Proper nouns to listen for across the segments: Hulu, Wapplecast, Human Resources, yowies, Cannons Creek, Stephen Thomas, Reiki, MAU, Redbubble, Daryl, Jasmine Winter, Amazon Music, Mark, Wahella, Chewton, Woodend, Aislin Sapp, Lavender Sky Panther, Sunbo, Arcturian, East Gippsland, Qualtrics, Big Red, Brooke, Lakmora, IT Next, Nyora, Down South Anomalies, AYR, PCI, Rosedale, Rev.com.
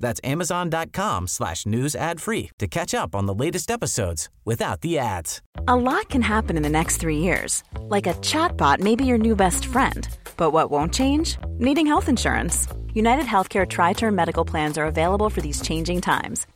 That's amazon.com/news-ad-free to catch up on the latest episodes without the ads. A lot can happen in the next 3 years. Like a chatbot may be your new best friend. But what won't change? Needing health insurance. UnitedHealthcare Tri-Term Medical Plans are available for these changing times.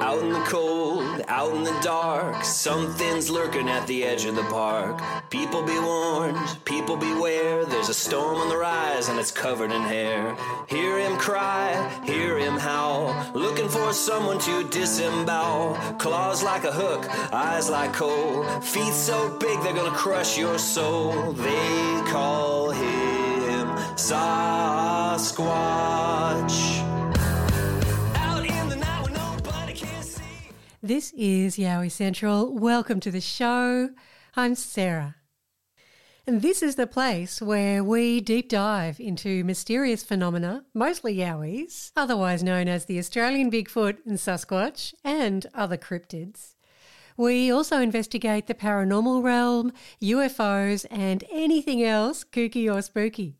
Out in the cold, out in the dark, something's lurking at the edge of the park. People be warned, people beware, there's a storm on the rise and it's covered in hair. Hear him cry, hear him howl, looking for someone to disembowel. Claws like a hook, eyes like coal, feet so big they're gonna crush your soul. They call him Sasquatch. This is Yowie Central. Welcome to the show. I'm Sarah. And this is the place where we deep dive into mysterious phenomena, mostly Yowies, otherwise known as the Australian Bigfoot and Sasquatch and other cryptids. We also investigate the paranormal realm, UFOs and anything else kooky or spooky.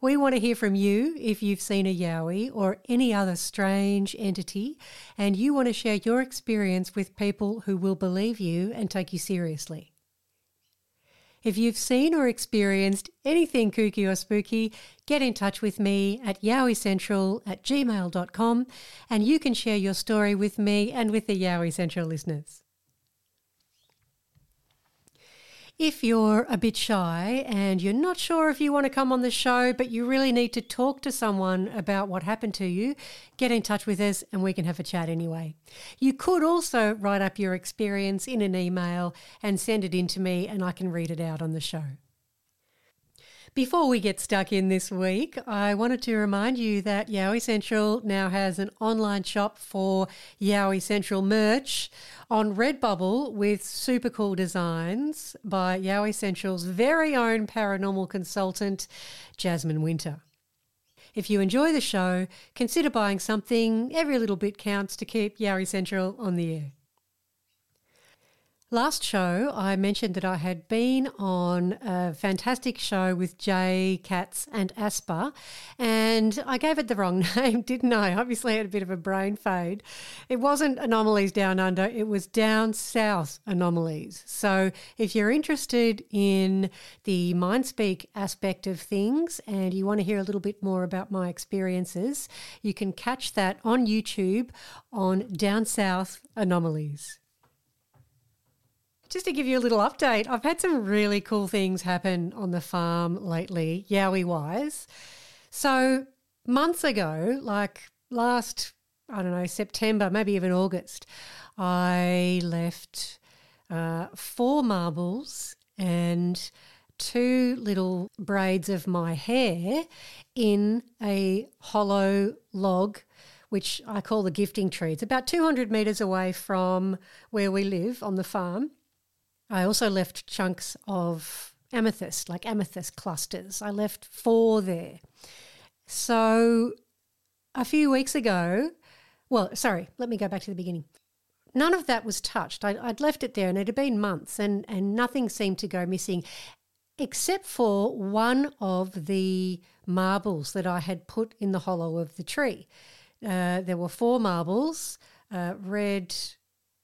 We want to hear from you if you've seen a Yowie or any other strange entity and you want to share your experience with people who will believe you and take you seriously. If you've seen or experienced anything kooky or spooky, get in touch with me at yowiecentral@gmail.com and you can share your story with me and with the Yowie Central listeners. If you're a bit shy and you're not sure if you want to come on the show but you really need to talk to someone about what happened to you, get in touch with us and we can have a chat anyway. You could also write up your experience in an email and send it in to me and I can read it out on the show. Before we get stuck in this week, I wanted to remind you that Yowie Central now has an online shop for Yowie Central merch on Redbubble with super cool designs by Yowie Central's very own paranormal consultant, Jasmine Winter. If you enjoy the show, consider buying something. Every little bit counts to keep Yowie Central on the air. Last show, I mentioned that I had been on a fantastic show with Jay, Katz and Asper, and I gave it the wrong name, didn't I? Obviously, I had a bit of a brain fade. It wasn't Anomalies Down Under, it was Down South Anomalies. So if you're interested in the Mindspeak aspect of things and you want to hear a little bit more about my experiences, you can catch that on YouTube on Down South Anomalies. Just to give you a little update, I've had some really cool things happen on the farm lately, Yowie-wise. So months ago, like last, September, maybe even August, I left 4 marbles and 2 little braids of my hair in a hollow log, which I call the gifting tree. It's about 200 metres away from where we live on the farm. I also left chunks of amethyst, like amethyst clusters. I left 4 there. So a few weeks ago, let me go back to the beginning. None of that was touched. I'd left it there and it had been months and nothing seemed to go missing except for one of the marbles that I had put in the hollow of the tree. There were four marbles, red,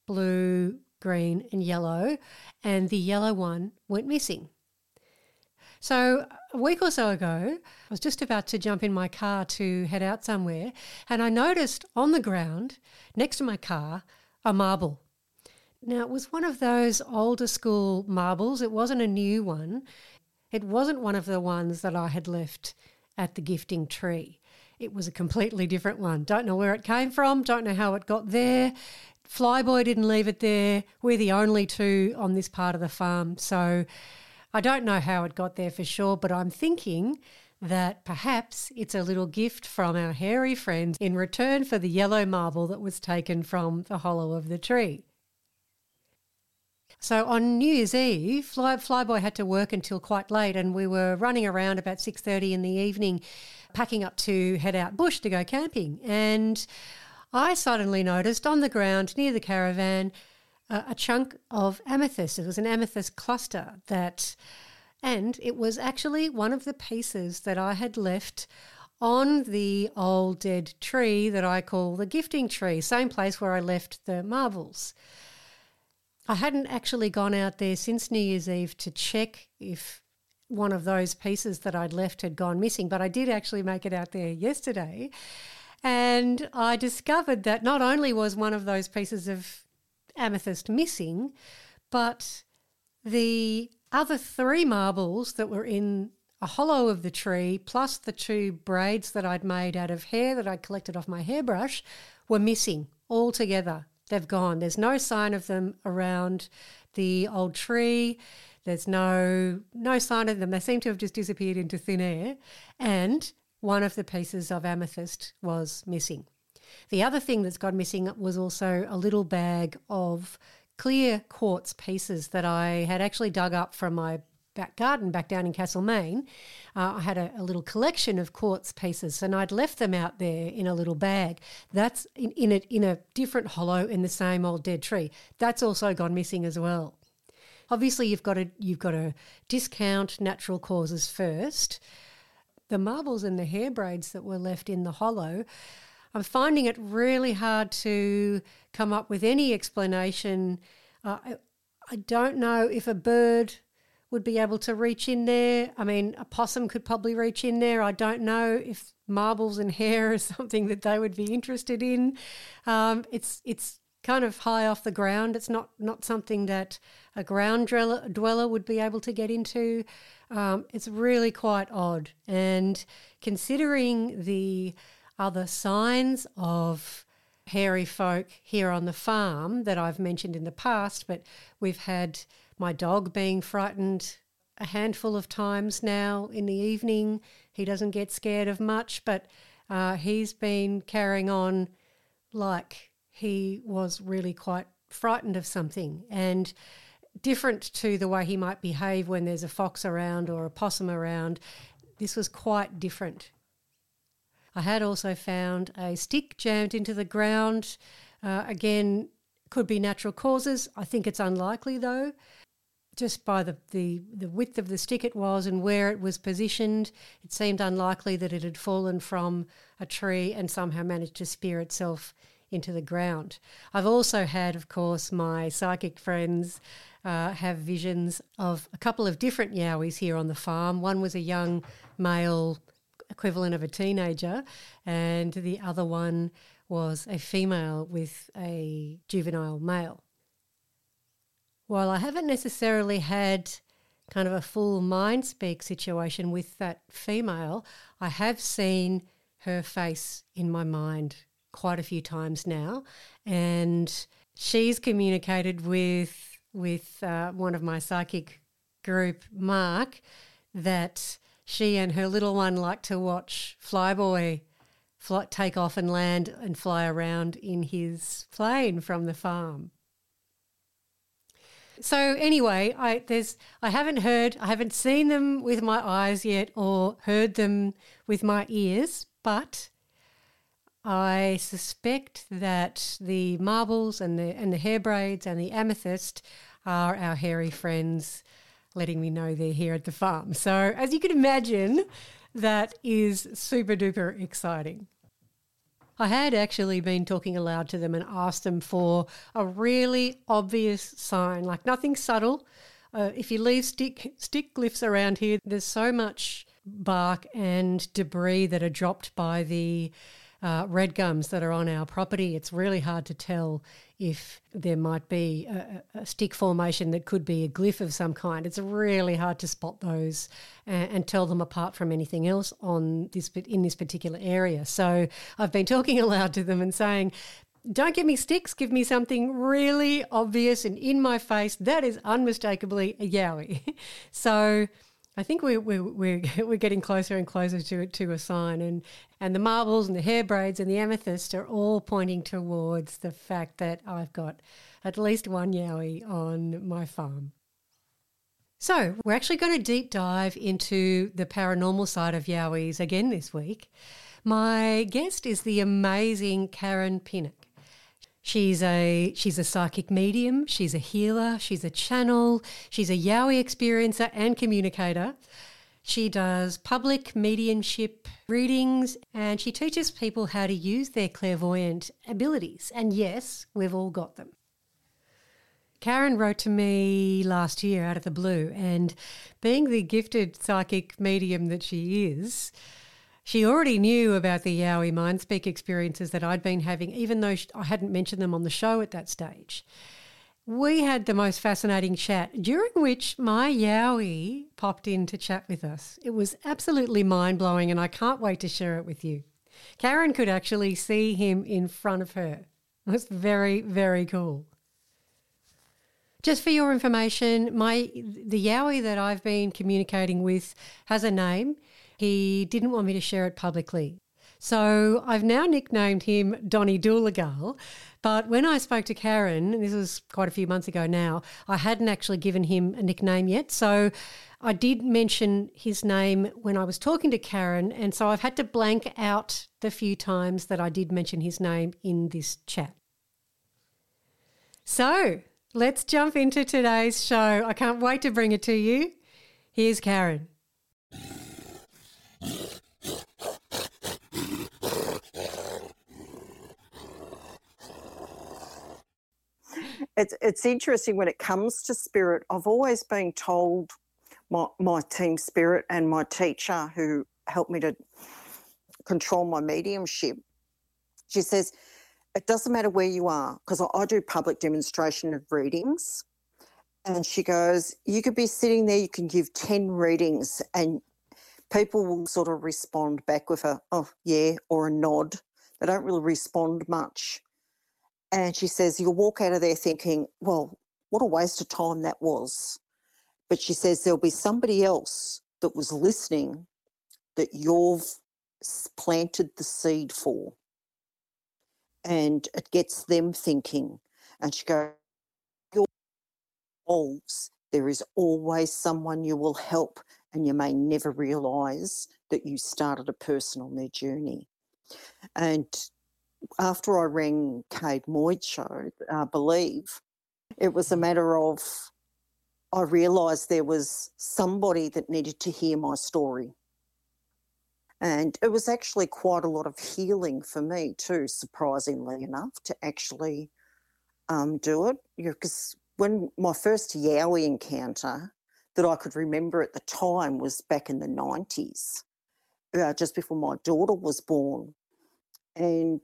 blue, green and yellow, and the yellow one went missing. So a week or so ago, I was just about to jump in my car to head out somewhere, and I noticed on the ground next to my car a marble. Now, it was one of those older school marbles. It wasn't a new one. It wasn't one of the ones that I had left at the gifting tree. It was a completely different one. Don't know where it came from. Don't know how it got there. Flyboy didn't leave it there. We're the only two on this part of the farm, so I don't know how it got there for sure, but I'm thinking that perhaps it's a little gift from our hairy friends in return for the yellow marble that was taken from the hollow of the tree. So on New Year's Eve, Flyboy had to work until quite late, and we were running around about 6:30 in the evening, packing up to head out bush to go camping. And I suddenly noticed on the ground near the caravan a chunk of amethyst. It was an amethyst cluster and it was actually one of the pieces that I had left on the old dead tree that I call the gifting tree, same place where I left the marbles. I hadn't actually gone out there since New Year's Eve to check if one of those pieces that I'd left had gone missing, but I did actually make it out there yesterday. And I discovered that not only was one of those pieces of amethyst missing, but the other three marbles that were in a hollow of the tree, plus the two braids that I'd made out of hair that I collected off my hairbrush, were missing altogether. They've gone. There's no sign of them around the old tree. There's no sign of them. They seem to have just disappeared into thin air. And one of the pieces of amethyst was missing. The other thing that's gone missing was also a little bag of clear quartz pieces that I had actually dug up from my back garden back down in Castlemaine. I had a little collection of quartz pieces, and I'd left them out there in a little bag. That's in a different hollow in the same old dead tree. That's also gone missing as well. Obviously, you've got to discount natural causes first. The marbles and the hair braids that were left in the hollow, I'm finding it really hard to come up with any explanation. I don't know if a bird would be able to reach in there. I mean, a possum could probably reach in there. I don't know if marbles and hair is something that they would be interested in. It's kind of high off the ground. It's not something that a ground dweller would be able to get into. It's really quite odd. And considering the other signs of hairy folk here on the farm that I've mentioned in the past, but we've had my dog being frightened a handful of times now in the evening. He doesn't get scared of much, but he's been carrying on like he was really quite frightened of something, and different to the way he might behave when there's a fox around or a possum around. This was quite different. I had also found a stick jammed into the ground. Again, could be natural causes. I think it's unlikely though, just by the width of the stick it was and where it was positioned. It seemed unlikely that it had fallen from a tree and somehow managed to spear itself into the ground. I've also had, of course, my psychic friends have visions of a couple of different Yowies here on the farm. One was a young male equivalent of a teenager, and the other one was a female with a juvenile male. While I haven't necessarily had kind of a full mind speak situation with that female, I have seen her face in my mind quite a few times now, and she's communicated with one of my psychic group, Mark, that she and her little one like to watch Flyboy take off and land and fly around in his plane from the farm. So anyway, I haven't seen them with my eyes yet or heard them with my ears, but I suspect that the marbles and the hair braids and the amethyst are our hairy friends letting me know they're here at the farm. So as you can imagine, that is super duper exciting. I had actually been talking aloud to them and asked them for a really obvious sign, like nothing subtle. If you leave stick glyphs around here, there's so much bark and debris that are dropped by the red gums that are on our property. It's really hard to tell if there might be a stick formation that could be a glyph of some kind. It's really hard to spot those and tell them apart from anything else in this particular area. So I've been talking aloud to them and saying, don't give me sticks, give me something really obvious and in my face that is unmistakably a yowie. So I think we're getting closer and closer to a sign, and the marbles and the hair braids and the amethyst are all pointing towards the fact that I've got at least one yowie on my farm. So we're actually going to deep dive into the paranormal side of yowies again this week. My guest is the amazing Karen Pinnock. She's a psychic medium, she's a healer, she's a channel, she's a yowie experiencer and communicator. She does public mediumship readings and she teaches people how to use their clairvoyant abilities. And yes, we've all got them. Karen wrote to me last year out of the blue, and being the gifted psychic medium that she is, she already knew about the yowie Mindspeak experiences that I'd been having, even though I hadn't mentioned them on the show at that stage. We had the most fascinating chat, during which my yowie popped in to chat with us. It was absolutely mind-blowing, and I can't wait to share it with you. Karen could actually see him in front of her. It was very, very cool. Just for your information, the yowie that I've been communicating with has a name. He didn't want me to share it publicly. So I've now nicknamed him Donnie Doolagal, but when I spoke to Karen, and this was quite a few months ago now, I hadn't actually given him a nickname yet. So I did mention his name when I was talking to Karen, and so I've had to blank out the few times that I did mention his name in this chat. So let's jump into today's show. I can't wait to bring it to you. Here's Karen. It's interesting when it comes to spirit. I've always been told my team spirit and my teacher who helped me to control my mediumship, she says, it doesn't matter where you are, because I do public demonstration of readings, and she goes, you could be sitting there, you can give 10 readings and people will sort of respond back with a, oh, yeah, or a nod. They don't really respond much. And she says, you'll walk out of there thinking, well, what a waste of time that was. But she says there'll be somebody else that was listening that you've planted the seed for. And it gets them thinking. And she goes, there is always someone you will help, and you may never realise that you started a person on their journey. And after I rang Cade Moyd's show, I believe, it was a matter of I realised there was somebody that needed to hear my story. And it was actually quite a lot of healing for me too, surprisingly enough, to actually do it. Because when my first yowie encounter that I could remember at the time was back in the 90s, just before my daughter was born. And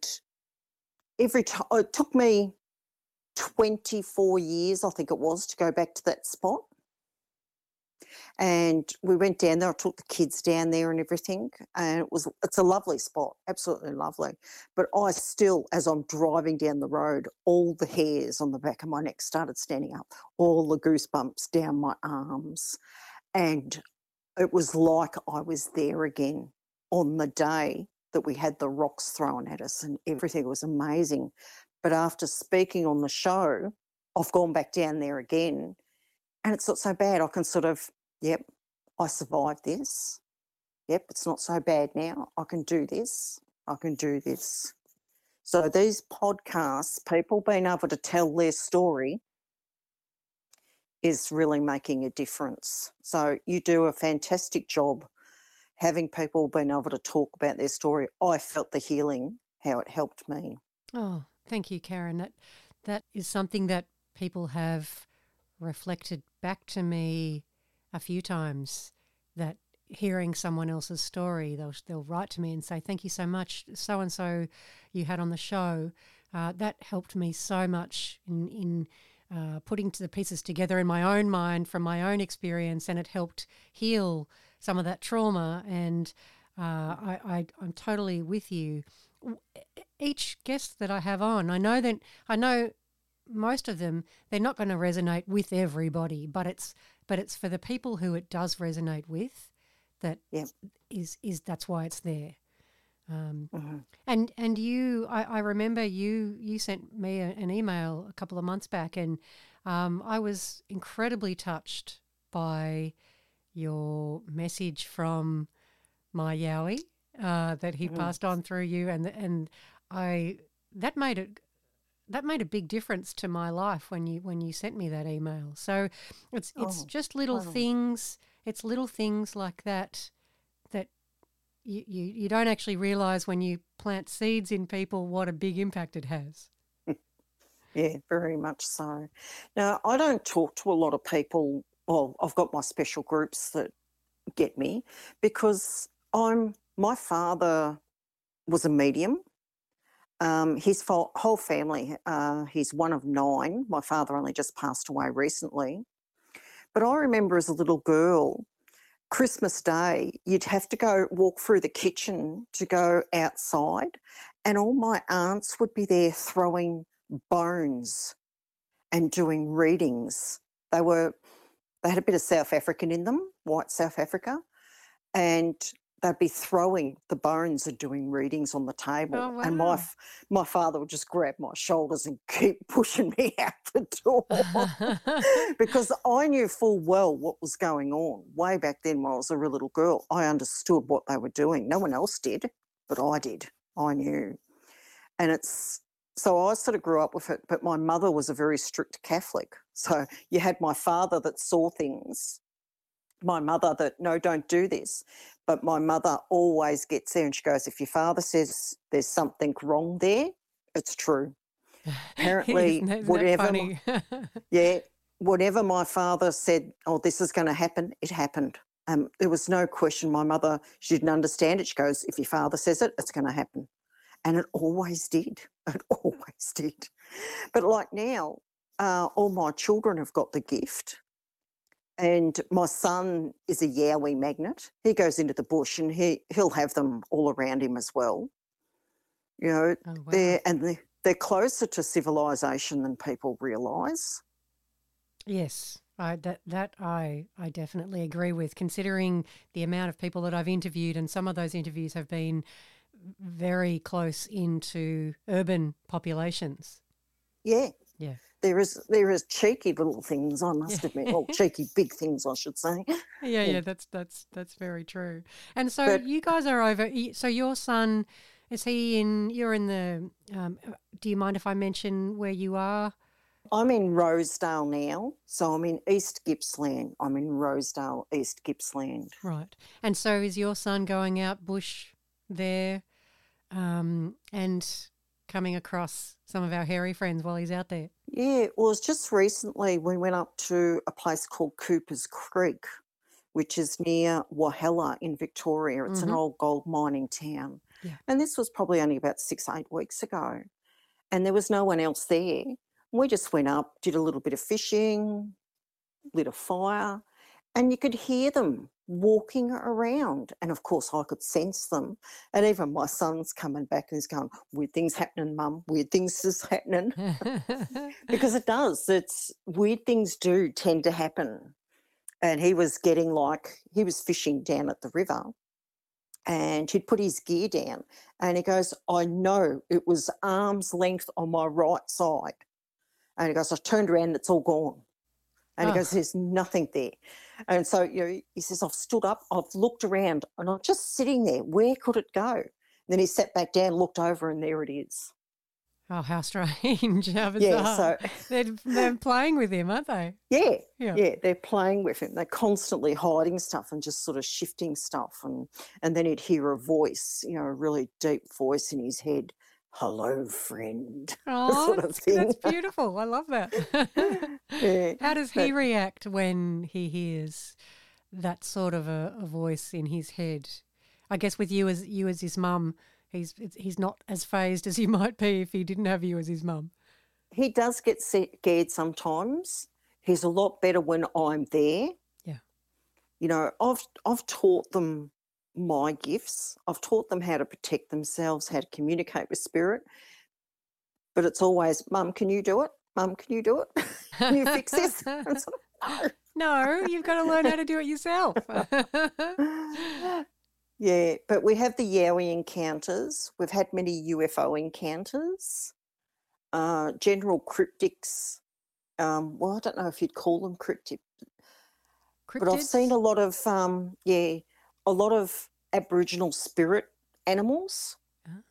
it took me 24 years, I think it was, to go back to that spot. And we went down there, I took the kids down there and everything, and it's a lovely spot, absolutely lovely. But I still, as I'm driving down the road, all the hairs on the back of my neck started standing up, all the goosebumps down my arms, and it was like I was there again on the day that we had the rocks thrown at us and everything. It was amazing. But after speaking on the show, I've gone back down there again, and it's not so bad. I can sort of, yep, I survived this. Yep, it's not so bad now. I can do this. I can do this. So these podcasts, people being able to tell their story is really making a difference. So you do a fantastic job having people being able to talk about their story. I felt the healing how it helped me. Oh, thank you, Karen. That is something that people have reflected back to me a few times, that hearing someone else's story, they'll write to me and say, thank you so much, so-and-so you had on the show. That helped me so much in putting the pieces together in my own mind from my own experience, and it helped heal some of that trauma. And I'm totally with you. Each guest that I have on, I know most of them, they're not going to resonate with everybody, but it's for the people who it does resonate with. That is that's why it's there. And you, I remember you sent me an email a couple of months back, and I was incredibly touched by your message from my Yowie that he passed on through you, and that made a big difference to my life when you sent me that email. So it's just little things. It's little things like that that you don't actually realise when you plant seeds in people what a big impact it has. Yeah, very much so. Now, I don't talk to a lot of people. Well, I've got my special groups that get me, because my father was a medium. His whole family, he's one of nine. My father only just passed away recently. But I remember as a little girl, Christmas Day, you'd have to go walk through the kitchen to go outside, and all my aunts would be there throwing bones and doing readings. They had a bit of South African in them, white South Africa, and they'd be throwing the bones and doing readings on the table. Oh, wow. And my father would just grab my shoulders and keep pushing me out the door because I knew full well what was going on. Way back then, when I was a real little girl, I understood what they were doing. No one else did, but I did. I knew. And so I sort of grew up with it, but my mother was a very strict Catholic. So you had my father that saw things, my mother that, no, don't do this. But my mother always gets there and she goes, if your father says there's something wrong there, it's true. Apparently, whatever my father said, oh, this is going to happen, it happened. There was no question. My mother, she didn't understand it. She goes, if your father says it, it's going to happen. And it always did. It always did. But like now, all my children have got the gift. And my son is a Yowie magnet. He goes into the bush and he'll have them all around him as well. You know, oh, wow. they're closer to civilization than people realise. Yes, I definitely agree with, considering the amount of people that I've interviewed, and some of those interviews have been very close into urban populations. Yeah. Yeah. There is cheeky little things, I must admit. Well, cheeky big things, I should say. Yeah, that's very true. And so you guys are over. So your son, you're in the. Do you mind if I mention where you are? I'm in Rosedale now, so I'm in East Gippsland. I'm in Rosedale, East Gippsland. Right. And so is your son going out bush there, and coming across some of our hairy friends while he's out there? Yeah, well, it's just recently we went up to a place called Cooper's Creek, which is near Wahella in Victoria. It's an old gold mining town. Yeah. And this was probably only about 6-8 weeks ago, and there was no one else there. We just went up, did a little bit of fishing, lit a fire, and you could hear them walking around, and of course I could sense them. And even my son's coming back and he's going, weird things happening, Mum, weird things is happening. Because it does. It's weird things do tend to happen. And he was fishing down at the river, and he'd put his gear down and he goes, I know it was arm's length on my right side. And he goes, I turned around, it's all gone. And he goes, there's nothing there. And so, you know, he says, I've stood up, I've looked around, and I'm just sitting there. Where could it go? And then he sat back down, looked over, and there it is. Oh, how strange. How bizarre. Yeah, so they're playing with him, aren't they? Yeah. Yeah, they're playing with him. They're constantly hiding stuff and just sort of shifting stuff. And then he'd hear a voice, you know, a really deep voice in his head hello, friend. Oh, sort of thing. That's beautiful. I love that. Yeah, how does he react when he hears that sort of a voice in his head? I guess with you as his mum, he's not as phased as he might be if he didn't have you as his mum. He does get scared sometimes. He's a lot better when I'm there. Yeah. You know, I've taught them my gifts. I've taught them how to protect themselves, how to communicate with spirit. But it's always, Mum, can you do it? Mum, can you do it? Can you fix this? And sort of, no, you've got to learn how to do it yourself. Yeah, but we have the Yowie encounters. We've had many UFO encounters, general cryptics. Well, I don't know if you'd call them cryptids? But I've seen a lot of, a lot of Aboriginal spirit animals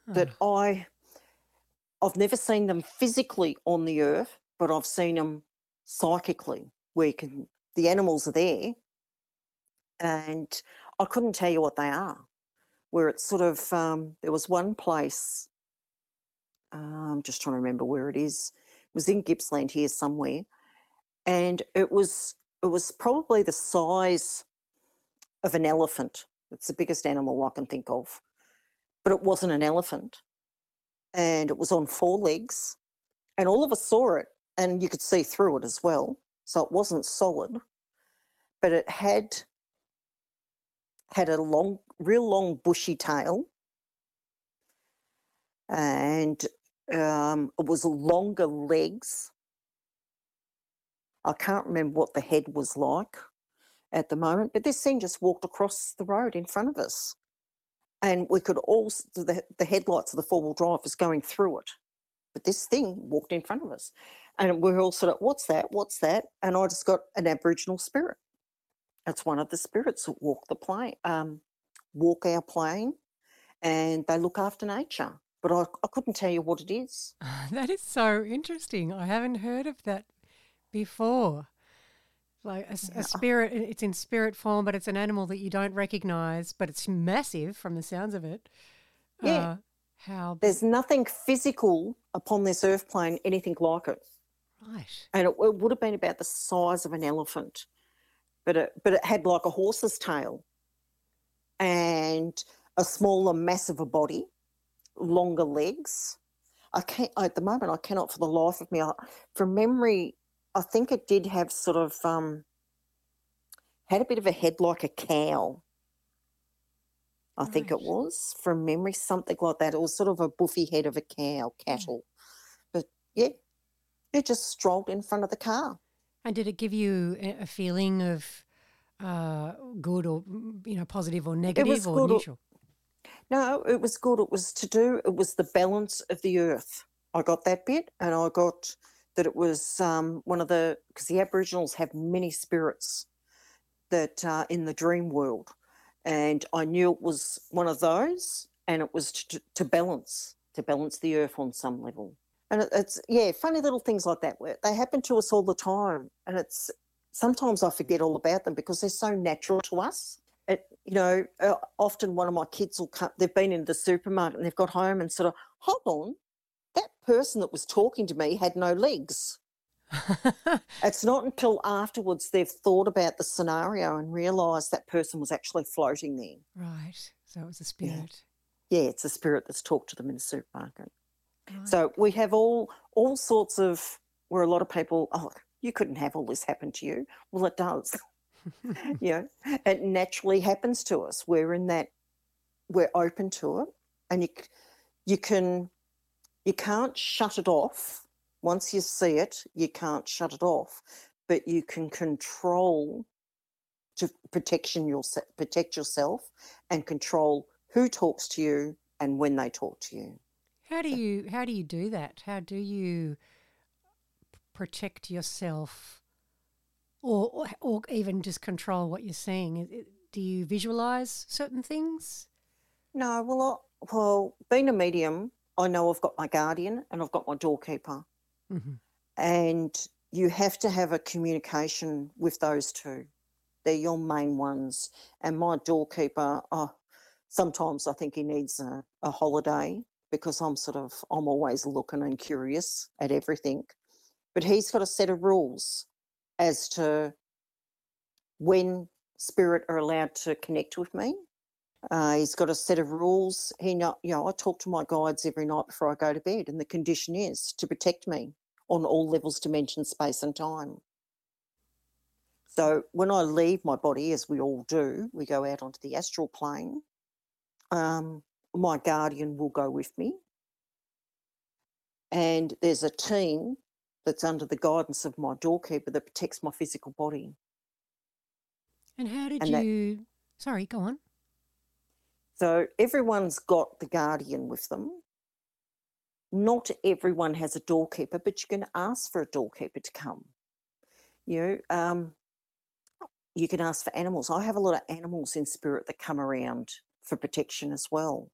that I've never seen them physically on the earth, but I've seen them psychically where the animals are there and I couldn't tell you what they are, where it's sort of there was one place, I'm just trying to remember where it is, it was in Gippsland here somewhere, and it was probably the size of an elephant. It's the biggest animal I can think of. But it wasn't an elephant. And it was on four legs. And all of us saw it. And you could see through it as well. So it wasn't solid. But it had a long, real long bushy tail. And it was longer legs. I can't remember what the head was like at the moment, but this thing just walked across the road in front of us, and we could all the headlights of the four-wheel drive was going through it, but this thing walked in front of us, and we were all sort of, what's that, and I just got an Aboriginal spirit. It's one of the spirits that walk our plane, and they look after nature, but I couldn't tell you what it is. That is so interesting. I haven't heard of that before. Like a spirit, it's in spirit form, but it's an animal that you don't recognise, but it's massive from the sounds of it. Yeah. There's nothing physical upon this earth plane, anything like it. Right. And it would have been about the size of an elephant, but it had like a horse's tail and a smaller mass of a body, longer legs. At the moment I cannot for the life of me, from memory, I think it did have sort of had a bit of a head like a cow, I right. think it was, from memory, something like that. It was sort of a buffy head of a cow, cattle. Mm. But, yeah, it just strolled in front of the car. And did it give you a feeling of good or, you know, positive or negative or neutral? No, it was good. It was the balance of the earth. I got that bit, and I got that it was one of the, because the Aboriginals have many spirits that are in the dream world, and I knew it was one of those, and it was to balance the earth on some level. And it's funny little things like that. They happen to us all the time, and it's sometimes I forget all about them because they're so natural to us. Often one of my kids will come, they've been in the supermarket and they've got home and sort of, hold on, that person that was talking to me had no legs. It's not until afterwards they've thought about the scenario and realised that person was actually floating there. Right, so it was a spirit. Yeah, it's a spirit that's talked to them in the supermarket. Right. So we have all sorts of, where a lot of people, you couldn't have all this happen to you. Well, it does. It naturally happens to us. We're open to it, and you can... You can't shut it off. Once you see it, you can't shut it off, but you can control to protect yourself and control who talks to you and when they talk to you. How do you do that? How do you protect yourself or even just control what you're seeing? Do you visualise certain things? No, well, being a medium, I know I've got my guardian and I've got my doorkeeper. Mm-hmm. And you have to have a communication with those two. They're your main ones. And my doorkeeper, sometimes I think he needs a holiday because I'm always looking and curious at everything. But he's got a set of rules as to when spirit are allowed to connect with me. He's got a set of rules. I talk to my guides every night before I go to bed, and the condition is to protect me on all levels, dimension, space and time. So when I leave my body, as we all do, we go out onto the astral plane, my guardian will go with me. And there's a team that's under the guidance of my doorkeeper that protects my physical body. And how did Sorry, go on. So everyone's got the guardian with them. Not everyone has a doorkeeper, but you can ask for a doorkeeper to come. You can ask for animals. I have a lot of animals in spirit that come around for protection as well.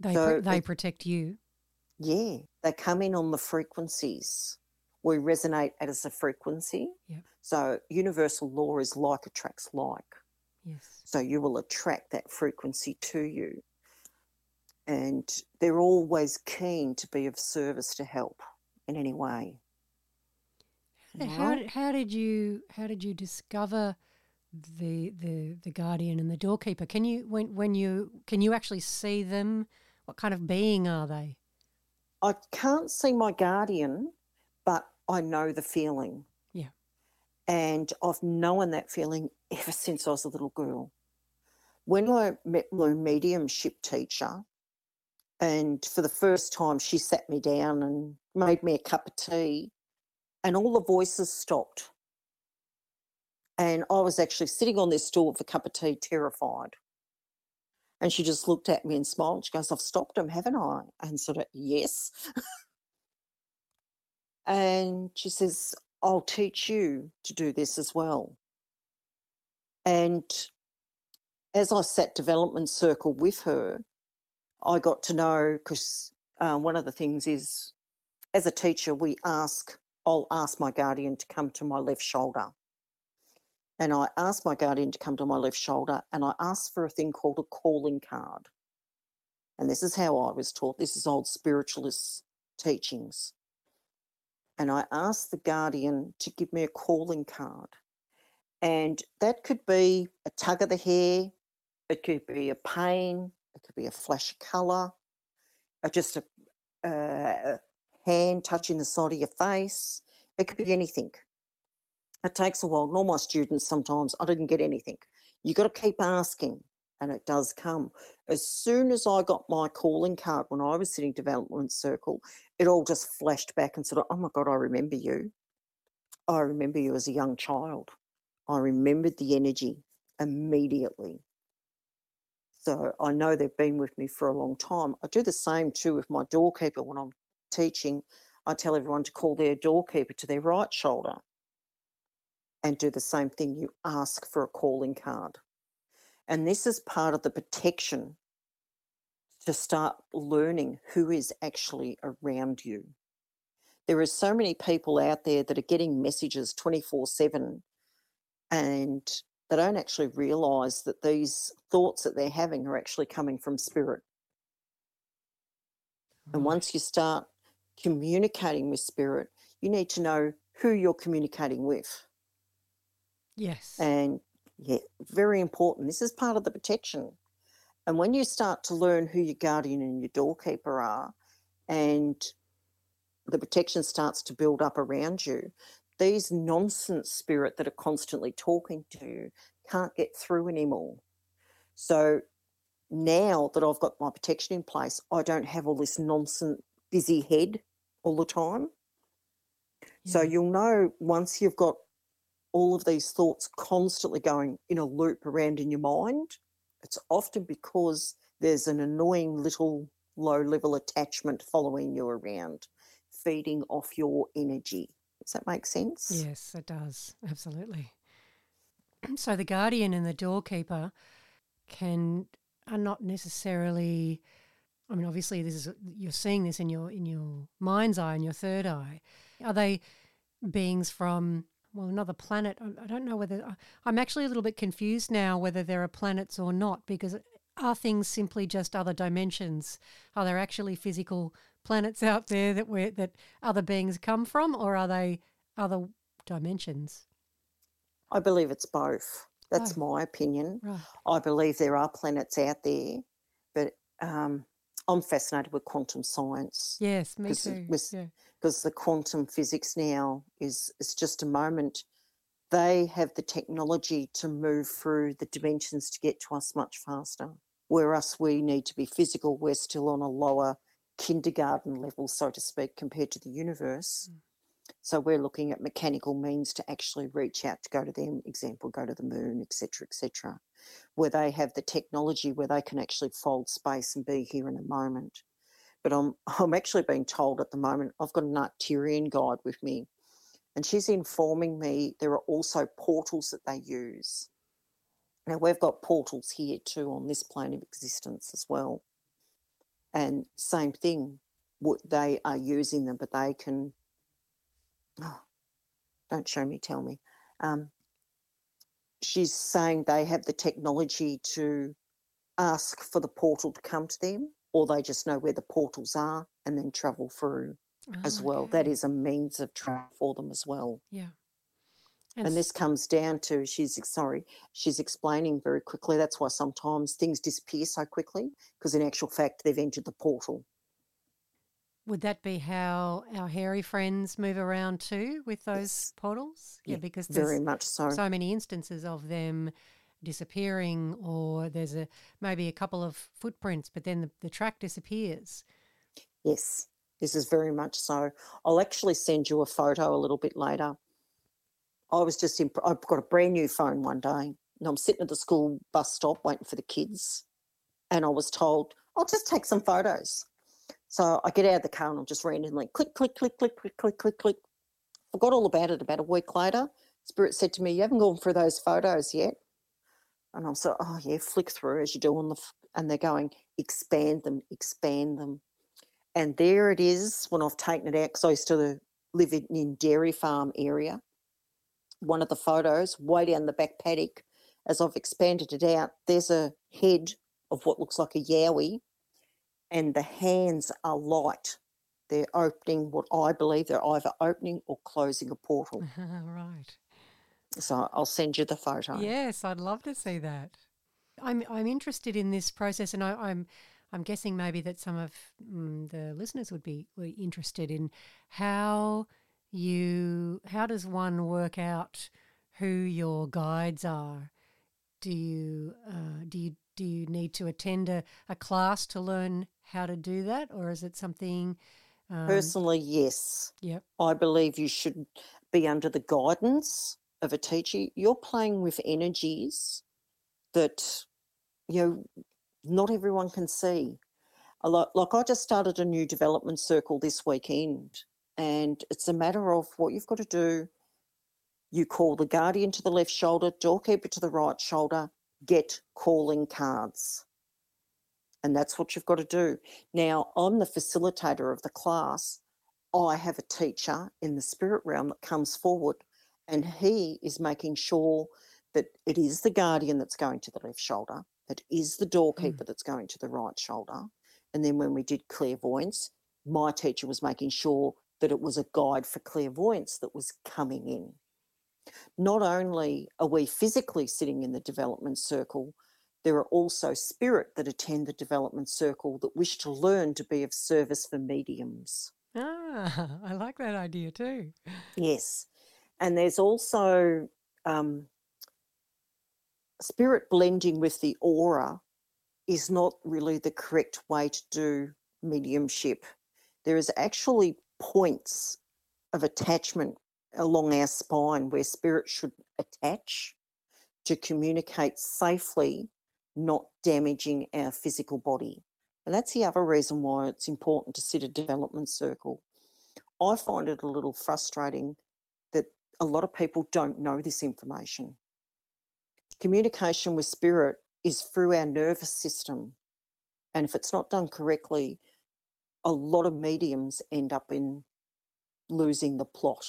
They protect you. Yeah, they come in on the frequencies. We resonate as a frequency. Yep. So universal law is like attracts like. Yes. So you will attract that frequency to you. And they're always keen to be of service, to help in any way. How did you discover the guardian and the doorkeeper? Can you actually see them? What kind of being are they? I can't see my guardian, but I know the feeling. Yeah. And I've known that feeling ever since I was a little girl. When I met my mediumship teacher, and for the first time she sat me down and made me a cup of tea, and all the voices stopped. And I was actually sitting on this stool with a cup of tea, terrified. And she just looked at me and smiled. And she goes, "I've stopped them, haven't I?" And yes. And she says, "I'll teach you to do this as well." And as I sat development circle with her, I got to know, because one of the things is, as a teacher, I'll ask my guardian to come to my left shoulder. And I asked my guardian to come to my left shoulder, and I asked for a thing called a calling card. And this is how I was taught. This is old spiritualist teachings. And I asked the guardian to give me a calling card. And that could be a tug of the hair. It could be a pain. It could be a flash of colour. Just a hand touching the side of your face. It could be anything. It takes a while. And all my students sometimes, I didn't get anything. You got to keep asking, and it does come. As soon as I got my calling card when I was sitting development circle, it all just flashed back and oh, my God, I remember you. I remember you as a young child. I remembered the energy immediately. So I know they've been with me for a long time. I do the same too with my doorkeeper when I'm teaching. I tell everyone to call their doorkeeper to their right shoulder and do the same thing. You ask for a calling card. And this is part of the protection to start learning who is actually around you. There are so many people out there that are getting messages 24/7, and they don't actually realise that these thoughts that they're having are actually coming from spirit. And once you start communicating with spirit, you need to know who you're communicating with. Yes. And yeah, very important. This is part of the protection. And when you start to learn who your guardian and your doorkeeper are, and the protection starts to build up around you, these nonsense spirit that are constantly talking to you can't get through anymore. So now that I've got my protection in place, I don't have all this nonsense busy head all the time. Yeah. So you'll know once you've got all of these thoughts constantly going in a loop around in your mind, it's often because there's an annoying little low-level attachment following you around, feeding off your energy. Does that make sense? Yes, it does. Absolutely. So the guardian and the doorkeeper are not necessarily, I mean, obviously you're seeing this in your mind's eye and your third eye. Are they beings from another planet? I don't know whether, I'm actually a little bit confused now whether there are planets or not, because are things simply just other dimensions? Are there actually physical planets out there that that other beings come from, or are they other dimensions? I believe it's both. That's my opinion. Right. I believe there are planets out there, but I'm fascinated with quantum science. Yes, me too. Because the quantum physics now is just a moment. They have the technology to move through the dimensions to get to us much faster. Whereas we need to be physical. We're still on a lower kindergarten level, so to speak, compared to the universe. Mm. So we're looking at mechanical means to actually reach out, to go to them, example, go to the moon, et cetera, where they have the technology where they can actually fold space and be here in a moment. But I'm actually being told at the moment, I've got an Arcturian guide with me, and she's informing me there are also portals that they use. Now, we've got portals here too on this plane of existence as well. And same thing, they are using them, but they can... Oh, don't show me, tell me. She's saying they have the technology to ask for the portal to come to them, or they just know where the portals are and then travel through as well. Okay. That is a means of travel for them as well. Yeah. And this comes down to, she's explaining very quickly. That's why sometimes things disappear so quickly, because in actual fact they've entered the portal. Would that be how our hairy friends move around too with those portals? Yeah, because there's very much so many instances of them disappearing, or there's maybe a couple of footprints, but then the track disappears. Yes, this is very much so. I'll actually send you a photo a little bit later. I've got a brand new phone one day, and I'm sitting at the school bus stop waiting for the kids, and I was told, I'll just take some photos. So I get out of the car and I'll just randomly click, click, click, click, click, click, click, click. Forgot all about it about a week later. Spirit said to me, "You haven't gone through those photos yet." And I'm so, oh yeah, flick through as you do on and they're going, "Expand them, expand them." And there it is when I've taken it out, because I used to live in dairy farm area. One of the photos way down the back paddock, as I've expanded it out, there's a head of what looks like a yowie. And the hands are light. They're opening what I believe they're either opening or closing a portal. Right. So I'll send you the photo. Yes, I'd love to see that. I'm interested in this process, and I'm guessing maybe that some of the listeners would be interested in how does one work out who your guides are? Do you need to attend a class to learn how to do that, or is it something? Personally, yes. Yep. I believe you should be under the guidance of a teacher. You're playing with energies that, not everyone can see. Like I just started a new development circle this weekend, and it's a matter of what you've got to do. You call the guardian to the left shoulder, doorkeeper to the right shoulder, get calling cards. And that's what you've got to do. Now, I'm the facilitator of the class. I have a teacher in the spirit realm that comes forward, and he is making sure that it is the guardian that's going to the left shoulder, it is the doorkeeper that's going to the right shoulder. And then when we did clairvoyance, my teacher was making sure that it was a guide for clairvoyance that was coming in. Not only are we physically sitting in the development circle, there are also spirit that attend the development circle that wish to learn to be of service for mediums. Ah, I like that idea too. Yes. And there's also spirit blending with the aura is not really the correct way to do mediumship. There is actually points of attachment along our spine where spirit should attach to communicate safely, not damaging our physical body. And that's the other reason why it's important to sit a development circle. I find it a little frustrating that a lot of people don't know this information. Communication with spirit is through our nervous system. And if it's not done correctly, a lot of mediums end up in losing the plot.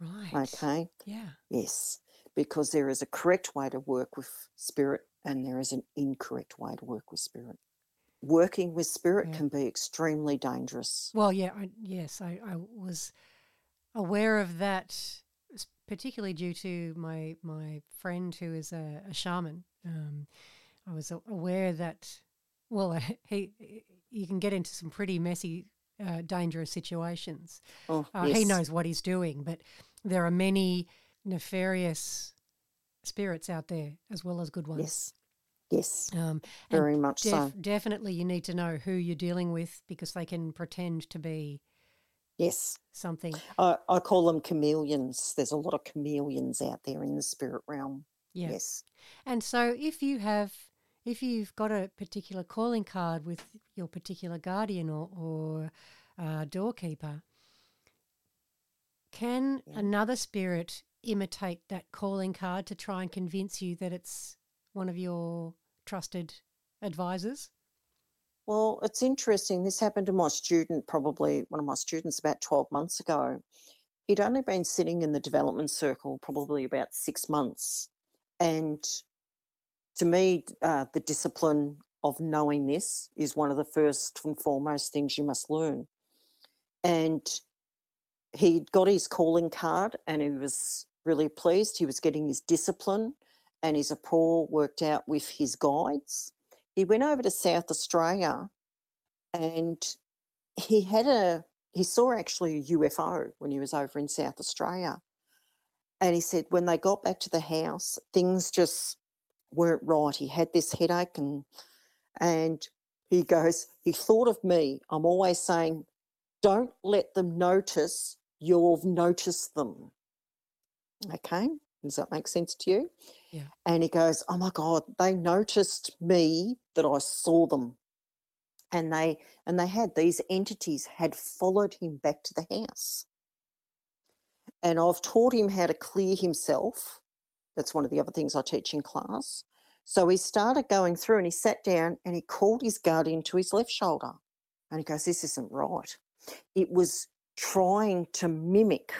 Right. Okay. Yeah. Yes, because there is a correct way to work with spirit and there is an incorrect way to work with spirit. Working with spirit can be extremely dangerous. Well, I was aware of that, particularly due to my friend who is a shaman. I was aware that, you can get into some pretty messy, dangerous situations. He knows what he's doing, but there are many nefarious spirits out there as well as good ones. Yes, very much so. Definitely you need to know who you're dealing with because they can pretend to be something. I call them chameleons. There's a lot of chameleons out there in the spirit realm. Yeah. Yes. And so if you've got a particular calling card with your particular guardian or doorkeeper, can another spirit imitate that calling card to try and convince you that it's one of your trusted advisors? Well, it's interesting. This happened to my student, probably one of my students, about 12 months ago. He'd only been sitting in the development circle probably about 6 months. And to me, the discipline of knowing this is one of the first and foremost things you must learn. And he'd got his calling card and he was really pleased. He was getting his discipline and his rapport worked out with his guides. He went over to South Australia and he saw actually a UFO when he was over in South Australia. And he said when they got back to the house, things just weren't right. He had this headache and he goes, he thought of me. I'm always saying, don't let them notice you've noticed them. Okay, does that make sense to you? Yeah. And he goes, oh, my God, they noticed me that I saw them. And they had, these entities had followed him back to the house. And I've taught him how to clear himself. That's one of the other things I teach in class. So he started going through and he sat down and he called his guardian to his left shoulder. And he goes, this isn't right. It was trying to mimic.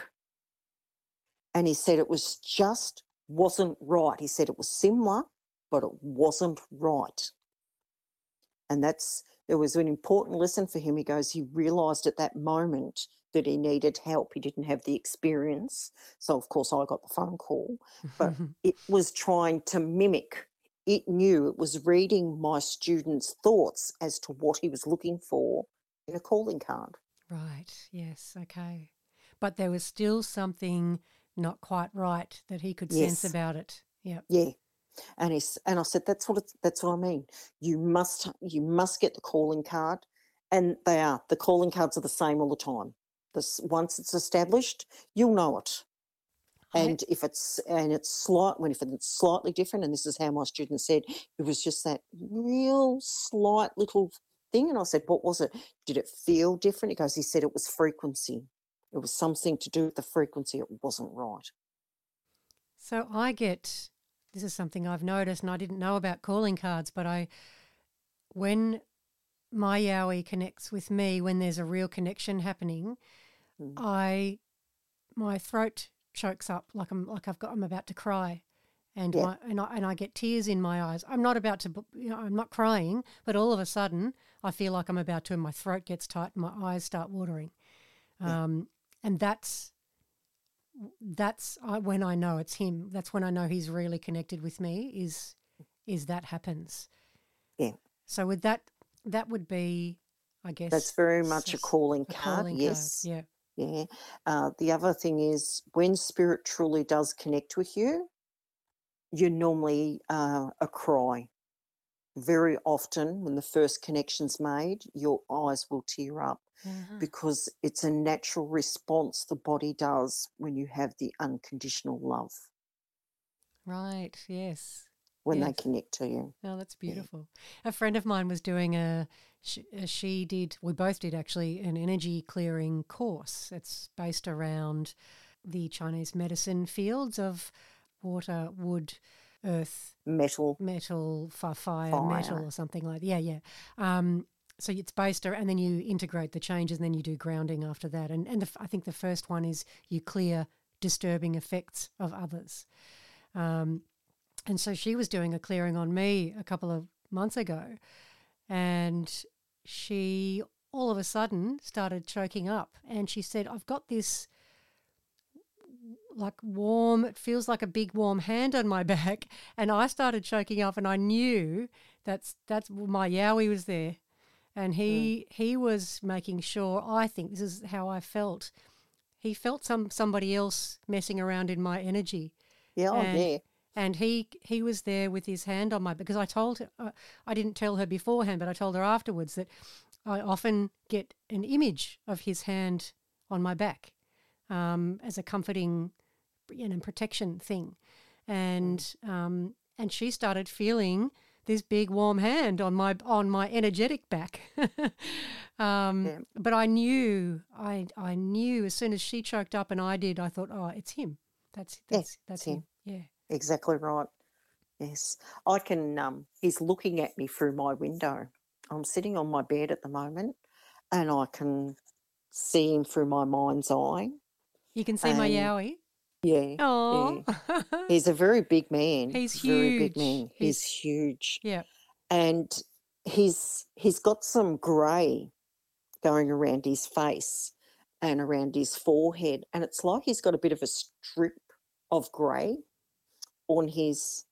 And he said it was just wasn't right. He said it was similar, but it wasn't right. And there was an important lesson for him. He goes, he realised at that moment that he needed help. He didn't have the experience. So, of course, I got the phone call. But it was trying to mimic. It knew, it was reading my student's thoughts as to what he was looking for in a calling card. Right, yes, okay. But there was still something not quite right that he could sense about it. Yeah. Yeah. And I said, that's what I mean. You must get the calling card, and the calling cards are the same all the time. Once it's established, you'll know it. Right. And if it's slightly different, and this is how my student said, it was just that real slight little thing. And I said, what was it? Did it feel different? He goes, he said it was frequency. It was something to do with the frequency. It wasn't right. So this is something I've noticed, and I didn't know about calling cards, but when my Yowie connects with me, when there's a real connection happening, my throat chokes up I'm about to cry. And I get tears in my eyes. I'm not about to, I'm not crying, but all of a sudden I feel like I'm about to, and my throat gets tight and my eyes start watering. And that's when I know it's him. That's when I know he's really connected with me. Is that happens? Yeah. So with that would be, I guess, that's very much a calling card. Calling yes. Card. Yeah. Yeah. The other thing is when spirit truly does connect with you, you normally a cry. Very often when the first connection's made, your eyes will tear up because it's a natural response the body does when you have the unconditional love. Right, yes. When they connect to you. Oh, that's beautiful. Yeah. A friend of mine was doing we both did actually, an energy clearing course. It's based around the Chinese medicine fields of water, wood, earth, metal, fire, metal, or something like that. Yeah. So it's based around, and then you integrate the changes, and then you do grounding after that. And I think the first one is you clear disturbing effects of others. And so she was doing a clearing on me a couple of months ago, and she all of a sudden started choking up, and she said, I've got this like warm, it feels like a big warm hand on my back, and I started choking up, and I knew that's my Yowie was there, and he was making sure, I think this is how I felt, he felt somebody else messing around in my energy. Yeah, and he was there with his hand on my, because I told her, I didn't tell her beforehand, but I told her afterwards that I often get an image of his hand on my back as a comforting, you know, protection thing. And she started feeling this big warm hand on my energetic back. But I knew as soon as she choked up and I did, I thought, oh, it's him. That's him. Yeah. Exactly right. Yes. I can, he's looking at me through my window. I'm sitting on my bed at the moment and I can see him through my mind's eye. You can see my Yowie? Yeah. Oh. Yeah. He's a very big man. He's huge. Very big man. He's huge. Yeah. And he's got some grey going around his face and around his forehead, and it's like he's got a bit of a strip of grey on his,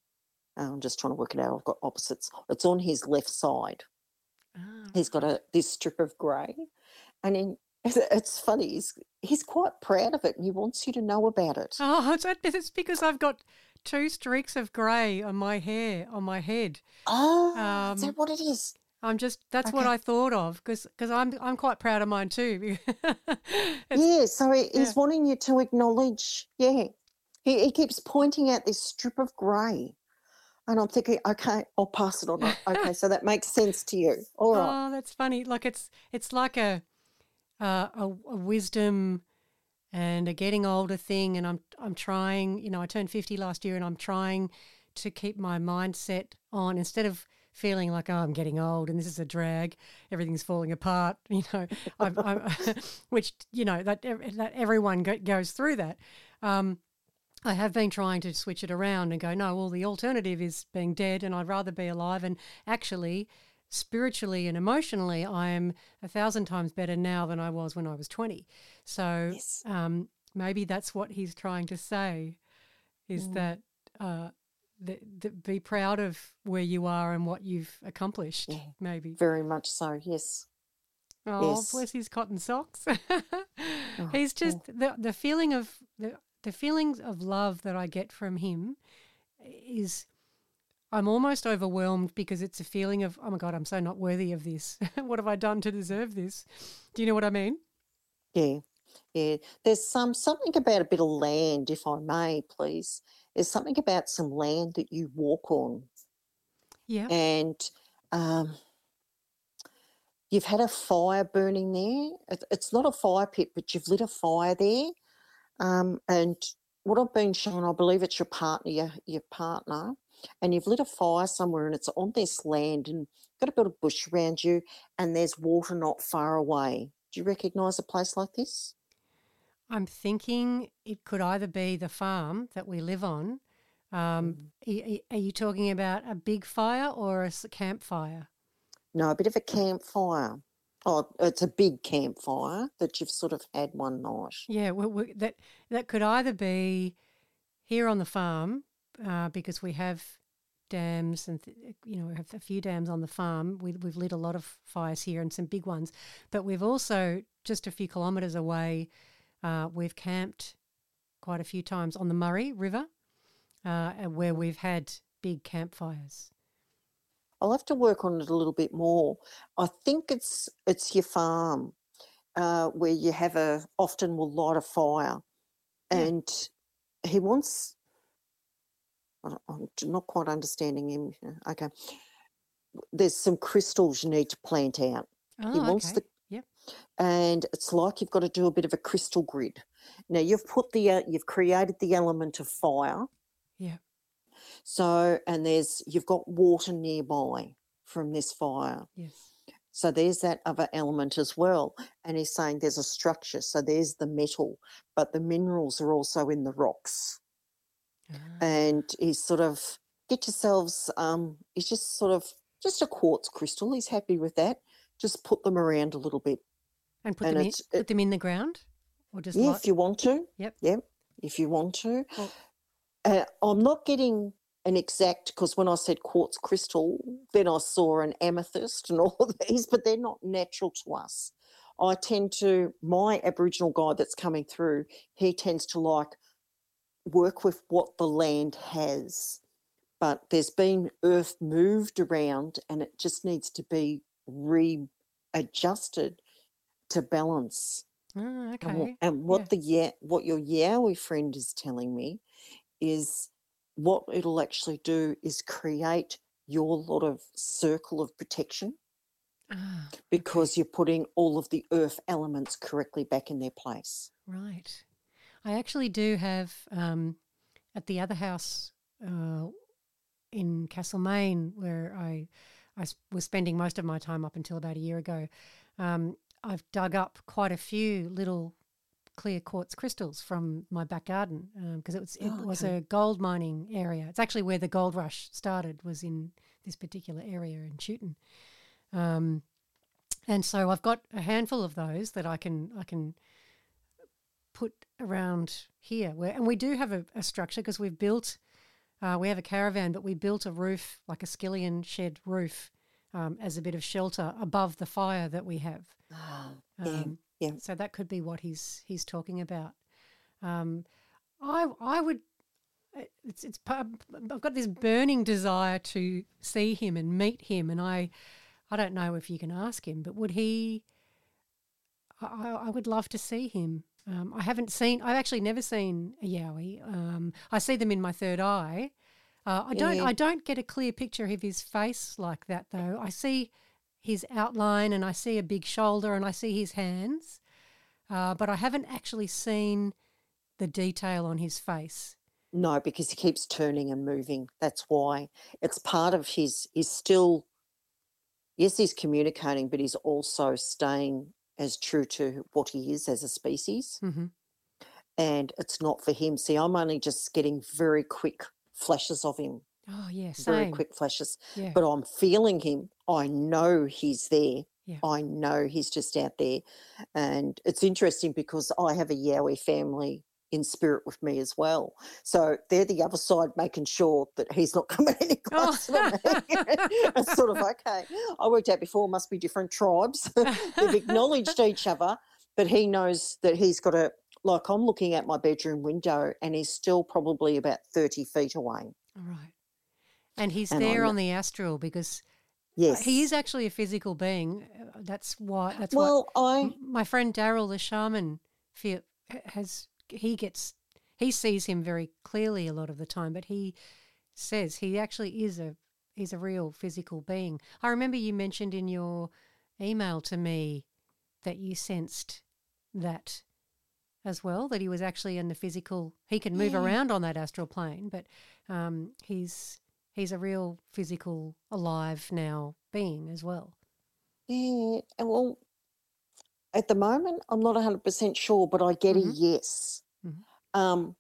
I'm just trying to work it out, I've got opposites, it's on his left side. Oh. He's got this strip of grey, and it's funny, he's quite proud of it and he wants you to know about it. Oh, it's because I've got two streaks of grey on my hair, on my head. Oh, is that what it is? I'm just, that's okay. What I thought of, because I'm quite proud of mine too. Yeah, so he's wanting you to acknowledge, yeah. He keeps pointing out this strip of grey, and I'm thinking, okay, I'll pass it on. Okay, so that makes sense to you. All right. Oh, that's funny. Like it's like a wisdom and a getting older thing, and I'm trying. You know, I turned 50 last year, and I'm trying to keep my mindset on instead of feeling like, oh, I'm getting old and this is a drag, everything's falling apart, you know, which, you know, that everyone goes through that. I have been trying to switch it around and go, no, well, the alternative is being dead and I'd rather be alive. And actually, spiritually and emotionally, I am 1,000 times better now than I was when I was 20. So yes. Maybe that's what he's trying to say, is that be proud of where you are and what you've accomplished, maybe. Very much so, yes. Oh, yes. Bless his cotton socks. He's just the feeling of... The feelings of love that I get from him is I'm almost overwhelmed, because it's a feeling of, oh, my God, I'm so not worthy of this. What have I done to deserve this? Do you know what I mean? Yeah, yeah. There's something about a bit of land, if I may, please. There's something about some land that you walk on. Yeah. And you've had a fire burning there. It's not a fire pit, but you've lit a fire there. And what I've been shown, I believe it's your partner, your partner, and you've lit a fire somewhere and it's on this land and got a bit of bush around you and there's water not far away. Do you recognise a place like this? I'm thinking it could either be the farm that we live on. Are you talking about a big fire or a campfire? No, a bit of a campfire. Oh, it's a big campfire that you've sort of had one night. Yeah, well, that could either be here on the farm, because we have dams and, we have a few dams on the farm. We've lit a lot of fires here and some big ones. But we've also, just a few kilometres away, we've camped quite a few times on the Murray River, where we've had big campfires. I'll have to work on it a little bit more. I think it's your farm where you have often will light a fire, and he wants. I'm not quite understanding him. Okay, there's some crystals you need to plant out. Oh, he wants and it's like you've got to do a bit of a crystal grid. Now you've put you've created the element of fire. Yeah. So, and you've got water nearby from this fire. Yes. So there's that other element as well. And he's saying there's a structure. So there's the metal, but the minerals are also in the rocks. Ah. And he's sort of get yourselves, it's just sort of just a quartz crystal. He's happy with that. Just put them around a little bit. And put them in the ground? Or just if you want to. Yep. Yep, if you want to. Well, I'm not getting an exact, because when I said quartz crystal, then I saw an amethyst and all of these, but they're not natural to us. I tend to, my Aboriginal guide that's coming through, he tends to like work with what the land has. But there's been earth moved around and it just needs to be readjusted to balance. Oh, okay. And what your Yowie friend is telling me is what it'll actually do is create your lot of circle of protection. Ah, because you're putting all of the earth elements correctly back in their place. Right. I actually do have at the other house in Castlemaine where I was spending most of my time up until about a year ago, I've dug up quite a few little clear quartz crystals from my back garden because it was a gold mining area. It's actually where the gold rush started, was in this particular area in Chewton. And so I've got a handful of those that I can put around here. And we do have a structure because we've built, we have a caravan, but we built a roof, like a skillion shed roof, as a bit of shelter above the fire that we have. So that could be what he's talking about. I've got this burning desire to see him and meet him, and I don't know if you can ask him, but would he? I would love to see him. I've actually never seen a Yowie. I see them in my third eye. I don't get a clear picture of his face like that though. I see his outline and I see a big shoulder and I see his hands, but I haven't actually seen the detail on his face. No, because he keeps turning and moving. That's why it's part of his. He's still. Yes, he's communicating, but he's also staying as true to what he is as a species. Mm-hmm. And it's not for him. See, I'm only just getting very quick flashes of him. Oh, yes. Yeah, very quick flashes. Yeah. But I'm feeling him. I know he's there. Yeah. I know he's just out there. And it's interesting because I have a Yowie family in spirit with me as well. So they're the other side making sure that he's not coming any closer to me. It's sort of, okay, I worked out before, must be different tribes. They've acknowledged each other, but he knows that he's got a, like I'm looking at my bedroom window and he's still probably about 30 feet away. Right. And he's there on the astral because he is actually a physical being. That's why my friend Daryl, the shaman, he sees him very clearly a lot of the time, but he says he actually is a real physical being. I remember you mentioned in your email to me that you sensed that as well, that he was actually in the physical. He can move around on that astral plane, but he's a real physical, alive now being as well. Yeah, well, at the moment, I'm not 100% sure, but I get a yes. Mm-hmm.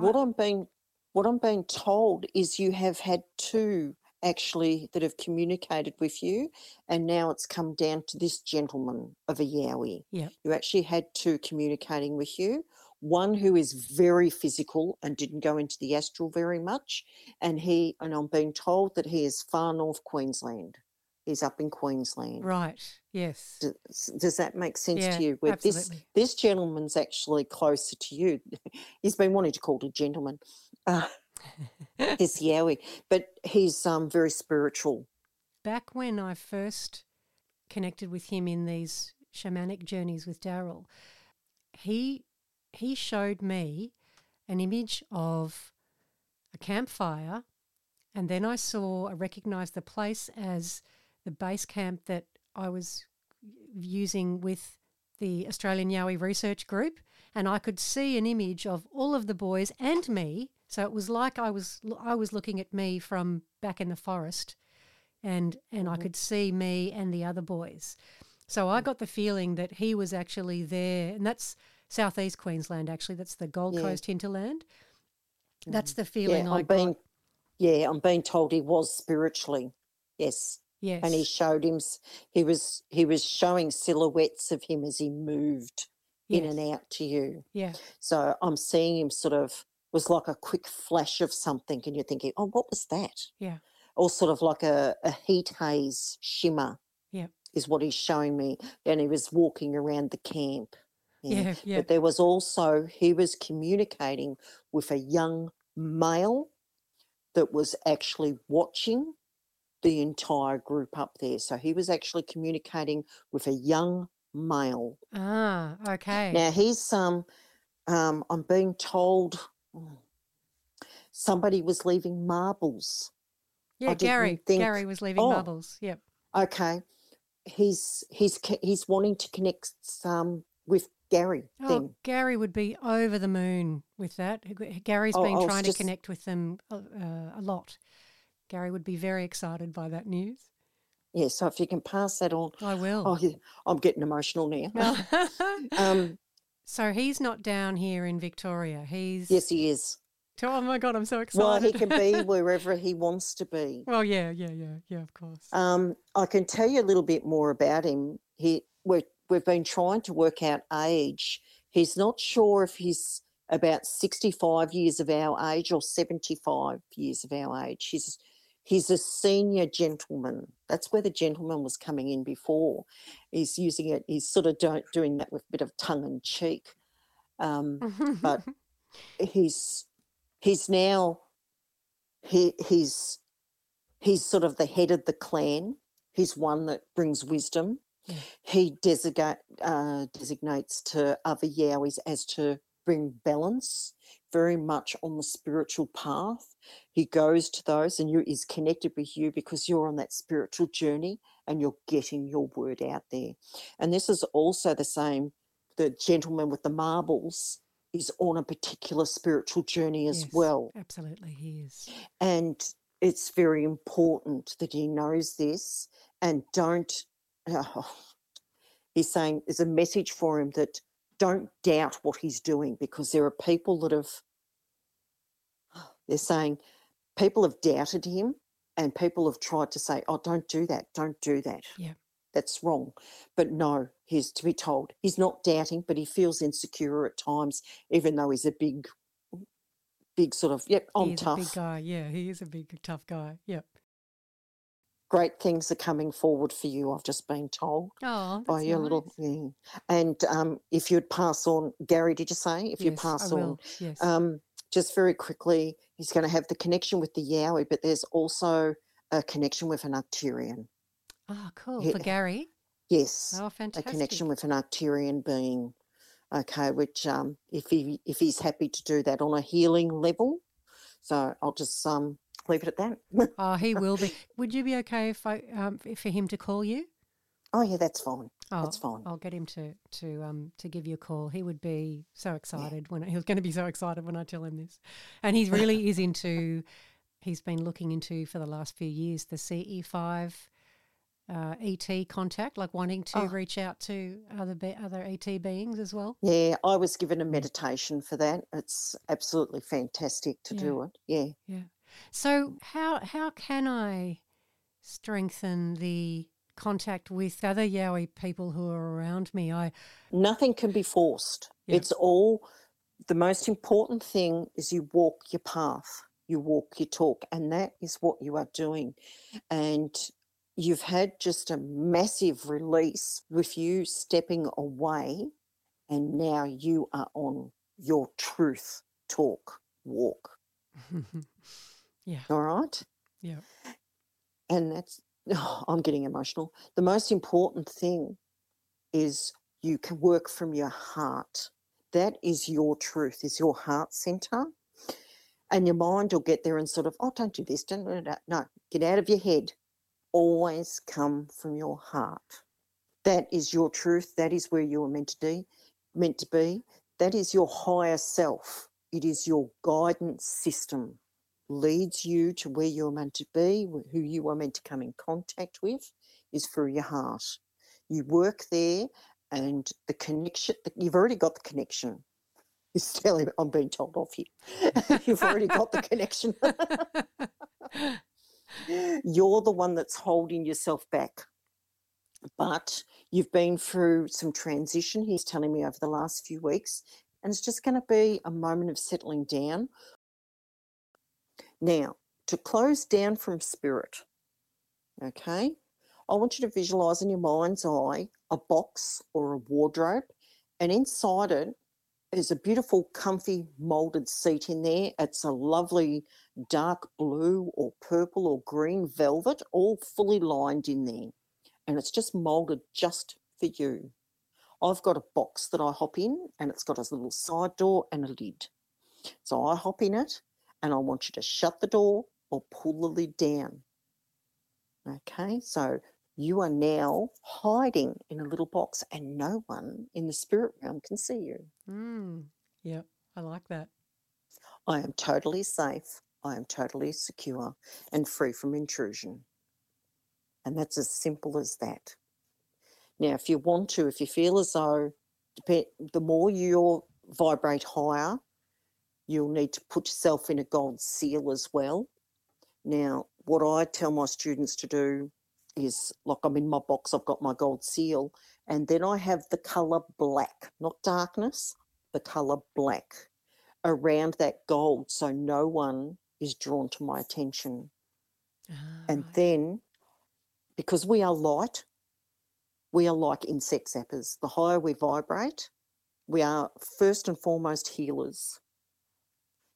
What I'm being told is you have had two actually that have communicated with you, and now it's come down to this gentleman of a Yowie. Yeah, you actually had two communicating with you. One who is very physical and didn't go into the astral very much, and I'm being told that he is far north Queensland. He's up in Queensland. Right, yes. Does that make sense to you? Where absolutely. This gentleman's actually closer to you. He's been wanting to call it a gentleman, this Yowie, but he's very spiritual. Back when I first connected with him in these shamanic journeys with Daryl, he showed me an image of a campfire, and then I recognised the place as the base camp that I was using with the Australian Yowie Research Group, and I could see an image of all of the boys and me. So it was like I was looking at me from back in the forest, and I could see me and the other boys. So I got the feeling that he was actually there, and that's southeast Queensland actually. That's the Gold Coast hinterland. That's the feeling I got. Yeah, I'm being told he was spiritually, yes. Yes. And he showed him, he was showing silhouettes of him as he moved yes. in and out to you. Yeah. So I'm seeing him sort of, was like a quick flash of something and you're thinking, oh, what was that? Yeah. Or sort of like a heat haze shimmer. Yeah. Is what he's showing me. And he was walking around the camp. Yeah. Yeah, yeah. But there was also, he was communicating with a young male that was actually watching the entire group up there. So he was actually communicating with a young male. Ah, okay. Now he's I'm being told somebody was leaving marbles. Yeah, Gary was leaving marbles. Yep. Okay. He's wanting to connect with Gary. Oh, thing. Gary would be over the moon with that. Gary's been trying to connect with them a lot. Gary would be very excited by that news. Yeah, so if you can pass that on. I will. Oh, yeah, I'm getting emotional now. So he's not down here in Victoria. Yes, he is. Oh, my God, I'm so excited. Well, he can be wherever he wants to be. Well, yeah, of course. I can tell you a little bit more about him. We've been trying to work out age. He's not sure if he's about 65 years of our age or 75 years of our age. He's a senior gentleman. That's where the gentleman was coming in before. He's using it. He's sort of doing that with a bit of tongue in cheek. But he's now sort of the head of the clan. He's one that brings wisdom. Yeah. He designates to other Yowies as to bring balance, very much on the spiritual path. He goes to those and is connected with you because you're on that spiritual journey and you're getting your word out there. And this is also the same, the gentleman with the marbles is on a particular spiritual journey as well. Absolutely, he is. And it's very important that he knows this and he's saying there's a message for him that don't doubt what he's doing because there are people they're saying people have doubted him and people have tried to say, oh, don't do that. Yeah. That's wrong. But no, he's to be told. He's not doubting, but he feels insecure at times, even though he's a big sort of, I'm tough. He's a big guy, yeah. He is a big, tough guy, yep. Great things are coming forward for you, I've just been told. Oh, that's by your nice. Little thing. And if you'd pass on, Gary, did you say? If you pass on, yes. Just very quickly, he's going to have the connection with the Yowie, but there's also a connection with an Arcturian. Oh, cool. For Gary? Yes. Oh, fantastic. A connection with an Arcturian being, okay, which if he's happy to do that on a healing level. So I'll just leave it at that. Oh, he will be. Would you be okay if I for him to call you? Oh yeah, that's fine. Oh, that's fine. I'll get him to give you a call. He would be so excited when he was going to be so excited when I tell him this, and he really is into. He's been looking into for the last few years the CE5 ET contact, like wanting to reach out to other ET beings as well. Yeah, I was given a meditation for that. It's absolutely fantastic to do it. Yeah, yeah. So how can I strengthen the contact with other Yowie people who are around me? Nothing can be forced. Yeah. It's all – the most important thing is you walk your path, you walk your talk, and that is what you are doing. And you've had just a massive release with you stepping away, and now you are on your truth, talk, walk. Yeah. All right? Yeah. And that's I'm getting emotional. The most important thing is you can work from your heart. That is your truth, is your heart centre. And your mind will get there and sort of, oh, don't do this. No, get out of your head. Always come from your heart. That is your truth. That is where you are meant to be. That is your higher self. It is your guidance system, leads you to where you're meant to be, who you are meant to come in contact with is through your heart. You work there and the connection, you've already got the connection. This is telling me I'm being told off here. You've already got the connection. You're the one that's holding yourself back. But you've been through some transition, he's telling me, over the last few weeks, and it's just going to be a moment of settling down. Now, to close down from spirit, okay, I want you to visualise in your mind's eye a box or a wardrobe, and inside it is a beautiful, comfy, moulded seat in there. It's a lovely dark blue or purple or green velvet, all fully lined in there. And it's just moulded just for you. I've got a box that I hop in, and it's got a little side door and a lid. So I hop in it, and I want you to shut the door or pull the lid down. Okay, so you are now hiding in a little box, and no one in the spirit realm can see you. Yep, I like that. I am totally safe. I am totally secure and free from intrusion. And that's as simple as that. Now, if you want to, if you feel as though the more you vibrate higher, you'll need to put yourself in a gold seal as well. Now, what I tell my students to do is, like, I'm in my box, I've got my gold seal, and then I have the colour black, not darkness, the colour black around that gold so no one is drawn to my attention. And then... because we are light, we are like insect zappers. The higher we vibrate, we are first and foremost healers.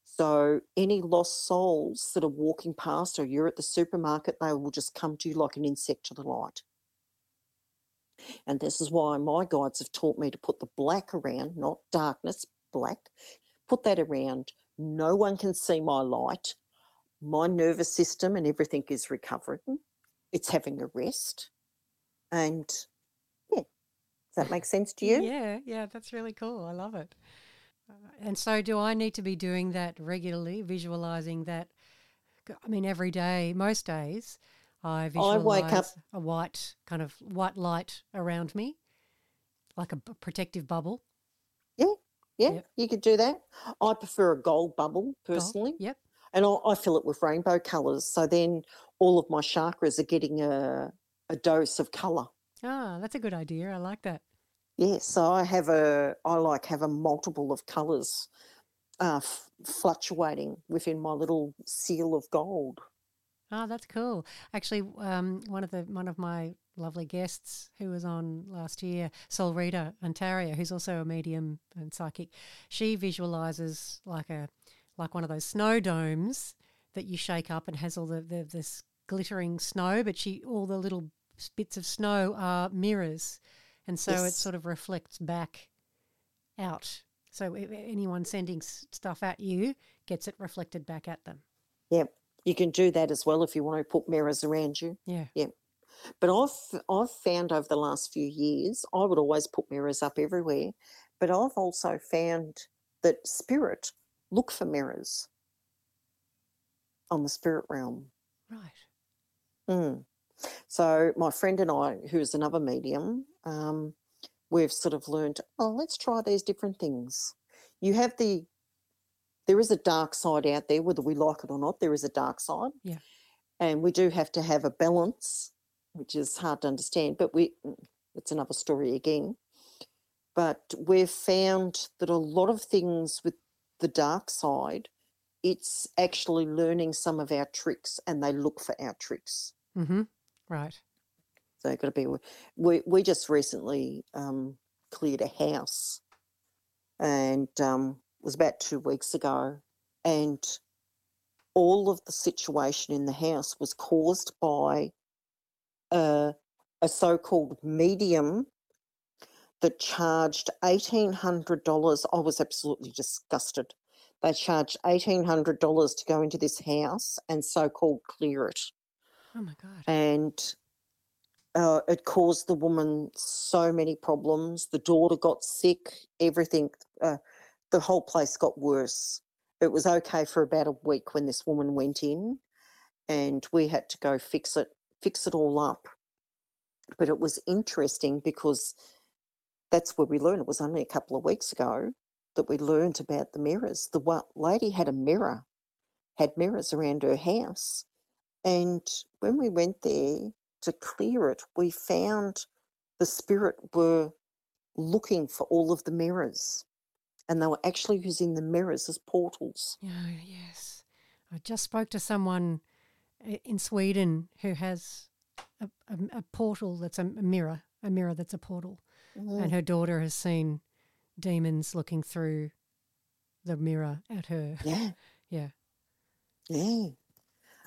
So any lost souls that are walking past, or you're at the supermarket, they will just come to you like an insect to the light. And this is why my guides have taught me to put the black around, not darkness, black. Put that around. No one can see my light. My nervous system and everything is recovering. It's having a rest, and yeah, does that make sense to you? Yeah, that's really cool. I love it. And so do I need to be doing that regularly, visualising that? I mean, every day, most days, I visualise a white, kind of white light around me, like a protective bubble. Yeah, yep. You could do that. I prefer a gold bubble personally. Gold, yep. And I fill it with rainbow colours, so then all of my chakras are getting a dose of colour. Ah, that's a good idea. I like that. Yeah, so I have a multiple of colours fluctuating within my little seal of gold. Oh, that's cool. Actually, one of my lovely guests who was on last year, Soul Rita Ontario, who's also a medium and psychic, she visualises like one of those snow domes that you shake up and has all the this glittering snow, but all the little bits of snow are mirrors, and so yes. It sort of reflects back out. So anyone sending stuff at you gets it reflected back at them. Yeah, you can do that as well if you want to put mirrors around you. Yeah. But I've found over the last few years, I would always put mirrors up everywhere, but I've also found that spirit look for mirrors on the spirit realm. Right. So my friend and I, who is another medium, we've sort of learned, let's try these different things. There is a dark side out there, whether we like it or not, there is a dark side. Yeah. And we do have to have a balance, which is hard to understand, but it's another story again. But we've found that a lot of things with the dark side, it's actually learning some of our tricks, and they look for our tricks. Mm-hmm. Right. So you've got to be aware. We just recently cleared a house, and it was about 2 weeks ago, and all of the situation in the house was caused by a so-called medium that charged $1,800. I was absolutely disgusted. They charged $1,800 to go into this house and so-called clear it. Oh, my God. And it caused the woman so many problems. The daughter got sick, everything. The whole place got worse. It was okay for about a week when this woman went in, and we had to go fix it all up. But it was interesting because that's where we learned. It was only a couple of weeks ago that we learned about the mirrors. The lady had mirrors around her house. And when we went there to clear it, we found the spirit were looking for all of the mirrors. And they were actually using the mirrors as portals. Oh, yes. I just spoke to someone in Sweden who has a portal that's a mirror that's a portal. Mm. And her daughter has seen demons looking through the mirror at her. Yeah. Yeah. Yeah.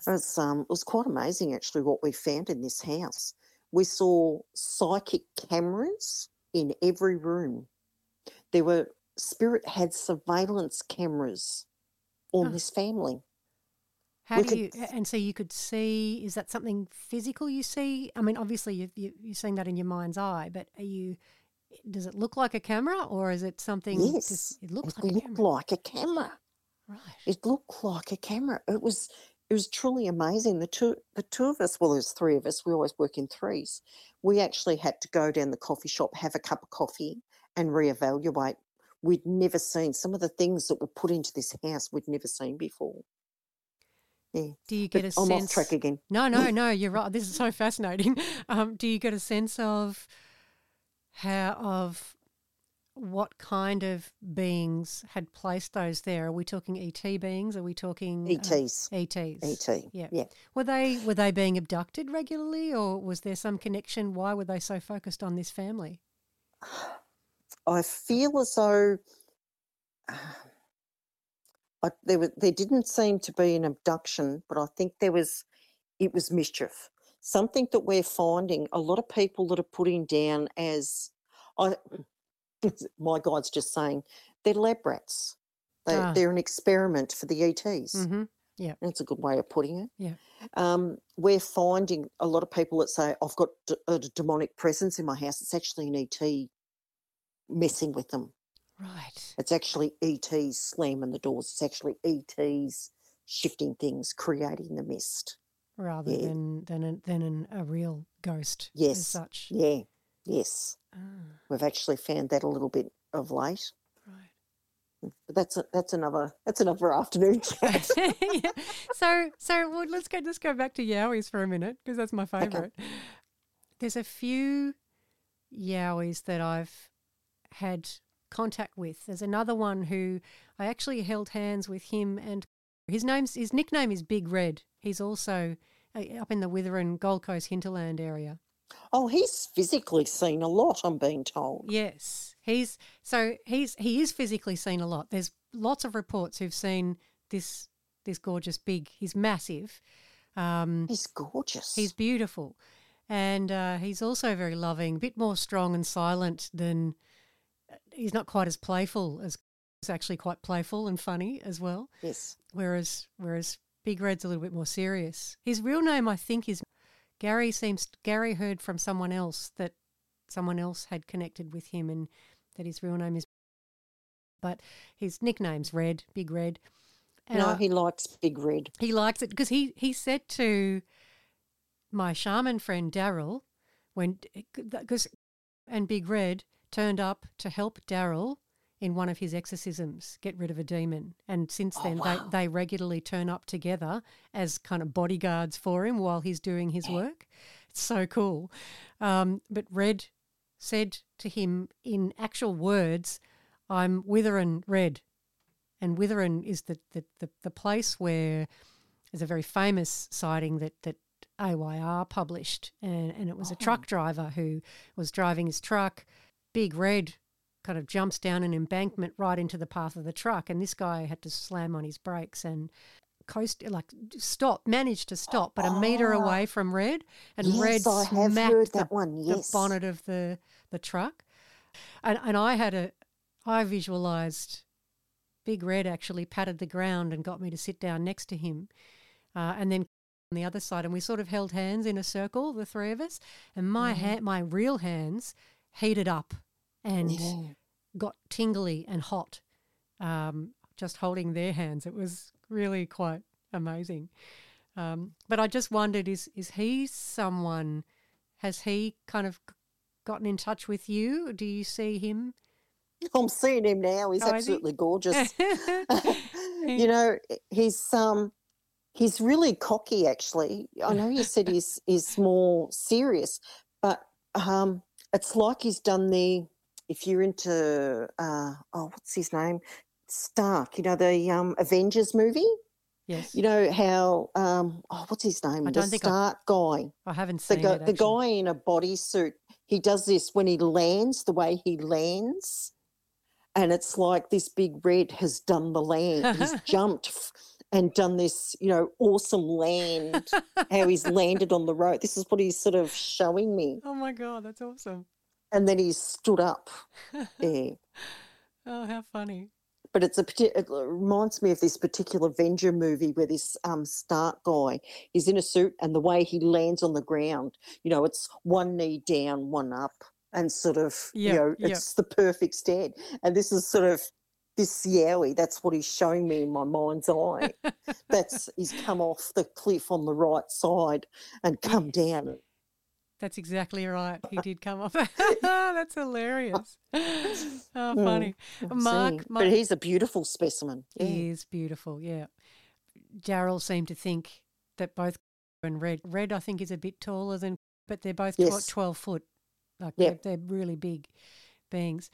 It was quite amazing, actually, what we found in this house. We saw psychic cameras in every room. There were Spirit had surveillance cameras on this family. And so you could see, is that something physical you see? I mean, obviously you're seeing that in your mind's eye, but does it look like a camera or is it something? Yes, it looked like a camera. Right. It looked like a camera. It was truly amazing. The two of us, well, there's three of us. We always work in threes. We actually had to go down the coffee shop, have a cup of coffee and reevaluate. We'd never seen some of the things that were put into this house. We'd never seen before. Yeah. Do you get a sense? I'm off track again. No. You're right. This is so fascinating. Do you get a sense of what kind of beings had placed those there? Are we talking ET beings? Are we talking ETs? ETs. ET. Yeah. Were they being abducted regularly, or was there some connection? Why were they so focused on this family? I feel as though there didn't seem to be an abduction, but I think it was mischief. Something that we're finding a lot of people that are putting down as, my guide's just saying, they're lab rats. They're an experiment for the ETs. Mm-hmm. Yeah. That's a good way of putting it. Yeah. We're finding a lot of people that say, I've got a demonic presence in my house. It's actually an ET messing with them. Right. It's actually ETs slamming the doors. It's actually ETs shifting things, creating the mist. Rather than a real ghost as such. Yeah. Yes. Oh. We've actually found that a little bit of late. Right. But that's another afternoon chat. Yeah. So well, let's go back to Yowies for a minute because that's my favourite. Okay. There's a few Yowies that I've had contact with. There's another one who I actually held hands with him, and his nickname is Big Red. He's also up in the Witherin Gold Coast hinterland area. Oh, he's physically seen a lot, I'm being told. Yes, he is physically seen a lot. There's lots of reports who've seen this gorgeous big. He's massive. He's gorgeous. He's beautiful, and he's also very loving. A bit more strong and silent than. He's not quite as playful as he's actually quite playful and funny as well. Yes. Whereas Big Red's a little bit more serious. His real name, I think, is Gary. Gary heard from someone else that someone else had connected with him and that his real name is. But his nickname's Red, Big Red. And he likes Big Red. He likes it because he said to my shaman friend Daryl and Big Red turned up to help Daryl in one of his exorcisms get rid of a demon. And since then, they regularly turn up together as kind of bodyguards for him while he's doing his work. It's so cool. But Red said to him in actual words, I'm Witherin Red. And Witherin is the place where there's a very famous sighting that AYR published. And it was a truck driver who was driving his truck. Big Red kind of jumps down an embankment right into the path of the truck, and this guy had to slam on his brakes and managed to stop, but a metre away from Red, and Red smacked the bonnet of the truck. And I visualised Big Red actually patted the ground and got me to sit down next to him, and then on the other side, and we sort of held hands in a circle, the three of us, and my real hands heated up and got tingly and hot just holding their hands. It was really quite amazing. But I just wondered, is he someone, has he kind of gotten in touch with you? Do you see him I'm seeing him now. He's absolutely gorgeous. You know, he's really cocky, actually. I know you said he's more serious, but it's like he's done the, if you're into, what's his name? Stark, you know, the Avengers movie. Yes. You know how, what's his name? The Stark guy. I haven't seen it, actually. The guy in a bodysuit, he does this when he lands, the way he lands. And it's like this big red has done the land. He's jumped and done this, you know, awesome land, how he's landed on the road. This is what he's sort of showing me. Oh, my God, that's awesome. And then he's stood up there. Oh, how funny. But it reminds me of this particular Avenger movie where this Stark guy is in a suit and the way he lands on the ground, you know, it's one knee down, one up. And sort of, it's the perfect stand. And this is sort of this Yowie. That's what he's showing me in my mind's eye. He's come off the cliff on the right side and come down. That's exactly right. He did come off. That's hilarious. Oh, funny. Mark, but he's a beautiful specimen. Yeah. He is beautiful, yeah. Daryl seemed to think that both and Red I think is a bit taller than, but they're both 12 foot. Like they're really big beings.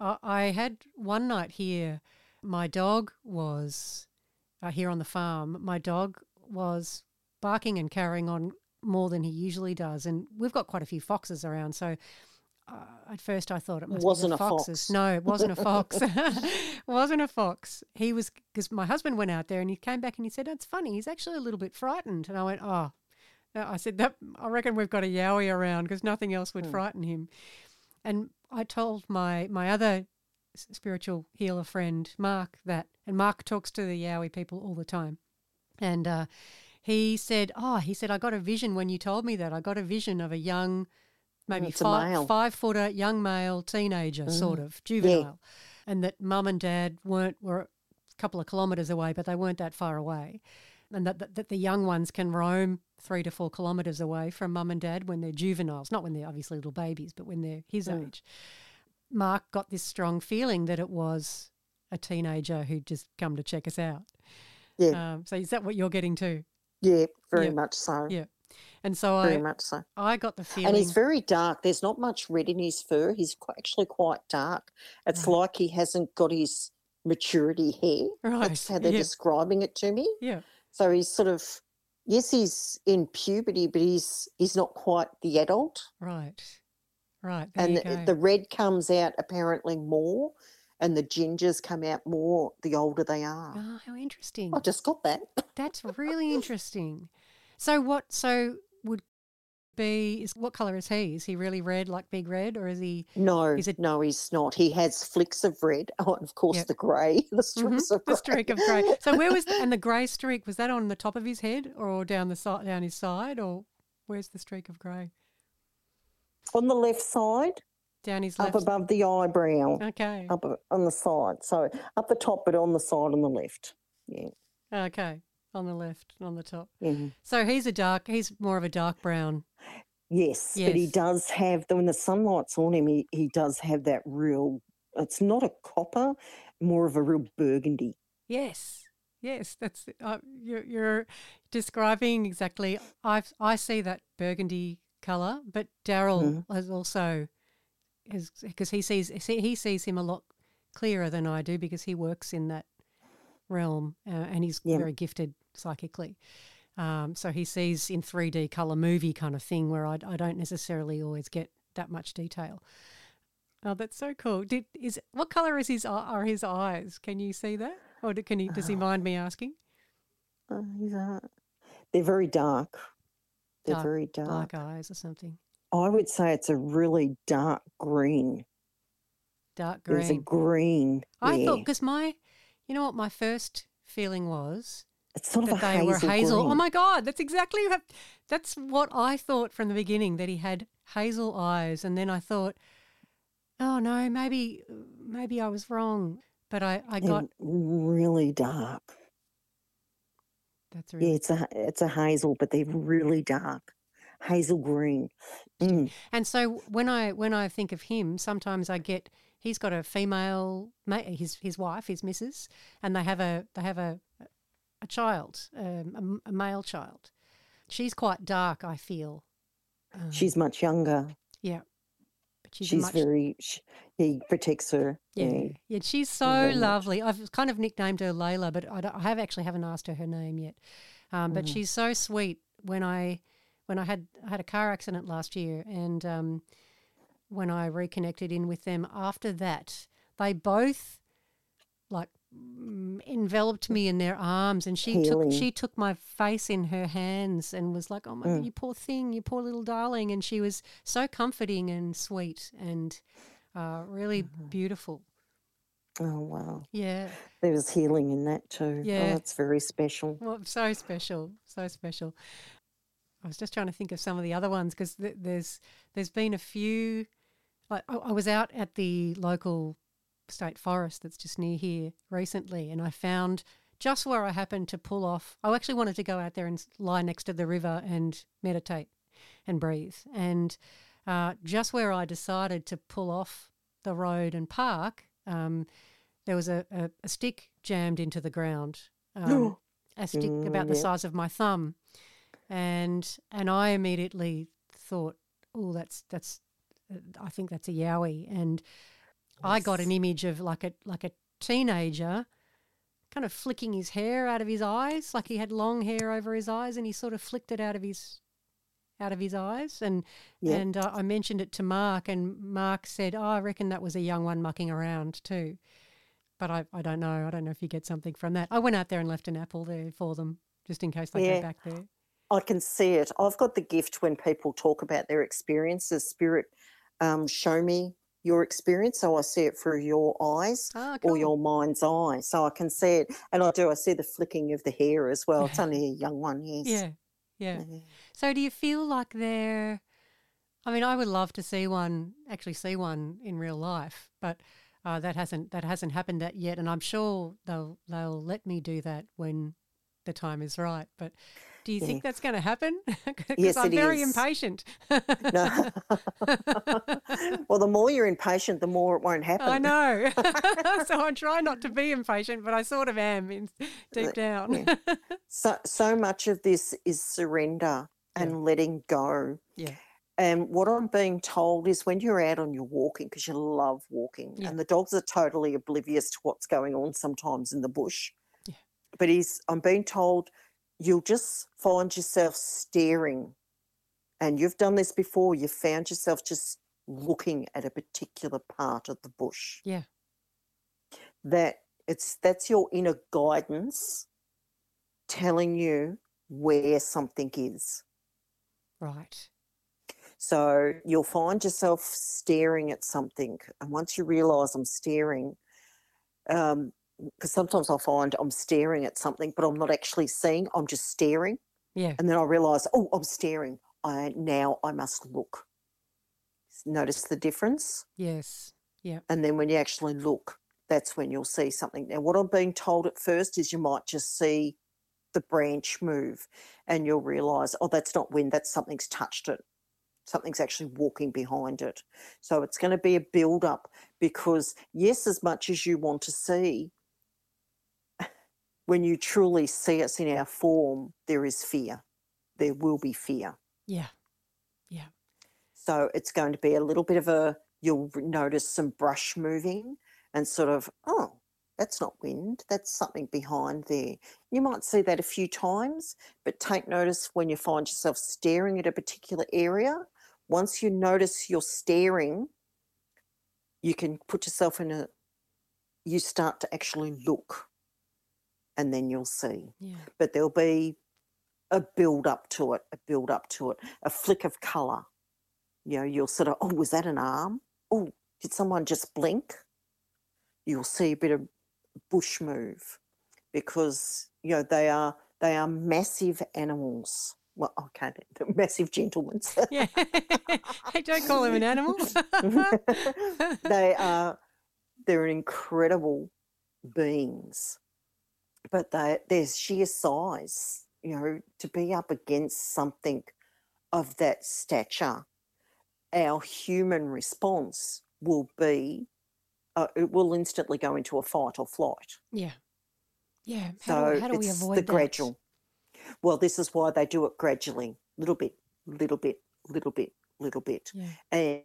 I had one night here, my dog was, here on the farm, my dog was barking and carrying on more than he usually does. And we've got quite a few foxes around. So at first I thought it wasn't a fox. No, it wasn't a fox. He was, because my husband went out there and he came back and he said, "That's funny, he's actually a little bit frightened." And I went, "Oh." I said, "That, I reckon we've got a Yowie around because nothing else would frighten him." And I told my other spiritual healer friend, Mark, that, and Mark talks to the Yowie people all the time. And he said, "I got a vision when you told me that. I got a vision of a young, maybe five-footer young male teenager, sort of, juvenile, and that mum and dad were a couple of kilometres away, but they weren't that far away. And that the young ones can roam 3 to 4 kilometres away from mum and dad when they're juveniles, not when they're obviously little babies, but when they're his age." Mark got this strong feeling that it was a teenager who'd just come to check us out. Yeah. So is that what you're getting to? Yeah, very much so. Yeah. And so I got the feeling. And he's very dark. There's not much red in his fur. He's actually quite dark. It's like he hasn't got his maturity hair. Right. That's how they're describing it to me. Yeah. So he's sort of, yes, he's in puberty, but he's not quite the adult. Right. And the red comes out apparently more and the gingers come out more the older they are. Oh, how interesting. I just got that. That's really interesting. What colour is he? Is he really red like Big Red or is he? No, he's not. He has flicks of red. Oh, and of course the grey, the streaks of grey. The streak of grey. So where was the grey streak? Was that on the top of his head or down his side, or where's the streak of grey? On the left side. Down his left. Up above the eyebrow. Okay. Up on the side. So up the top but on the side on the left. Yeah. Okay. On the left and on the top. Mm-hmm. So he's more of a dark brown. Yes, but he does have, when the sunlight's on him, he does have that real, it's not a copper, more of a real burgundy. Yes, that's, you're describing exactly, I see that burgundy colour, but Daryl has also, because he sees him a lot clearer than I do because he works in that realm and he's very gifted psychically, so he sees in 3D colour movie kind of thing where I don't necessarily always get that much detail. Oh, that's so cool. What colour is his eyes? Can you see that, or does he mind me asking? They're very dark. Dark eyes or something. I would say it's a really dark green. Dark green. There's a green. I thought because you know what my first feeling was? It's sort of they were hazel. Green. Oh, my God, that's exactly what I thought from the beginning, that he had hazel eyes. And then I thought, oh, no, maybe I was wrong. But I got really dark. That's really it's a hazel, but they're really dark, hazel green. Mm. And so when I think of him, sometimes I get He's got a female, his wife, his missus, and they have a child, a male child. She's quite dark, I feel. She's much younger. Yeah. He protects her. Yeah, she's so lovely. I've kind of nicknamed her Layla, but I haven't asked her name yet. But she's so sweet. When I had a car accident last year, and when I reconnected in with them after that, they both enveloped me in their arms, and she took my face in her hands and was like, oh my God, you poor thing, you poor little darling. And she was so comforting and sweet and really beautiful. Oh wow. Yeah, there was healing in that too. Yeah, oh, that's very special. Well, so special. I was just trying to think of some of the other ones, because there's been a few. I was out at the local state forest that's just near here recently, and I found just where I happened to pull off. I actually wanted to go out there and lie next to the river and meditate and breathe, and just where I decided to pull off the road and park, there was a stick jammed into the ground, a stick about the size of my thumb, and I immediately thought, oh, that's I think that's a yowie. And I got an image of like a teenager kind of flicking his hair out of his eyes, like he had long hair over his eyes, and he sort of flicked it out of his eyes. And I mentioned it to Mark, and Mark said, oh, I reckon that was a young one mucking around too. But I don't know. I don't know if you get something from that. I went out there and left an apple there for them, just in case they go back there. I can see it. I've got the gift when people talk about their experiences. Spirit, show me your experience, so I see it through your eyes or your mind's eye, so I can see it. And I see the flicking of the hair as well. It's only a young one, yes. Yeah. So do you feel like I would love to see one in real life, but that hasn't happened that yet, and I'm sure they'll let me do that when the time is right. But do you think that's going to happen? Because yes, I'm very impatient. No. Well, the more you're impatient, the more it won't happen. I know. So I try not to be impatient, but I sort of am deep down. Yeah. So much of this is surrender and letting go. Yeah. And what I'm being told is when you're out on your walking, because you love walking, and the dogs are totally oblivious to what's going on sometimes in the bush. Yeah. But I'm being told, you'll just find yourself staring, and you've done this before. You found yourself just looking at a particular part of the bush. Yeah. That's your inner guidance telling you where something is. Right. So you'll find yourself staring at something, and once you realise I'm staring, because sometimes I find I'm staring at something, but I'm not actually seeing, I'm just staring. Yeah. And then I realise, oh, I'm staring. Now I must look. Notice the difference? Yes. Yeah. And then when you actually look, that's when you'll see something. Now, what I'm being told at first is you might just see the branch move, and you'll realise, oh, that's not wind, that's something's touched it. Something's actually walking behind it. So it's going to be a build-up, because, yes, as much as you want to see, when you truly see us in our form, there is fear. There will be fear. Yeah, yeah. So it's going to be a little bit of you'll notice some brush moving and sort of, oh, that's not wind, that's something behind there. You might see that a few times, but take notice when you find yourself staring at a particular area. Once you notice you're staring, you can put yourself you start to actually look. And then you'll see. Yeah. But there'll be a build up to it, a flick of colour. You know, you'll sort of, oh, was that an arm? Oh, did someone just blink? You'll see a bit of bush move, because, you know, they are massive animals. Well, okay, they're massive gentlemen. Yeah. Hey, don't call them an animal. They're incredible beings. But their sheer size, you know, to be up against something of that stature, our human response will be it will instantly go into a fight or flight. Yeah. Yeah. How do we avoid that? Gradual. Well, this is why they do it gradually, little bit, little bit, little bit, little bit. Yeah. And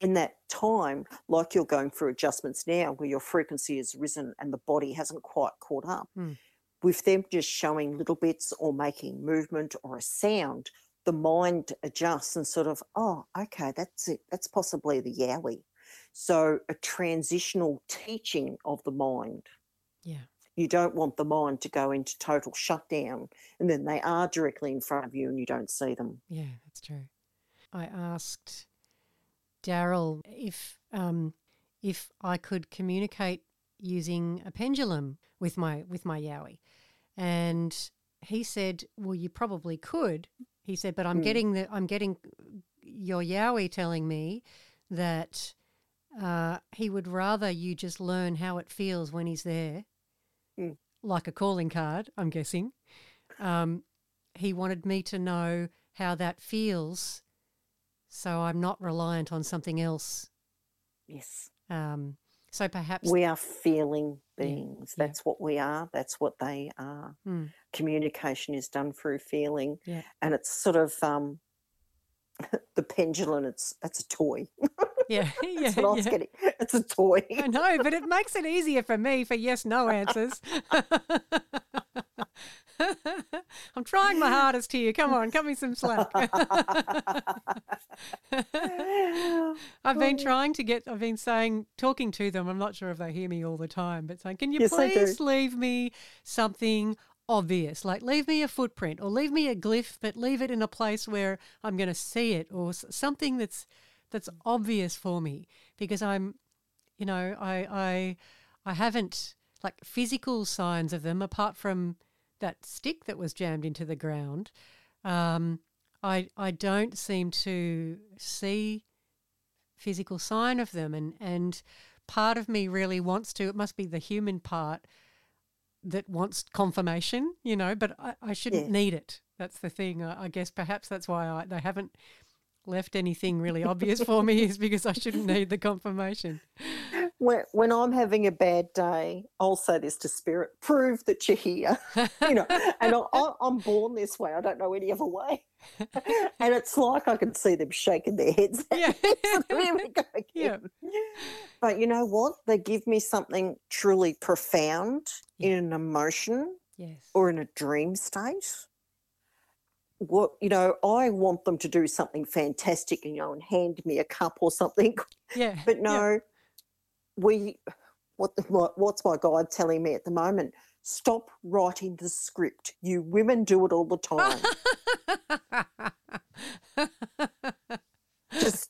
in that time, like you're going through adjustments now where your frequency has risen and the body hasn't quite caught up, with them just showing little bits or making movement or a sound, the mind adjusts and sort of, oh, okay, that's it. That's possibly the Yowie. So a transitional teaching of the mind. Yeah. You don't want the mind to go into total shutdown and then they are directly in front of you and you don't see them. Yeah, that's true. I asked Daryl if I could communicate using a pendulum with my Yowie, and he said, "Well, you probably could." He said, "But I'm getting your Yowie telling me that he would rather you just learn how it feels when he's there." Like a calling card, I'm guessing. He wanted me to know how that feels so I'm not reliant on something else. Yes. So perhaps... we are feeling beings. Yeah. That's what we are. That's what they are. Mm. Communication is done through feeling. Yeah. And it's sort of the pendulum, that's a toy. Yeah, yeah, that's what I was getting. It's a toy. I know, but it makes it easier for me for yes/no answers. I'm trying my hardest here. Come on, cut me some slack. I've been talking to them. I'm not sure if they hear me all the time, but saying, "Can you please leave me something obvious? Like leave me a footprint or leave me a glyph, but leave it in a place where I'm going to see it or something that's obvious for me," because I'm, you know, I haven't like physical signs of them apart from that stick that was jammed into the ground. I don't seem to see physical sign of them, and part of me really wants to. It must be the human part that wants confirmation, you know. But I shouldn't need it. That's the thing. I guess perhaps that's why they haven't left anything really obvious for me, is because I shouldn't need the confirmation. When I'm having a bad day, I'll say this to Spirit: prove that you're here. You know, and I'm born this way. I don't know any other way. And it's like I can see them shaking their heads. Yeah. So there we go again. Yeah. But you know what? They give me something truly profound in an emotion or in a dream state. What, you know, I want them to do something fantastic, you know, and hand me a cup or something. Yeah. But no, what's my guide telling me at the moment? Stop writing the script. You women do it all the time. Just,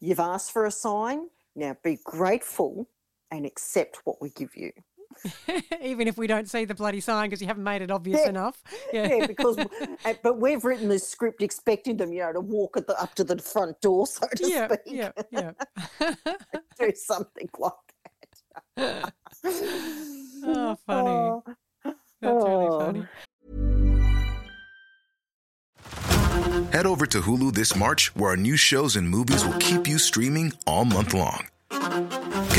you've asked for a sign. Now be grateful and accept what we give you. Even if we don't see the bloody sign because you haven't made it obvious enough. Yeah. But we've written this script expecting them, you know, to walk up to the front door, so to speak. Yeah, yeah, yeah. Do something like that. Oh, funny. That's really funny. Head over to Hulu this March, where our new shows and movies will keep you streaming all month long.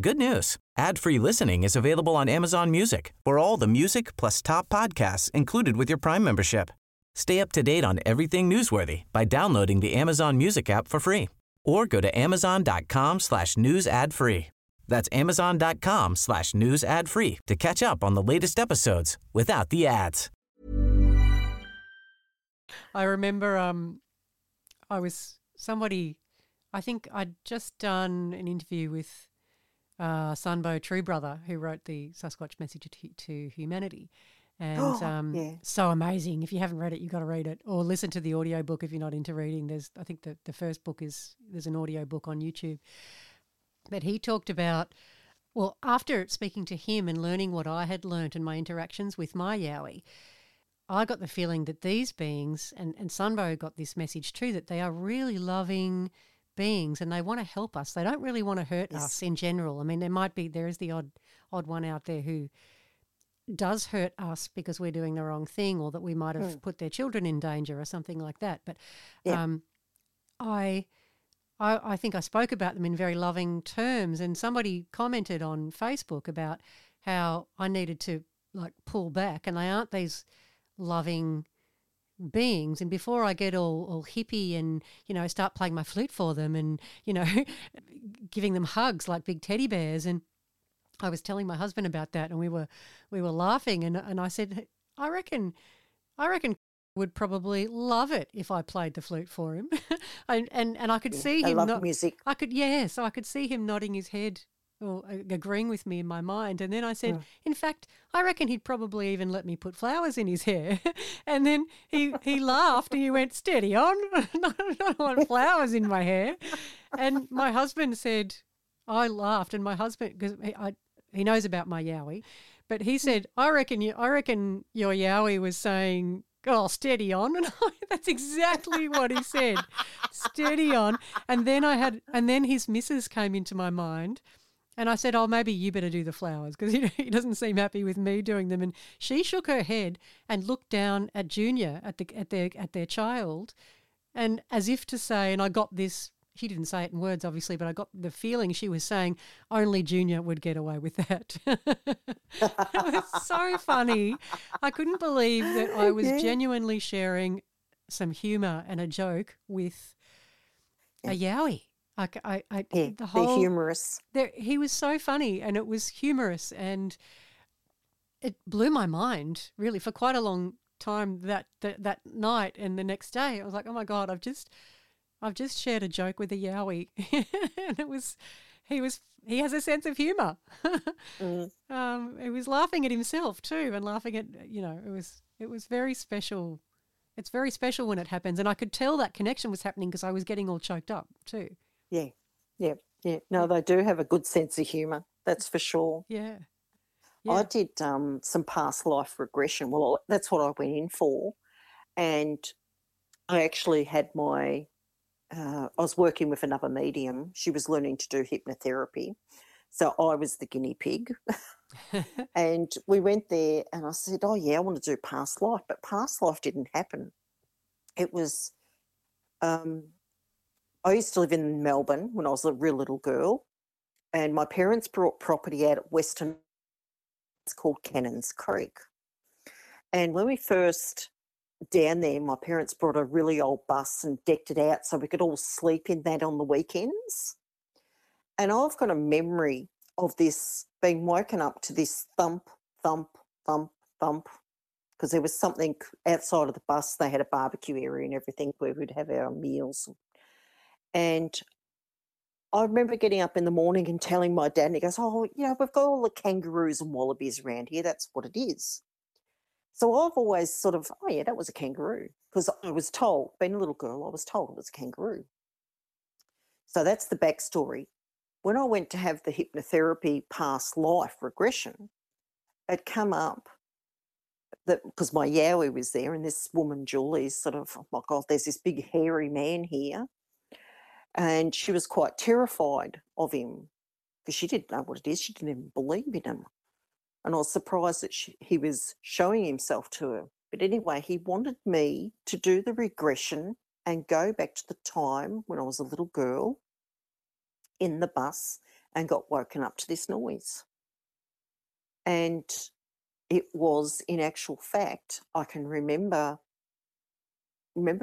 Good news. Ad-free listening is available on Amazon Music for all the music plus top podcasts included with your Prime membership. Stay up to date on everything newsworthy by downloading the Amazon Music app for free or go to amazon.com/news-ad-free. That's amazon.com/news-ad-free to catch up on the latest episodes without the ads. I remember I think I'd just done an interview with Sunbo True Brother, who wrote the Sasquatch Message to Humanity, and so amazing. If you haven't read it, you've got to read it or listen to the audiobook if you're not into reading. I think the first book there's an audiobook on YouTube. But he talked about Well, after speaking to him and learning what I had learnt in my interactions with my Yowie, I got the feeling that these beings, and Sunbo got this message too, that they are really loving beings and they want to help us. They don't really want to hurt us in general. I mean, there is the odd one out there who does hurt us because we're doing the wrong thing, or that we might have put their children in danger or something like that. But I think I spoke about them in very loving terms, and somebody commented on Facebook about how I needed to like pull back, and they aren't these loving beings. And before I get all hippie and, you know, start playing my flute for them and, you know, giving them hugs like big teddy bears. And I was telling my husband about that, and we were laughing, and I said, I reckon would probably love it if I played the flute for him. and I could see him. I love music. I could see him nodding his head or agreeing with me in my mind. And then I said, in fact, I reckon he'd probably even let me put flowers in his hair. And then he laughed and he went, steady on, I don't want flowers in my hair. And my husband said, I laughed, and my husband, because he knows about my Yowie, but he said, I reckon your Yowie was saying, oh, steady on. And that's exactly what he said, steady on. And then then his missus came into my mind, and I said, oh, maybe you better do the flowers, because he doesn't seem happy with me doing them. And she shook her head and looked down at Junior, at their child, and as if to say, and I got this. She didn't say it in words, obviously, but I got the feeling she was saying only Junior would get away with that. It was so funny. I couldn't believe that I was genuinely sharing some humour and a joke with a Yowie. They're humorous. He was so funny, and it was humorous, and it blew my mind, really, for quite a long time that night and the next day. I was like, oh, my God, I've just shared a joke with a Yowie, and he has a sense of humour. He was laughing at himself too, and laughing at, you know, it was very special. It's very special when it happens, and I could tell that connection was happening because I was getting all choked up too. Yeah. No, they do have a good sense of humour. That's for sure. Yeah. I did some past life regression. Well, that's what I went in for, and I actually had I was working with another medium. She was learning to do hypnotherapy. So I was the guinea pig. And we went there, and I said, oh, yeah, I want to do past life. But past life didn't happen. It was I used to live in Melbourne when I was a real little girl, and my parents brought property out at Western. It's called Cannons Creek. And when we first down there, my parents brought a really old bus and decked it out so we could all sleep in that on the weekends. And I've got a memory of this being woken up to this thump, thump, thump, thump, because there was something outside of the bus. They had a barbecue area and everything where we'd have our meals. And I remember getting up in the morning and telling my dad, and he goes, oh, you know, we've got all the kangaroos and wallabies around here. That's what it is. So I've always sort of, oh, yeah, that was a kangaroo, because I was told, being a little girl, I was told it was a kangaroo. So that's the backstory. When I went to have the hypnotherapy past life regression, it come up that, because my Yowie was there, and this woman, Julie, sort of, oh, my God, there's this big hairy man here. And she was quite terrified of him because she didn't know what it is. She didn't even believe in him. And I was surprised that he was showing himself to her. But anyway, he wanted me to do the regression and go back to the time when I was a little girl in the bus and got woken up to this noise. And it was, in actual fact, I can remember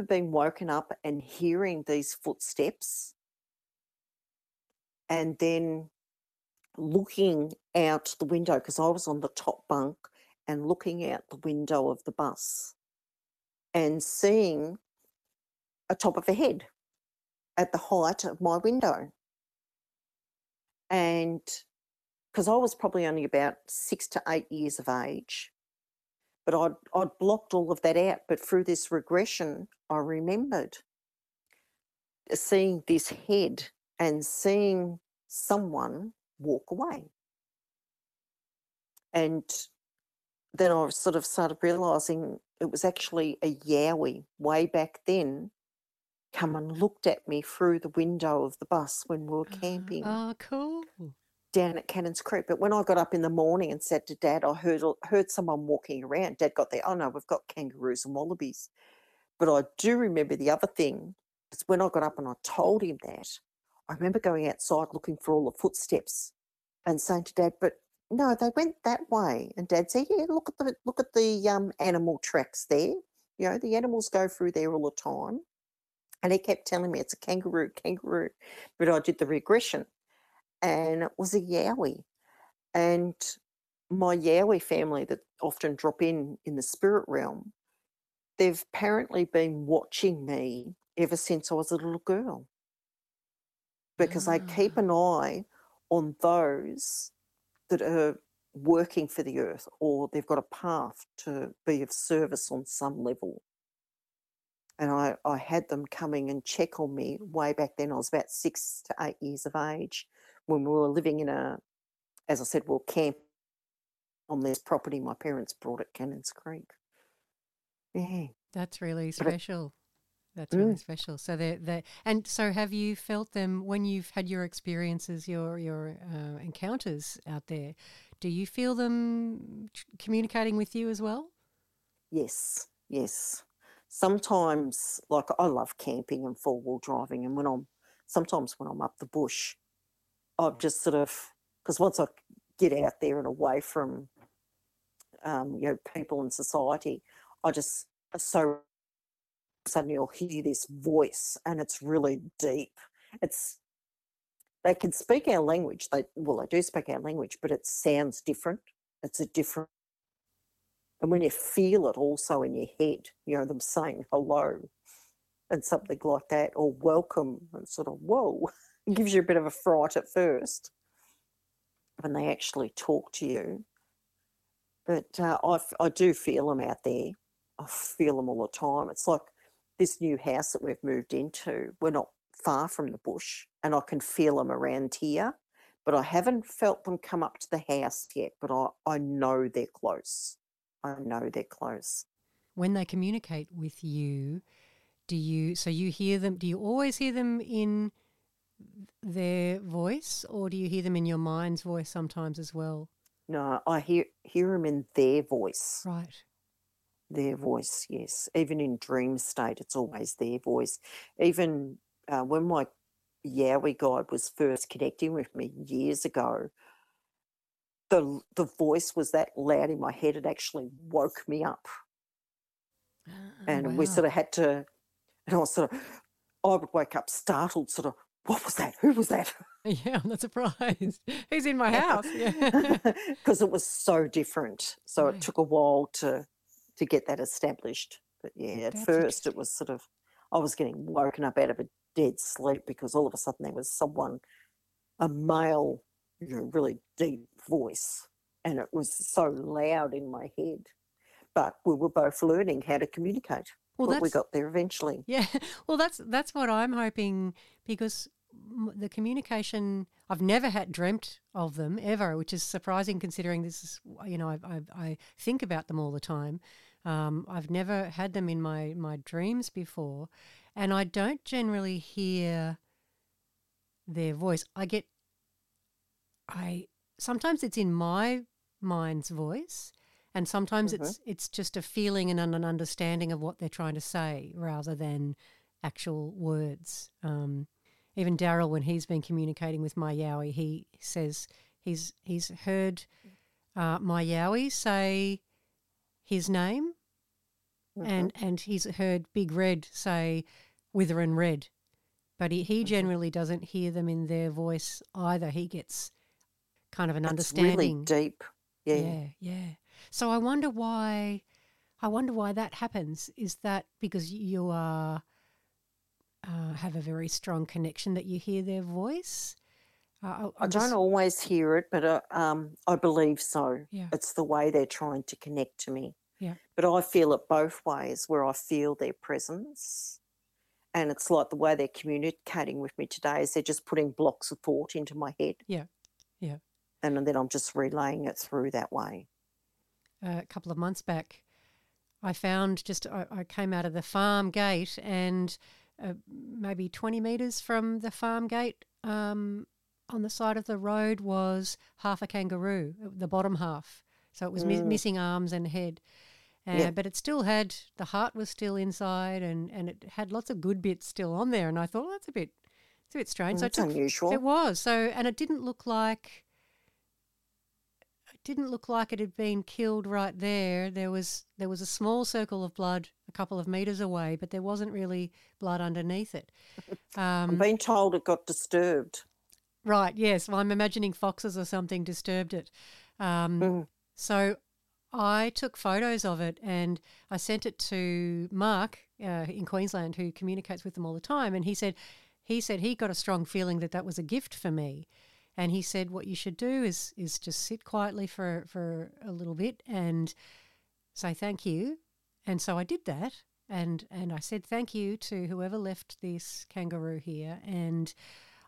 being woken up and hearing these footsteps, and then looking out the window, because I was on the top bunk, and looking out the window of the bus and seeing a top of a head at the height of my window. And because I was probably only about 6 to 8 years of age, but I'd blocked all of that out. But through this regression, I remembered seeing this head and seeing someone walk away And then I sort of started realising it was actually a Yowie way back then come and looked at me through the window of the bus when we were camping. Oh, cool. Down at Cannons Creek. But when I got up in the morning and said to Dad, I heard someone walking around. Dad got there, oh, no, we've got kangaroos and wallabies. But I do remember the other thing is when I got up and I told him that, I remember going outside looking for all the footsteps and saying to Dad, but no, they went that way. And Dad said, yeah, look at the animal tracks there. You know, the animals go through there all the time. And he kept telling me it's a kangaroo. But I did the regression and it was a Yowie. And my Yowie family that often drop in the spirit realm, they've apparently been watching me ever since I was a little girl because they keep an eye on those that are working for the earth or they've got a path to be of service on some level. And I had them coming and check on me way back then. I was about 6 to 8 years of age when we were living in as I said, we were camping on this property my parents bought at Cannons Creek. Yeah. That's really special. That's really special. So and so have you felt them when you've had your experiences, your encounters out there? Do you feel them communicating with you as well? Yes. Sometimes, like, I love camping and four-wheel driving, and when I'm up the bush, I've just sort of, because once I get out there and away from, people and society, I just, so suddenly I'll hear this voice and it's really deep. They can speak our language. They do speak our language, but it sounds different. It's a different. And when you feel it also in your head, you know, them saying hello and something like that or welcome and sort of, whoa, it gives you a bit of a fright at first when they actually talk to you. But I do feel them out there. I feel them all the time. It's like this new house that we've moved into. We're not far from the bush and I can feel them around here, but I haven't felt them come up to the house yet, but I know they're close. When they communicate with you, do you hear them, do you always hear them in their voice or do you hear them in your mind's voice sometimes as well? No, I hear them in their voice. Right. Their voice, yes. Even in dream state, it's always their voice. Even when my Yowie guide was first connecting with me years ago, the voice was that loud in my head, it actually woke me up. We sort of had to, and I was sort of, I would wake up startled, sort of, what was that? Who was that? Yeah, I'm not surprised. Who's in my house? Yeah, because it was so different. So It took a while to get that established. But yeah, at first it was sort of, I was getting woken up out of a dead sleep because all of a sudden there was someone, a male, really deep voice, and it was so loud in my head. But we were both learning how to communicate. Well, we got there eventually. Yeah, well, that's what I'm hoping, because the communication, I've never dreamt of them ever, which is surprising considering this is, I think about them all the time. I've never had them in my dreams before, and I don't generally hear their voice. Sometimes it's in my mind's voice and sometimes it's just a feeling and an understanding of what they're trying to say rather than actual words. Even Daryl, when he's been communicating with my Yowie, he says he's heard my Yowie say his name and he's heard Big Red say Witherin Red, but he generally doesn't hear them in their voice either. He gets kind of an understanding. It's really deep. Yeah. So I wonder why that happens. Is that because you are have a very strong connection that you hear their voice? I don't always hear it, but I believe so. Yeah. It's the way they're trying to connect to me. Yeah. But I feel it both ways, where I feel their presence. And it's like the way they're communicating with me today is they're just putting blocks of thought into my head. Yeah. and then I'm just relaying it through that way. A couple of months back, I found I came out of the farm gate and maybe 20 metres from the farm gate on the side of the road was half a kangaroo, the bottom half. So it was missing arms and head. But it still had, the heart was still inside and it had lots of good bits still on there. And I thought, it's a bit strange. That's unusual. It was. And it didn't look like it had been killed right there. There was a small circle of blood a couple of metres away, but there wasn't really blood underneath it. I'm being told it got disturbed. Right, yes. Well, I'm imagining foxes or something disturbed it. So I took photos of it and I sent it to Mark in Queensland, who communicates with them all the time, and he said he got a strong feeling that was a gift for me. And he said, what you should do is just sit quietly for a little bit and say thank you. And so I did that, and I said thank you to whoever left this kangaroo here. And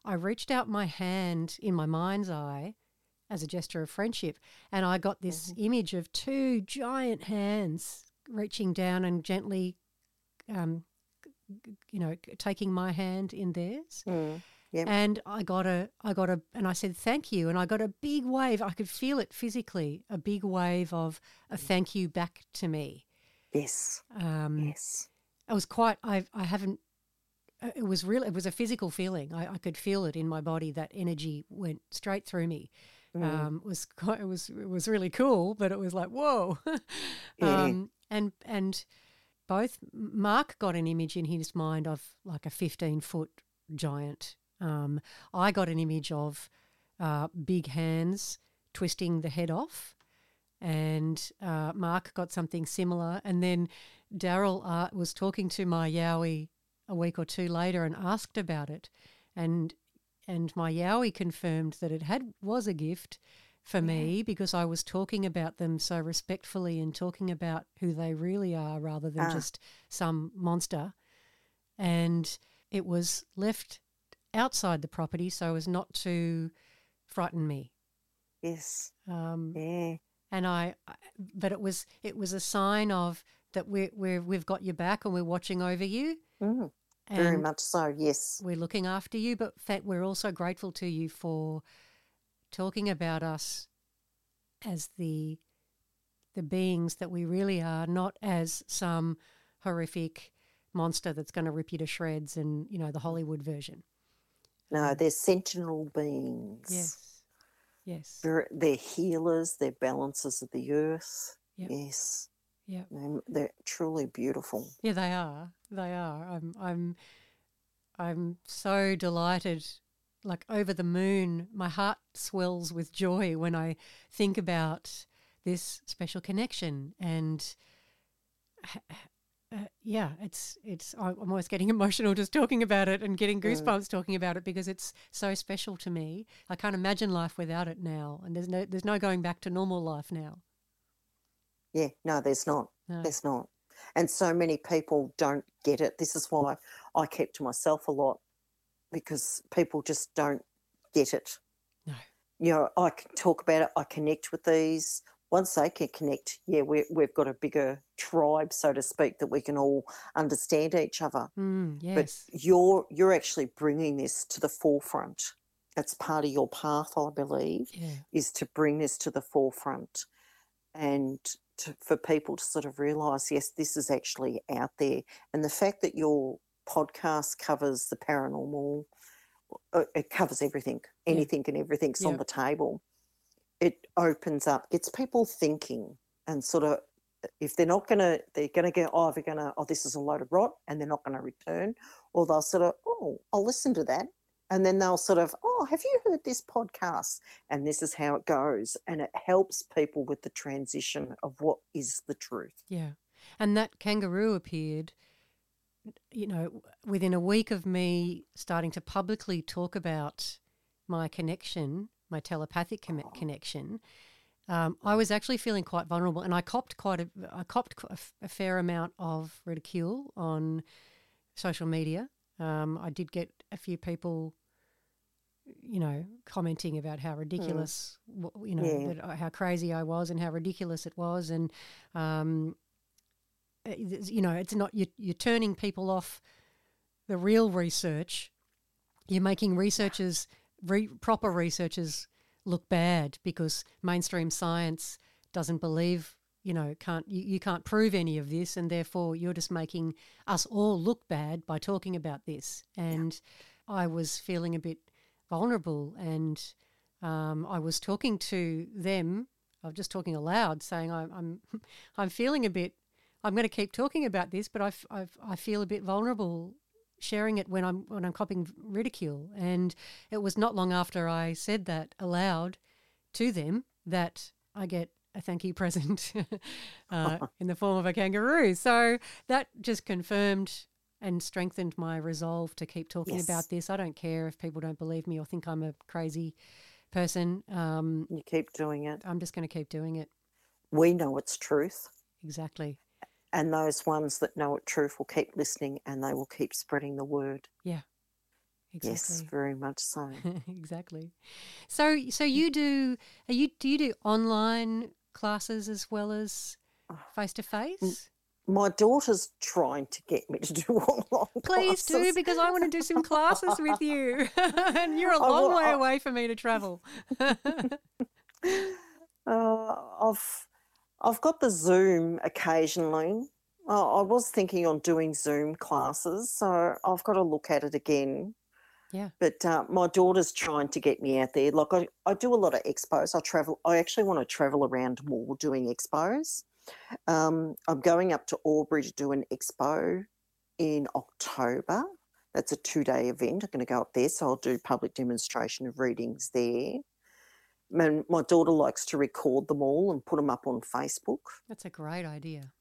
I reached out my hand in my mind's eye as a gesture of friendship, and I got this image of two giant hands reaching down and gently, taking my hand in theirs. Yep. And I got a, and I said thank you, and I got a big wave. I could feel it physically, a big wave of a thank you back to me. Yes. Yes. It was quite. I haven't. It was really. It was a physical feeling. I could feel it in my body. That energy went straight through me. It was really cool, but it was like whoa. And both Mark got an image in his mind of like a 15-foot giant. I got an image of big hands twisting the head off, and Mark got something similar. And then Daryl was talking to my Yowie a week or two later and asked about it, and my Yowie confirmed that it was a gift for me because I was talking about them so respectfully and talking about who they really are rather than just some monster. And it was left outside the property so as not to frighten me. Yes. And but it was a sign of that we've got your back and we're watching over you. Very much so, yes. We're looking after you, but we're also grateful to you for talking about us as the beings that we really are, not as some horrific monster that's going to rip you to shreds and, the Hollywood version. No, they're sentinel beings. Yes. They're healers, they're balancers of the earth. Yep. Yes. Yeah. They're truly beautiful. Yeah, they are. They are. I'm so delighted, like over the moon. My heart swells with joy when I think about this special connection and I'm almost getting emotional just talking about it and getting goosebumps talking about it because it's so special to me. I can't imagine life without it now, and there's no going back to normal life now. Yeah, no, there's not. No. There's not. And so many people don't get it. This is why I kept to myself a lot, because people just don't get it. No. I can talk about it. I connect with these. Once they can connect, we've got a bigger tribe, so to speak, that we can all understand each other. Yes. But you're actually bringing this to the forefront. That's part of your path, I believe, is to bring this to the forefront and for people to sort of realise, yes, this is actually out there. And the fact that your podcast covers the paranormal, it covers everything, anything and everything's on the table. It opens up, gets people thinking, and sort of if they're not going to, they're going to go, this is a load of rot, and they're not going to return, or they'll sort of, I'll listen to that, and then they'll sort of, have you heard this podcast? And this is how it goes, and it helps people with the transition of what is the truth. Yeah, and that kangaroo appeared, within a week of me starting to publicly talk about my connection. My telepathic connection, I was actually feeling quite vulnerable, and I copped a fair amount of ridicule on social media. I did get a few people you know, commenting about how ridiculous, you know, that, how crazy I was and how ridiculous it was. And, you know, it's not, you're turning people off the real research. You're making researchers, proper researchers look bad because mainstream science doesn't believe, you know, you can't prove any of this, and therefore you're just making us all look bad by talking about this. And I was feeling a bit vulnerable, and I was talking to them. I was just talking aloud, saying I'm feeling a bit. I'm going to keep talking about this, but I feel a bit vulnerable sharing it when I'm copying ridicule. And it was not long after I said that aloud to them that I get a thank you present in the form of a kangaroo. So that just confirmed and strengthened my resolve to keep talking about this. I don't care if people don't believe me or think I'm a crazy person. You keep doing it. I'm just going to keep doing it. We know it's truth. Exactly. And those ones that know it's truth will keep listening, and they will keep spreading the word. Yeah. Exactly. Yes, very much so. Exactly. So you do, do you do online classes as well as face-to-face? My daughter's trying to get me to do online classes. Please do, because I want to do some classes with you. And you're a long way away for me to travel. I've got the Zoom occasionally. I was thinking on doing Zoom classes, so I've got to look at it again. Yeah. But my daughter's trying to get me out there. Like I do a lot of expos. I actually want to travel around more doing expos. I'm going up to Albury to do an expo in October. That's a 2-day event. I'm going to go up there, so I'll do public demonstration of readings there. And my daughter likes to record them all and put them up on Facebook. That's a great idea.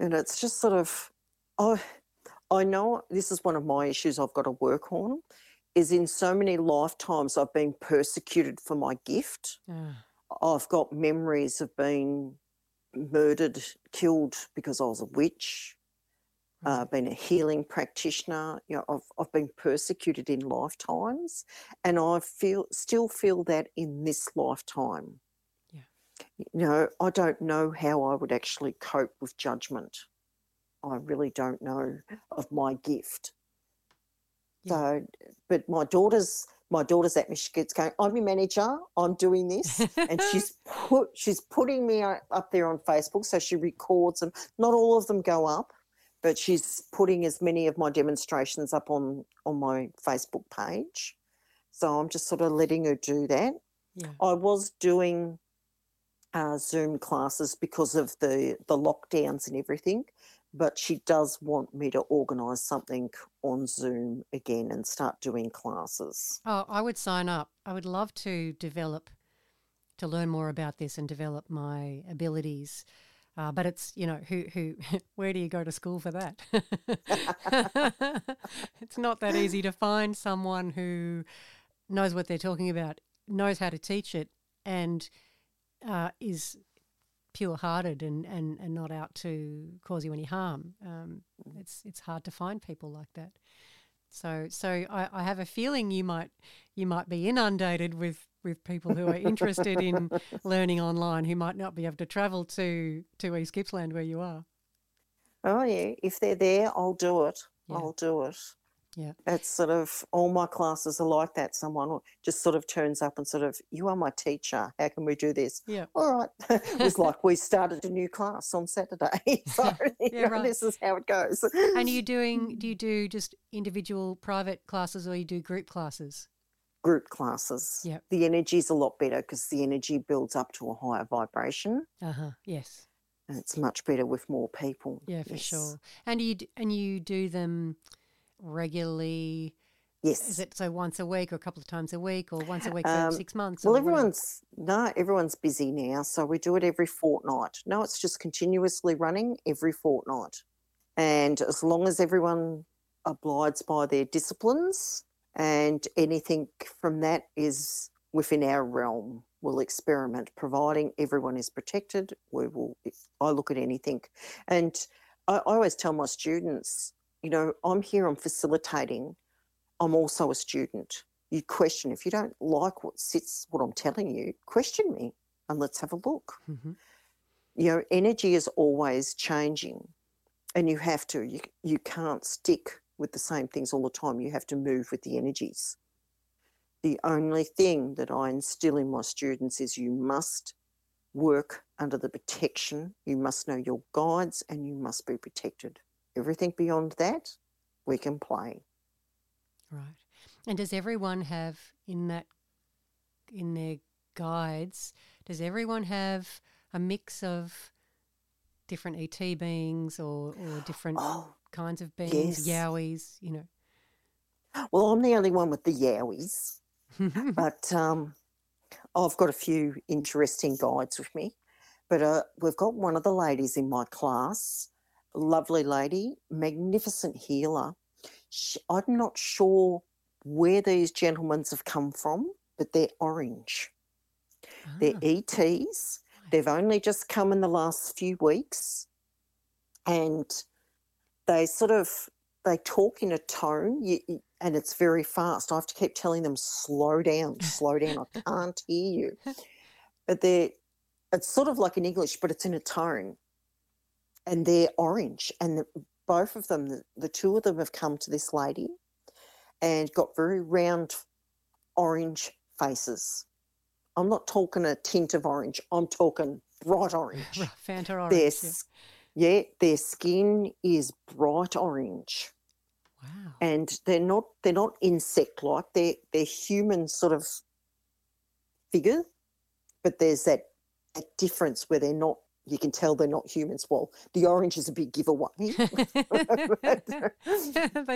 And it's just sort of, I know this is one of my issues I've got to work on, is in so many lifetimes I've been persecuted for my gift. I've got memories of being murdered, killed because I was a witch, been a healing practitioner. You know, I've been persecuted in lifetimes, and I still feel that in this lifetime. Yeah. You know, I don't know how I would actually cope with judgment. I really don't know of my gift. Yeah. So, but my daughter's at me. She gets going, I'm your manager, I'm doing this. And she's putting me up there on Facebook, so she records them. Not all of them go up, but she's putting as many of my demonstrations up on my Facebook page. So I'm just sort of letting her do that. Yeah. I was doing Zoom classes because of the lockdowns and everything, but she does want me to organise something on Zoom again and start doing classes. Oh, I would sign up. I would love to learn more about this and develop my abilities. But it's, you know, where do you go to school for that? It's not that easy to find someone who knows what they're talking about, knows how to teach it, and is pure-hearted and not out to cause you any harm. It's hard to find people like that. So I have a feeling you might be inundated with people who are interested in learning online who might not be able to travel to East Gippsland where you are. Oh, yeah. If they're there, I'll do it. Yeah. I'll do it. Yeah. It's sort of all my classes are like that. Someone just sort of turns up and sort of, you are my teacher. How can we do this? Yeah. All right. It was like we started a new class on Saturday. So This is how it goes. And do you do just individual private classes, or you do group classes? Group classes. Yeah. The energy is a lot better because the energy builds up to a higher vibration. Yes. And it's much better with more people. Yeah, for sure. And you do them regularly? Yes. Is it so once a week or a couple of times a week, or once a week for 6 months? Well, everyone's busy now, so we do it every fortnight. No, it's just continuously running every fortnight. And as long as everyone abides by their disciplines, and anything from that is within our realm, we'll experiment. Providing everyone is protected, we will. I look at anything. And I always tell my students, you know, I'm here, I'm facilitating. I'm also a student. you question. If you don't like what I'm telling you, question me and let's have a look. Mm-hmm. Your energy is always changing and you have to. You can't stick with the same things all the time. You have to move with the energies. The only thing that I instill in my students is you must work under the protection. You must know your guides and you must be protected. Everything beyond that, we can play. Right. And does everyone have in their guides, does everyone have a mix of different ET beings or different kinds of beings, yes. Yowies, you know? Well, I'm the only one with the Yowies, but I've got a few interesting guides with me. But we've got one of the ladies in my class, lovely lady, magnificent healer. I'm not sure where these gentlemen have come from, but they're orange. Ah. They're ETs. They've only just come in the last few weeks, and they talk in a tone, and it's very fast. I have to keep telling them, slow down, slow down. I can't hear you. But it's sort of like in English, but it's in a tone, and they're orange. And both of them, the two of them have come to this lady and got very round orange faces. I'm not talking a tint of orange. I'm talking bright orange. Fanta orange. Their skin is bright orange. Wow. And they're not insect-like. They're human sort of figure, but there's that difference where they're not. You can tell they're not humans. Well, the orange is a big giveaway. They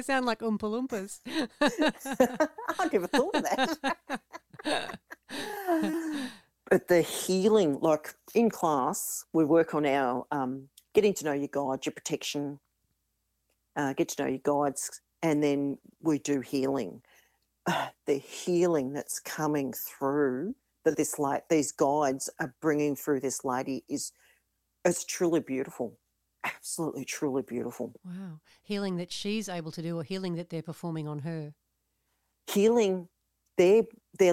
sound like Oompa Loompas. I never thought of that. But the healing, like in class, we work on our getting to know your guides, your protection, get to know your guides, and then we do healing. The healing that's coming through that these guides are bringing through this lady is truly beautiful, absolutely truly beautiful. Wow. Healing that she's able to do or healing that they're performing on her? Healing. They're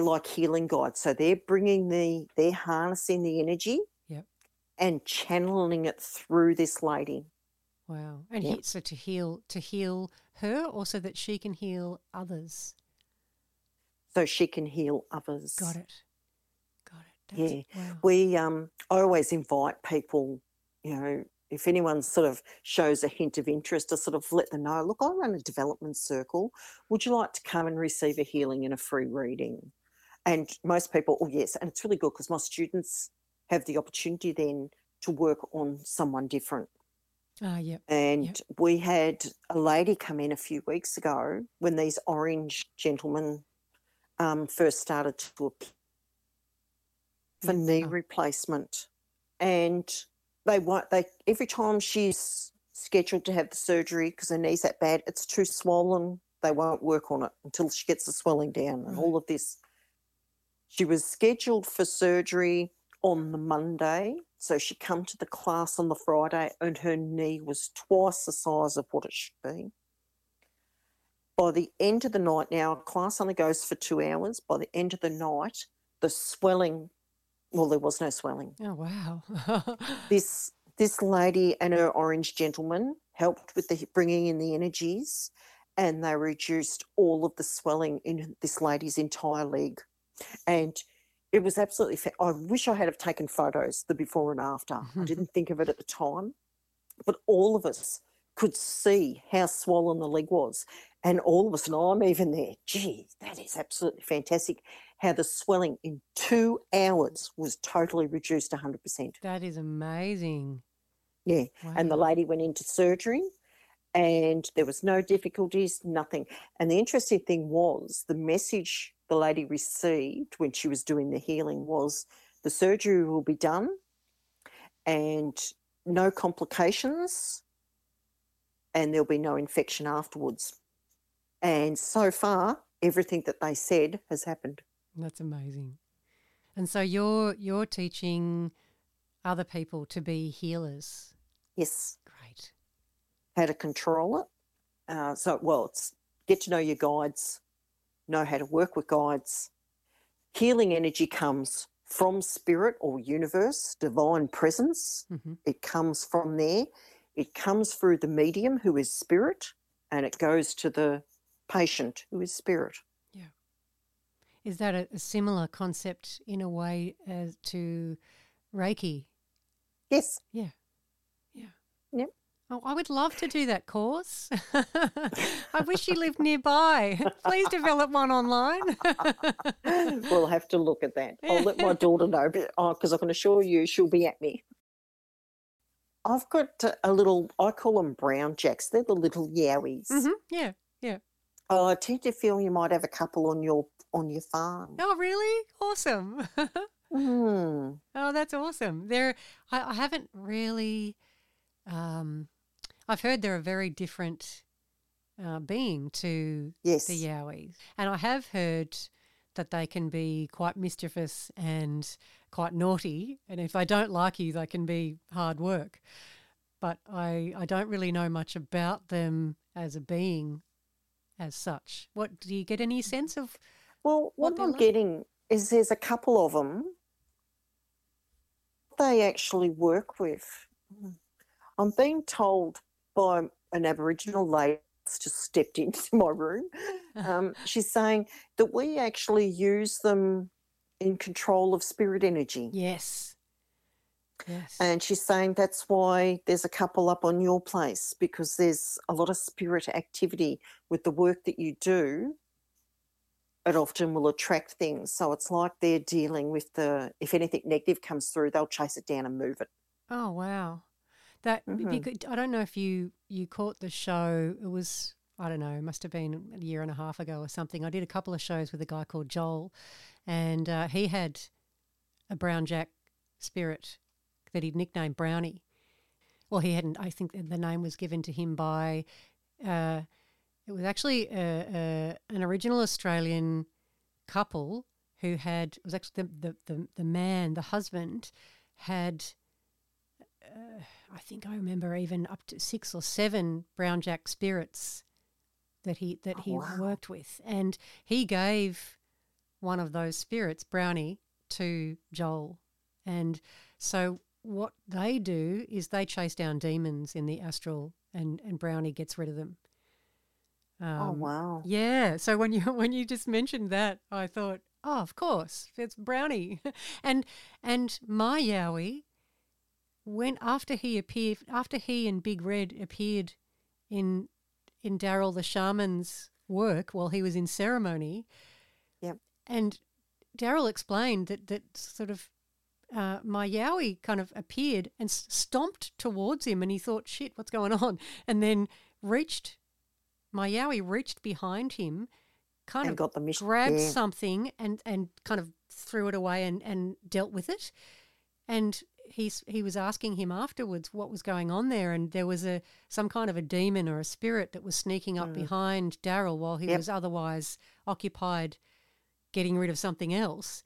like healing guides. So they're harnessing the energy, yep, and channeling it through this lady. Wow. And yep. So to heal her or so that she can heal others? So she can heal others. Got it. That's, yeah. Wow. We I always invite people, you know, if anyone sort of shows a hint of interest, to sort of let them know, look, I run a development circle. Would you like to come and receive a healing and a free reading? And most people, oh, yes. And it's really good because my students have the opportunity then to work on someone different. Yep. And we had a lady come in a few weeks ago when these orange gentlemen first started to appear for knee replacement. And every time she's scheduled to have the surgery because her knee's that bad, it's too swollen. They won't work on it until she gets the swelling down and all of this. She was scheduled for surgery on the Monday, so she come to the class on the Friday and her knee was twice the size of what it should be. By the end of the night, now class only goes for 2 hours, by the end of the night, the swelling. Well, there was no swelling. Oh, wow. This lady and her orange gentleman helped with the bringing in the energies and they reduced all of the swelling in this lady's entire leg. And it was absolutely I wish I had have taken photos, the before and after. Mm-hmm. I didn't think of it at the time. But all of us could see how swollen the leg was. And all of us, and I'm even there, gee, that is absolutely fantastic, how the swelling in 2 hours was totally reduced 100%. That is amazing. Yeah, wow. And the lady went into surgery and there was no difficulties, nothing. And the interesting thing was the message the lady received when she was doing the healing was the surgery will be done and no complications and there'll be no infection afterwards. And so far, everything that they said has happened. That's amazing. And so you're teaching other people to be healers. Yes. Great. How to control it. It's get to know your guides, know how to work with guides. Healing energy comes from spirit or universe, divine presence. Mm-hmm. It comes from there. It comes through the medium, who is spirit, and it goes to the patient, who is spirit. Yeah. Is that a similar concept in a way as to Reiki? Yes. Yeah. Yeah. Yep. Oh, I would love to do that course. I wish you lived nearby. Please develop one online. We'll have to look at that. I'll let my daughter know, because I can assure you she'll be at me. I've got a little, I call them brown jacks. They're the little yowies. Mm-hmm. Yeah, yeah. Oh, I tend to feel you might have a couple on your farm. Oh, really? Awesome. Mm. Oh, that's awesome. I haven't really... I've heard they're a very different being to the Yowies. And I have heard that they can be quite mischievous and quite naughty, and if they don't like you, they can be hard work. But I don't really know much about them as a being as such. What, do you get any sense of? Well, what I'm getting is there's a couple of them they actually work with. I'm being told by an Aboriginal lady that's just stepped into my room. She's saying that we actually use them in control of spirit energy. Yes. Yes. And she's saying that's why there's a couple up on your place, because there's a lot of spirit activity with the work that you do. It often will attract things. So it's like they're dealing with if anything negative comes through, they'll chase it down and move it. Oh, wow. That mm-hmm. I don't know if you caught the show. It was, I don't know, it must have been a year and a half ago or something. I did a couple of shows with a guy called Joel, and he had a brown jack spirit that he'd nicknamed Brownie. Well, he hadn't. I think the name was given to him by it was actually an original Australian couple who had, it was actually the man, the husband, had... I think I remember even up to 6 or 7 brown jack spirits that he worked with, and he gave one of those spirits, Brownie, to Joel. And so what they do is they chase down demons in the astral, and Brownie gets rid of them. Oh wow! Yeah. So when you just mentioned that, I thought, oh, of course, it's Brownie, and my Yowie. When after he and Big Red appeared in Daryl the shaman's work while he was in ceremony, yep. And Daryl explained that sort of my Yowie kind of appeared and stomped towards him, and he thought, shit, what's going on? And then my Yowie reached behind him, grabbed something and kind of threw it away and dealt with it, and he was asking him afterwards what was going on there, and there was some kind of a demon or a spirit that was sneaking up behind Daryl while he was otherwise occupied getting rid of something else.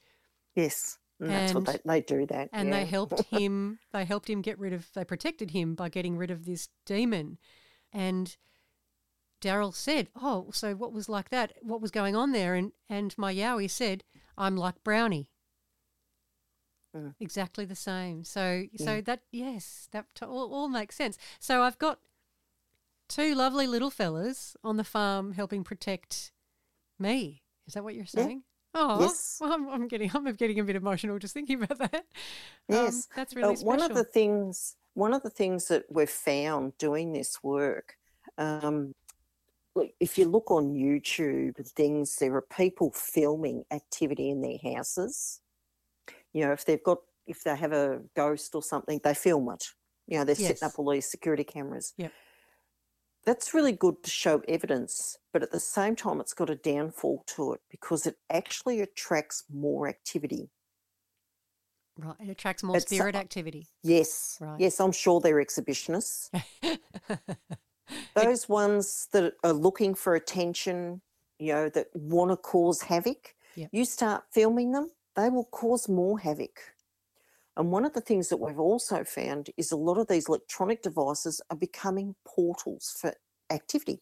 Yes, and that's what they do that. And they helped him. They helped him get rid of. They protected him by getting rid of this demon. And Daryl said, "Oh, so what was like that? What was going on there?" And my Yowie said, "I'm like Brownie." Exactly the same. So that, yes, that all makes sense. So I've got 2 lovely little fellas on the farm helping protect me. Is that what you're saying? Yeah. Oh, yes. Well, I'm getting a bit emotional just thinking about that. Yes, that's really special. One of the things that we've found doing this work, if you look on YouTube and things, there are people filming activity in their houses. You know, if they have a ghost or something, they film it. You know, they're setting up all these security cameras. Yeah, that's really good to show evidence, but at the same time, it's got a downfall to it because it actually attracts more activity. Right, it attracts more spirit activity. Yes, right. Yes, I'm sure they're exhibitionists. Those ones that are looking for attention, you know, that want to cause havoc, you start filming them, they will cause more havoc. And one of the things that we've also found is a lot of these electronic devices are becoming portals for activity.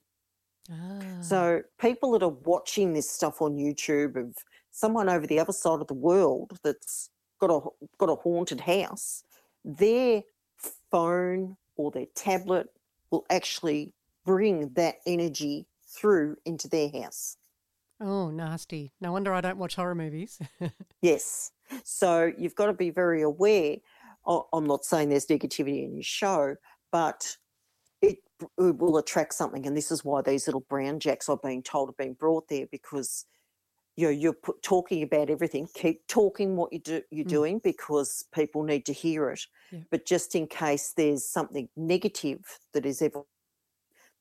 Ah. So people that are watching this stuff on YouTube of someone over the other side of the world that's got a haunted house, their phone or their tablet will actually bring that energy through into their house. Oh, nasty. No wonder I don't watch horror movies. Yes. So you've got to be very aware. I'm not saying there's negativity in your show, but it will attract something. And this is why these little brown jacks I've been told have been brought there, because you're talking about everything. Keep talking what you're doing because people need to hear it. Yeah. But just in case there's something negative that is ever,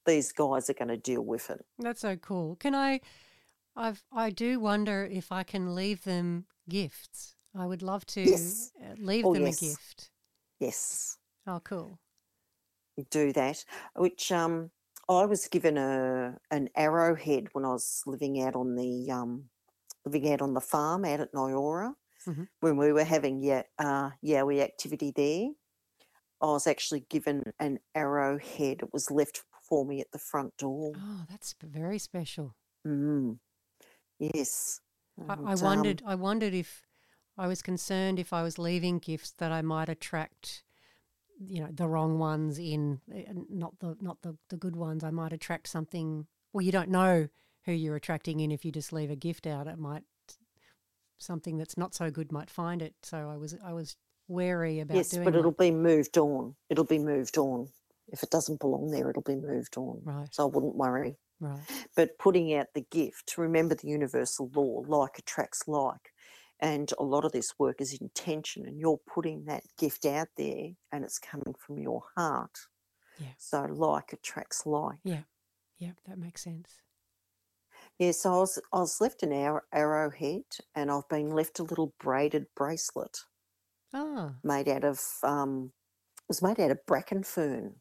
these guys are going to deal with it. That's so cool. Can I do wonder if I can leave them gifts. I would love to leave them a gift. Yes. Oh, cool. Do that, which I was given an arrowhead when I was living out on the farm out at Nyora, mm-hmm. when we were having Yowie activity there. I was actually given an arrowhead. It was left for me at the front door. Oh, that's very special. Mm. Yes. And, I wondered if I was concerned if I was leaving gifts that I might attract, you know, the wrong ones in, not the good ones. I might attract something. Well, you don't know who you're attracting in if you just leave a gift out. It might, something that's not so good might find it. So I was wary about doing that. Yes, but it'll be moved on. It'll be moved on. If it doesn't belong there, it'll be moved on. Right. So I wouldn't worry. Right. But putting out the gift, remember the universal law, like attracts like. And a lot of this work is intention, and you're putting that gift out there and it's coming from your heart. Yeah. So like attracts like. Yeah. Yeah, that makes sense. Yeah, so I was left an arrowhead, and I've been left a little braided bracelet. Oh. It was made out of bracken fern.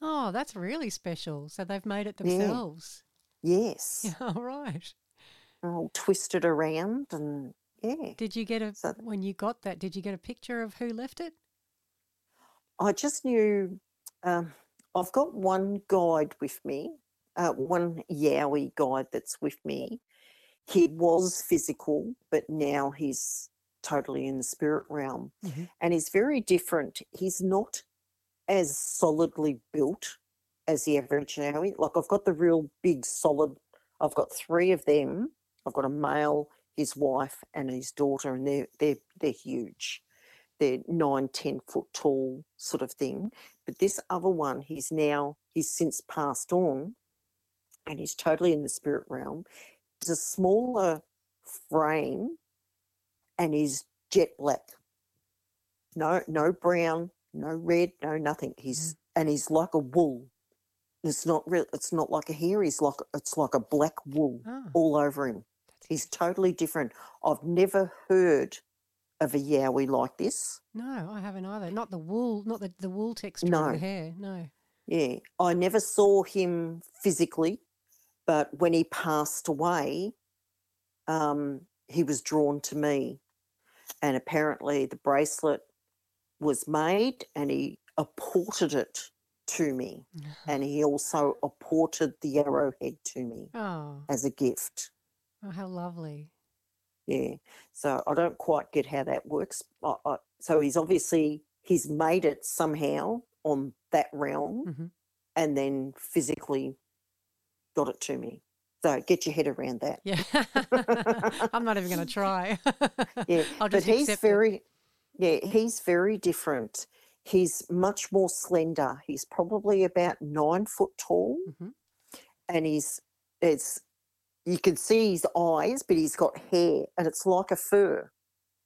Oh, that's really special. So they've made it themselves. Yeah. Yes. Yeah, all right. All twisted around and... Yeah. Did you get a picture of who left it? I just knew I've got one guide with me, one Yowie guide that's with me. He was physical, but now he's totally in the spirit realm. Mm-hmm. And he's very different. He's not as solidly built as the average Yowie. Like, I've got the real big solid, I've got three of them. I've got a male, his wife and his daughter, and they're huge. They're 9-10 foot tall sort of thing. But this other one, he's since passed on and he's totally in the spirit realm. He's a smaller frame and he's jet black. No brown, no red, no nothing. And he's like a wool. It's not like a hair, it's like a black wool all over him. He's totally different. I've never heard of a Yowie like this. No, I haven't either. Not the wool, not the wool texture of the hair, no. Yeah, I never saw him physically, but when he passed away, he was drawn to me. And apparently the bracelet was made and he apported it to me. And he also apported the arrowhead to me as a gift. Oh, how lovely. Yeah. So I don't quite get how that works. So he's made it somehow on that realm, mm-hmm. and then physically got it to me. So get your head around that. Yeah. I'm not even going to try. Yeah. He's very different. He's much more slender. He's probably about 9 foot tall, mm-hmm. and you can see his eyes, but he's got hair, and it's like a fur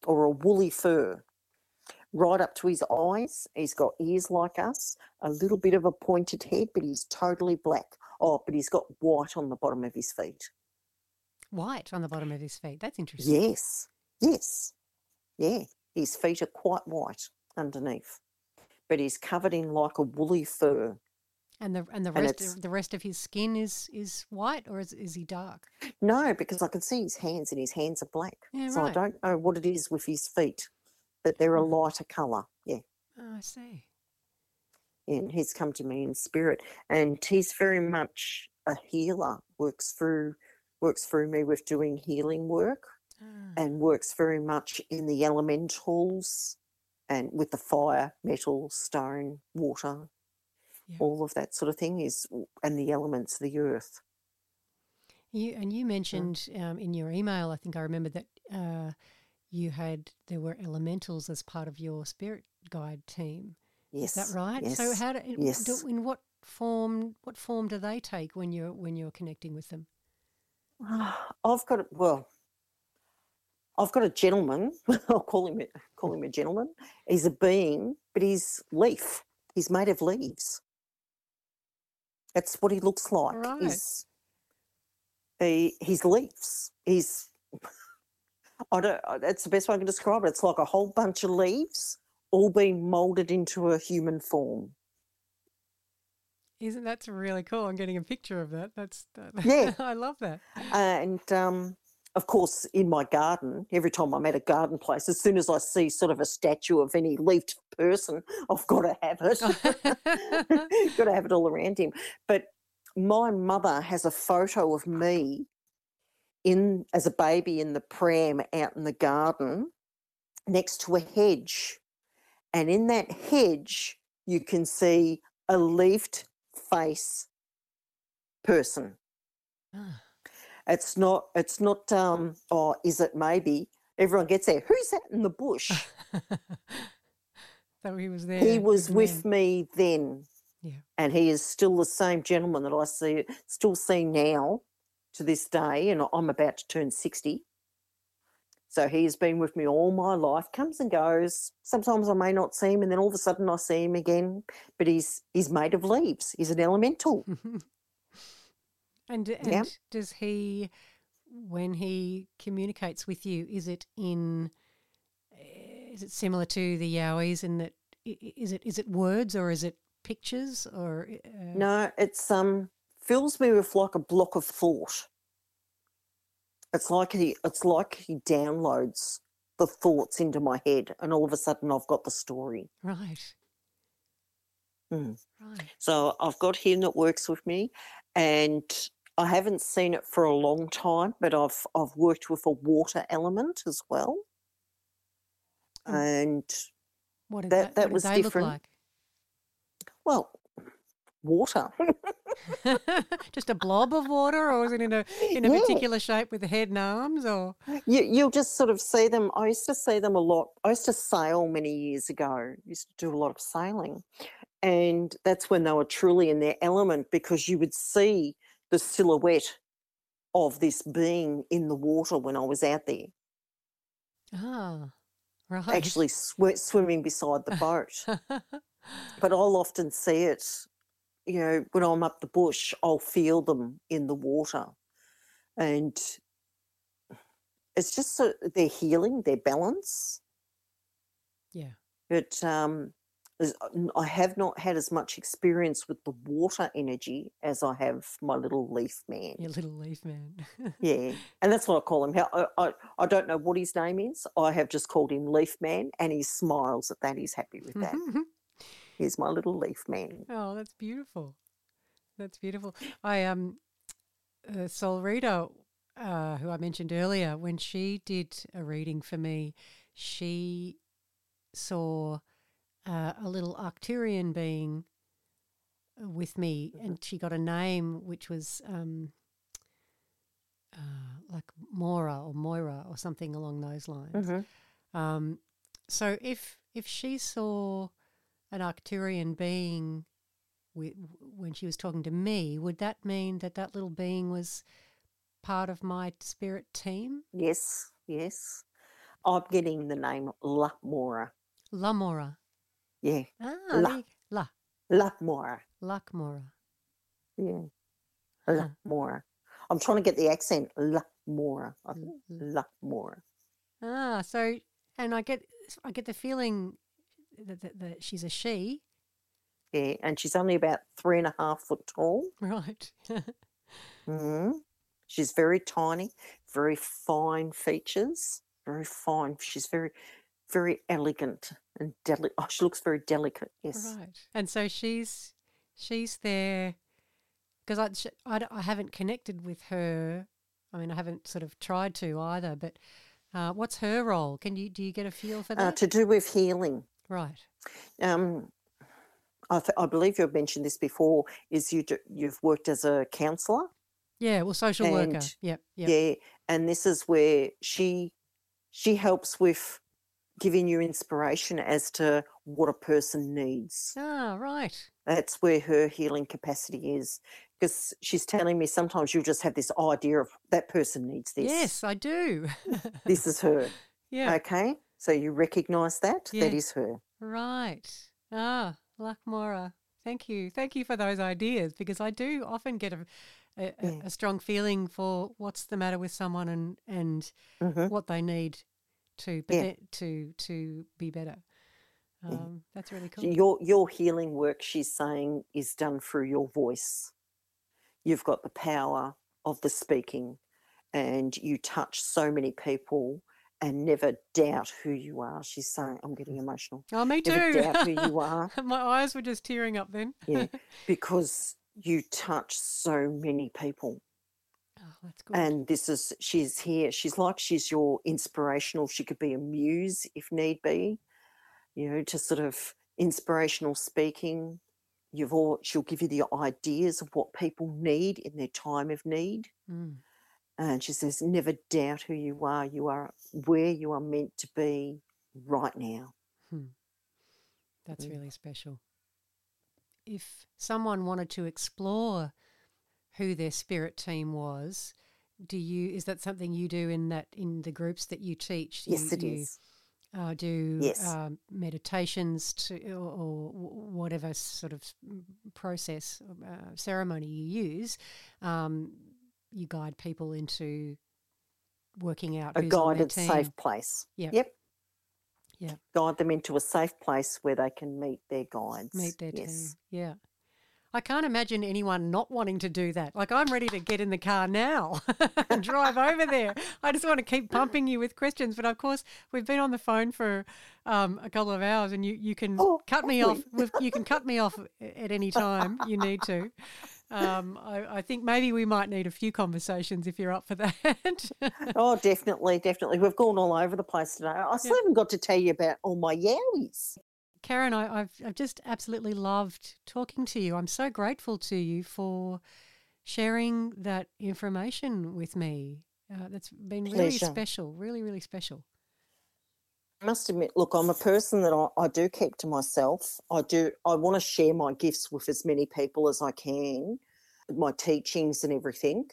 or a woolly fur right up to his eyes. He's got ears like us, a little bit of a pointed head, but he's totally black. Oh, but he's got white on the bottom of his feet. White on the bottom of his feet. That's interesting. Yes. Yeah, his feet are quite white underneath, but he's covered in like a woolly fur. And the rest of his skin is white, or is he dark? No, because I can see his hands, and his hands are black. Yeah, so right. I don't know what it is with his feet, but they're a lighter colour. Yeah. Oh, I see. Yeah, and he's come to me in spirit, and he's very much a healer, works through me with doing healing work, and works very much in the elementals and with the fire, metal, stone, water, all of that sort of thing is, and the elements of the earth. You mentioned in your email, I think I remember that there were elementals as part of your spirit guide team. Yes, is that right? Yes. So how in what form? What form do they take when you're connecting with them? I've got a gentleman. I'll call him a gentleman. He's a being, but he's leaf. He's made of leaves. That's what he looks like. Right. He's leaves. That's the best way I can describe it. It's like a whole bunch of leaves all being moulded into a human form. That's really cool. I'm getting a picture of that. Yeah. I love that. And of course, in my garden, every time I'm at a garden place, as soon as I see sort of a statue of any leafed person, I've got to have it. Got to have it all around him. But my mother has a photo of me as a baby in the pram out in the garden next to a hedge. And in that hedge, you can see a leafed face person. It's not. Is it maybe? Everyone gets there. Who's that in the bush? So he was there. He was with me then. Yeah. And he is still the same gentleman that I still see now to this day, and I'm about to turn 60. So he has been with me all my life, comes and goes. Sometimes I may not see him, and then all of a sudden I see him again. But he's made of leaves. He's an elemental. And does he, when he communicates with you, is it similar to the Yowies in that is it words or is it pictures or? No, it's fills me with like a block of thought. It's like he downloads the thoughts into my head, and all of a sudden I've got the story. Right. Mm. Right. So I've got him that works with me, and I haven't seen it for a long time, but I've worked with a water element as well. And what was different. Look like? Well, water. Just a blob of water, or is it in a particular shape with the head and arms, or you'll just sort of see them. I used to see them a lot. I used to sail many years ago. Used to do a lot of sailing, and that's when they were truly in their element, because you would see the silhouette of this being in the water when I was out there. Ah, right. Actually, swimming beside the boat. But I'll often see it. You know, when I'm up the bush, I'll feel them in the water. And it's just they're healing, their balance. Yeah. But I have not had as much experience with the water energy as I have my little leaf man. Your little leaf man. Yeah. And that's what I call him. I don't know what his name is. I have just called him Leaf Man, and he smiles at that. He's happy with that. Here's my little leaf man. Oh, that's beautiful. That's beautiful. I Sol Rito, who I mentioned earlier, when she did a reading for me, she saw a little Arcturian being with me, and she got a name which was like Moira or something along those lines. Mm-hmm. So if she saw an Arcturian being when she was talking to me, would that mean that little being was part of my spirit team? Yes, yes. I'm getting the name Lakmora. Lakmora. Yeah. Ah, Lakmora. Lakmora. Yeah. Lakmora. I'm trying to get the accent. Lakmora. Lakmora. Ah, so, and I get the feeling that she's a she. Yeah, and she's only about 3.5 foot tall. Right. Mm-hmm. She's very tiny, very fine features, very fine. She's very, very elegant and delicate. Oh, she looks very delicate, yes. Right. And so she's there because I haven't connected with her. I mean, I haven't sort of tried to either, but what's her role? Do you get a feel for that? To do with healing. Right. I believe you've mentioned this before, is you've worked as a counsellor. Yeah, well, social worker. Yep. Yeah, and this is where she helps with giving you inspiration as to what a person needs. Ah, right. That's where her healing capacity is, because she's telling me sometimes you'll just have this idea of that person needs this. Yes, I do. This is her. Yeah. Okay, so you recognise that? Yeah. That is her. Right. Ah, Lakmora, thank you. Thank you for those ideas, because I do often get a strong feeling for what's the matter with someone and what they need to be better. That's really cool. Your healing work, she's saying, is done through your voice. You've got the power of the speaking, and you touch so many people and never doubt who you are. She's saying, I'm getting emotional. Oh, me too. Never doubt who you are. My eyes were just tearing up then. Yeah, because you touch so many people. Oh, that's good. And she's here. She's your inspirational. She could be a muse if need be, to sort of inspirational speaking. She'll give you the ideas of what people need in their time of need. Mm. And she says, never doubt who you are. You are where you are meant to be right now. That's really special. If someone wanted to explore who their spirit team was, is that something you do in the groups that you teach? Yes, it is. Meditations or whatever sort of process ceremony you use. You guide people into working out a guided safe place. Yep. Yep. Yeah. Guide them into a safe place where they can meet their guides. Meet their team. Yeah. I can't imagine anyone not wanting to do that. Like, I'm ready to get in the car now and drive over there. I just want to keep pumping you with questions. But, of course, we've been on the phone for a couple of hours, and you can cut me off. You can cut me off at any time you need to. I think maybe we might need a few conversations if you're up for that. Oh, definitely. We've gone all over the place today. I still haven't got to tell you about all my yowies. Karen, I've just absolutely loved talking to you. I'm so grateful to you for sharing that information with me. That's been really special, really, really special. I must admit, look, I'm a person that I do keep to myself. I want to share my gifts with as many people as I can, my teachings and everything,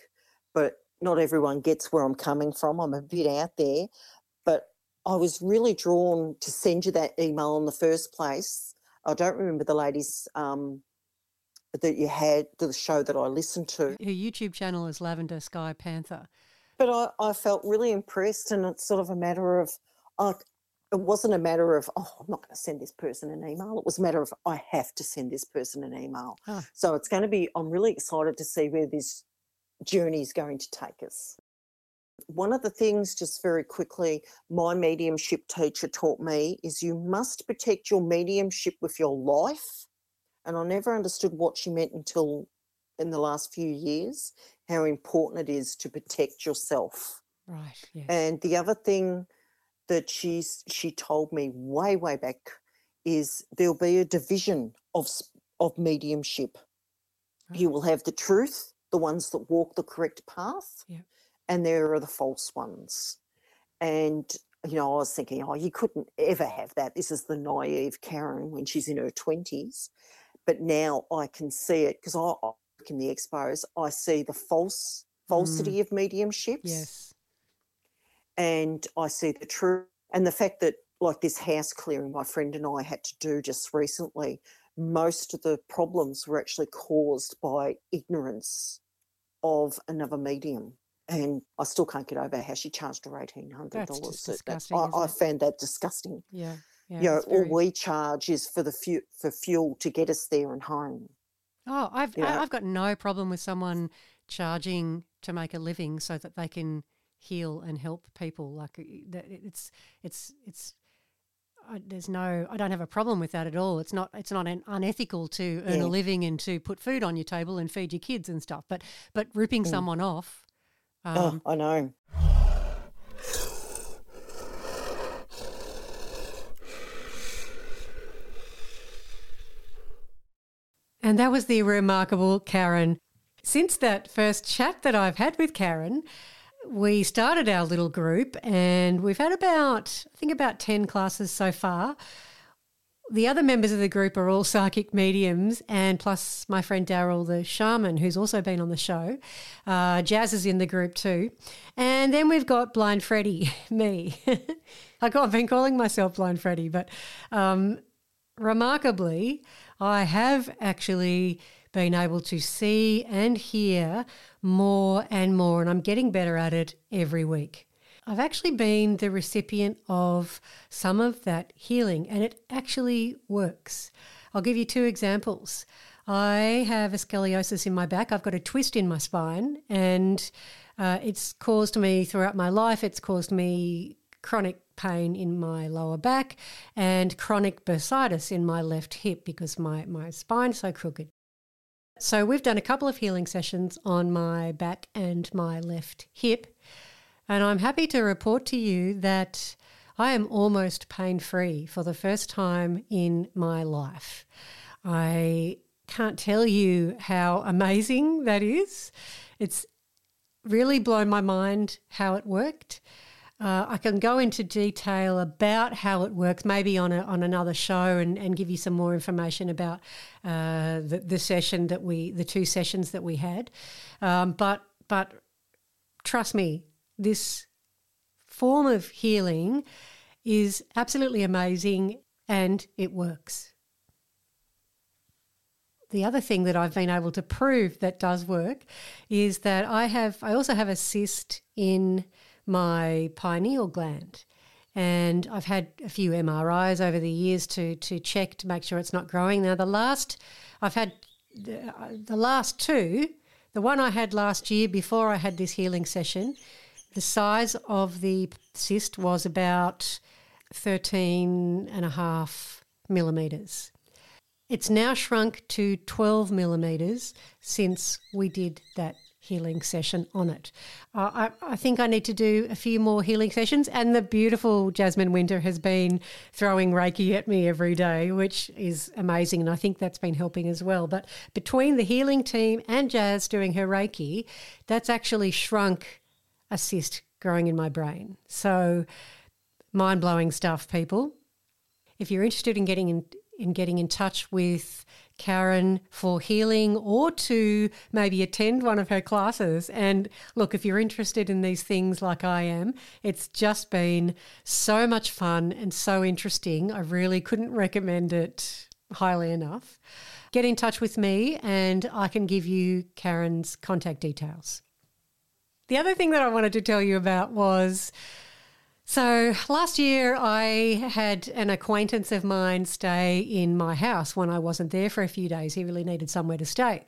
but not everyone gets where I'm coming from. I'm a bit out there, but I was really drawn to send you that email in the first place. I don't remember the ladies that you had, the show that I listened to. Her YouTube channel is Lavender Sky Panther. But I felt really impressed, and it's sort of a matter of, it wasn't a matter of, I'm not going to send this person an email. It was a matter of, I have to send this person an email. Huh. So it's going to be, I'm really excited to see where this journey is going to take us. One of the things, just very quickly, my mediumship teacher taught me is you must protect your mediumship with your life. And I never understood what she meant until in the last few years, how important it is to protect yourself. Right. Yes. And the other thing that she told me way, way back is there'll be a division of mediumship. Right. You will have the truth, the ones that walk the correct path. Yeah. And there are the false ones. And, I was thinking, you couldn't ever have that. This is the naive Karen when she's in her 20s. But now I can see it, because I work in the expos. I see the falsity of mediumships. Yes. And I see the truth. And the fact that, like this house clearing my friend and I had to do just recently, most of the problems were actually caused by ignorance of another medium. And I still can't get over how she charged her $1,800. That's just disgusting. I found that disgusting. Yeah. All we charge is for the fuel to get us there and home. Oh, I've got no problem with someone charging to make a living so that they can heal and help people. Like, it's I don't have a problem with that at all. It's not unethical to earn a living and to put food on your table and feed your kids and stuff. But ripping someone off. Oh, I know. And that was the remarkable Karen. Since that first chat that I've had with Karen, we started our little group and we've had about 10 classes so far. The other members of the group are all psychic mediums, and plus my friend Daryl, the shaman, who's also been on the show. Jazz is in the group too. And then we've got Blind Freddy, me. I've been calling myself Blind Freddy, but remarkably, I have actually been able to see and hear more and more, and I'm getting better at it every week. I've actually been the recipient of some of that healing, and it actually works. I'll give you two examples. I have a scoliosis in my back. I've got a twist in my spine, and it's caused me throughout my life. It's caused me chronic pain in my lower back and chronic bursitis in my left hip because my spine's so crooked. So we've done a couple of healing sessions on my back and my left hip, and I'm happy to report to you that I am almost pain-free for the first time in my life. I can't tell you how amazing that is. It's really blown my mind how it worked. I can go into detail about how it works maybe on another show and give you some more information about the two sessions that we had. But trust me, this form of healing is absolutely amazing and it works. The other thing that I've been able to prove that does work is that I also have a cyst in my pineal gland, and I've had a few MRIs over the years to check to make sure it's not growing. Now the one I had last year before I had this healing session, the size of the cyst was about 13.5 millimetres. It's now shrunk to 12 millimetres since we did that healing session on it. I think I need to do a few more healing sessions, and the beautiful Jasmine Winter has been throwing Reiki at me every day, which is amazing, and I think that's been helping as well. But between the healing team and Jazz doing her Reiki, that's actually shrunk a cyst growing in my brain. So mind-blowing stuff, people. If you're interested in getting in touch with Karen for healing or to maybe attend one of her classes. And look, if you're interested in these things like I am, it's just been so much fun and so interesting. I really couldn't recommend it highly enough. Get in touch with me and I can give you Karen's contact details. The other thing that I wanted to tell you about was, so last year I had an acquaintance of mine stay in my house when I wasn't there for a few days. He really needed somewhere to stay.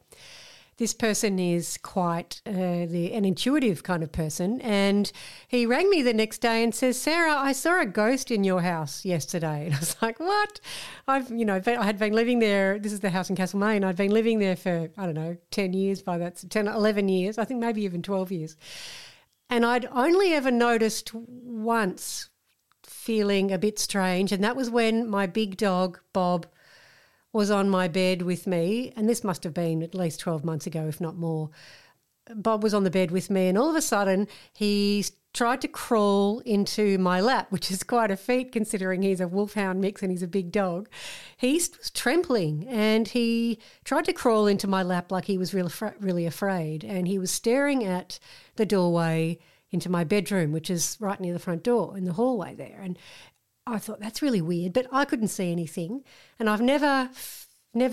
This person is quite an intuitive kind of person, and he rang me the next day and says, "Sarah, I saw a ghost in your house yesterday." And I was like, "What?" I had been living there. This is the house in Castlemaine. I'd been living there for, 10 years by that, 10, 11 years, I think maybe even 12 years. And I'd only ever noticed once feeling a bit strange, and that was when my big dog, Bob, was on my bed with me, and this must have been at least 12 months ago, if not more. Bob was on the bed with me, and all of a sudden he tried to crawl into my lap, which is quite a feat considering he's a wolfhound mix and he's a big dog. He was trembling and he tried to crawl into my lap like he was really afraid, and he was staring at the doorway into my bedroom, which is right near the front door in the hallway there. And I thought, that's really weird, but I couldn't see anything, and I've never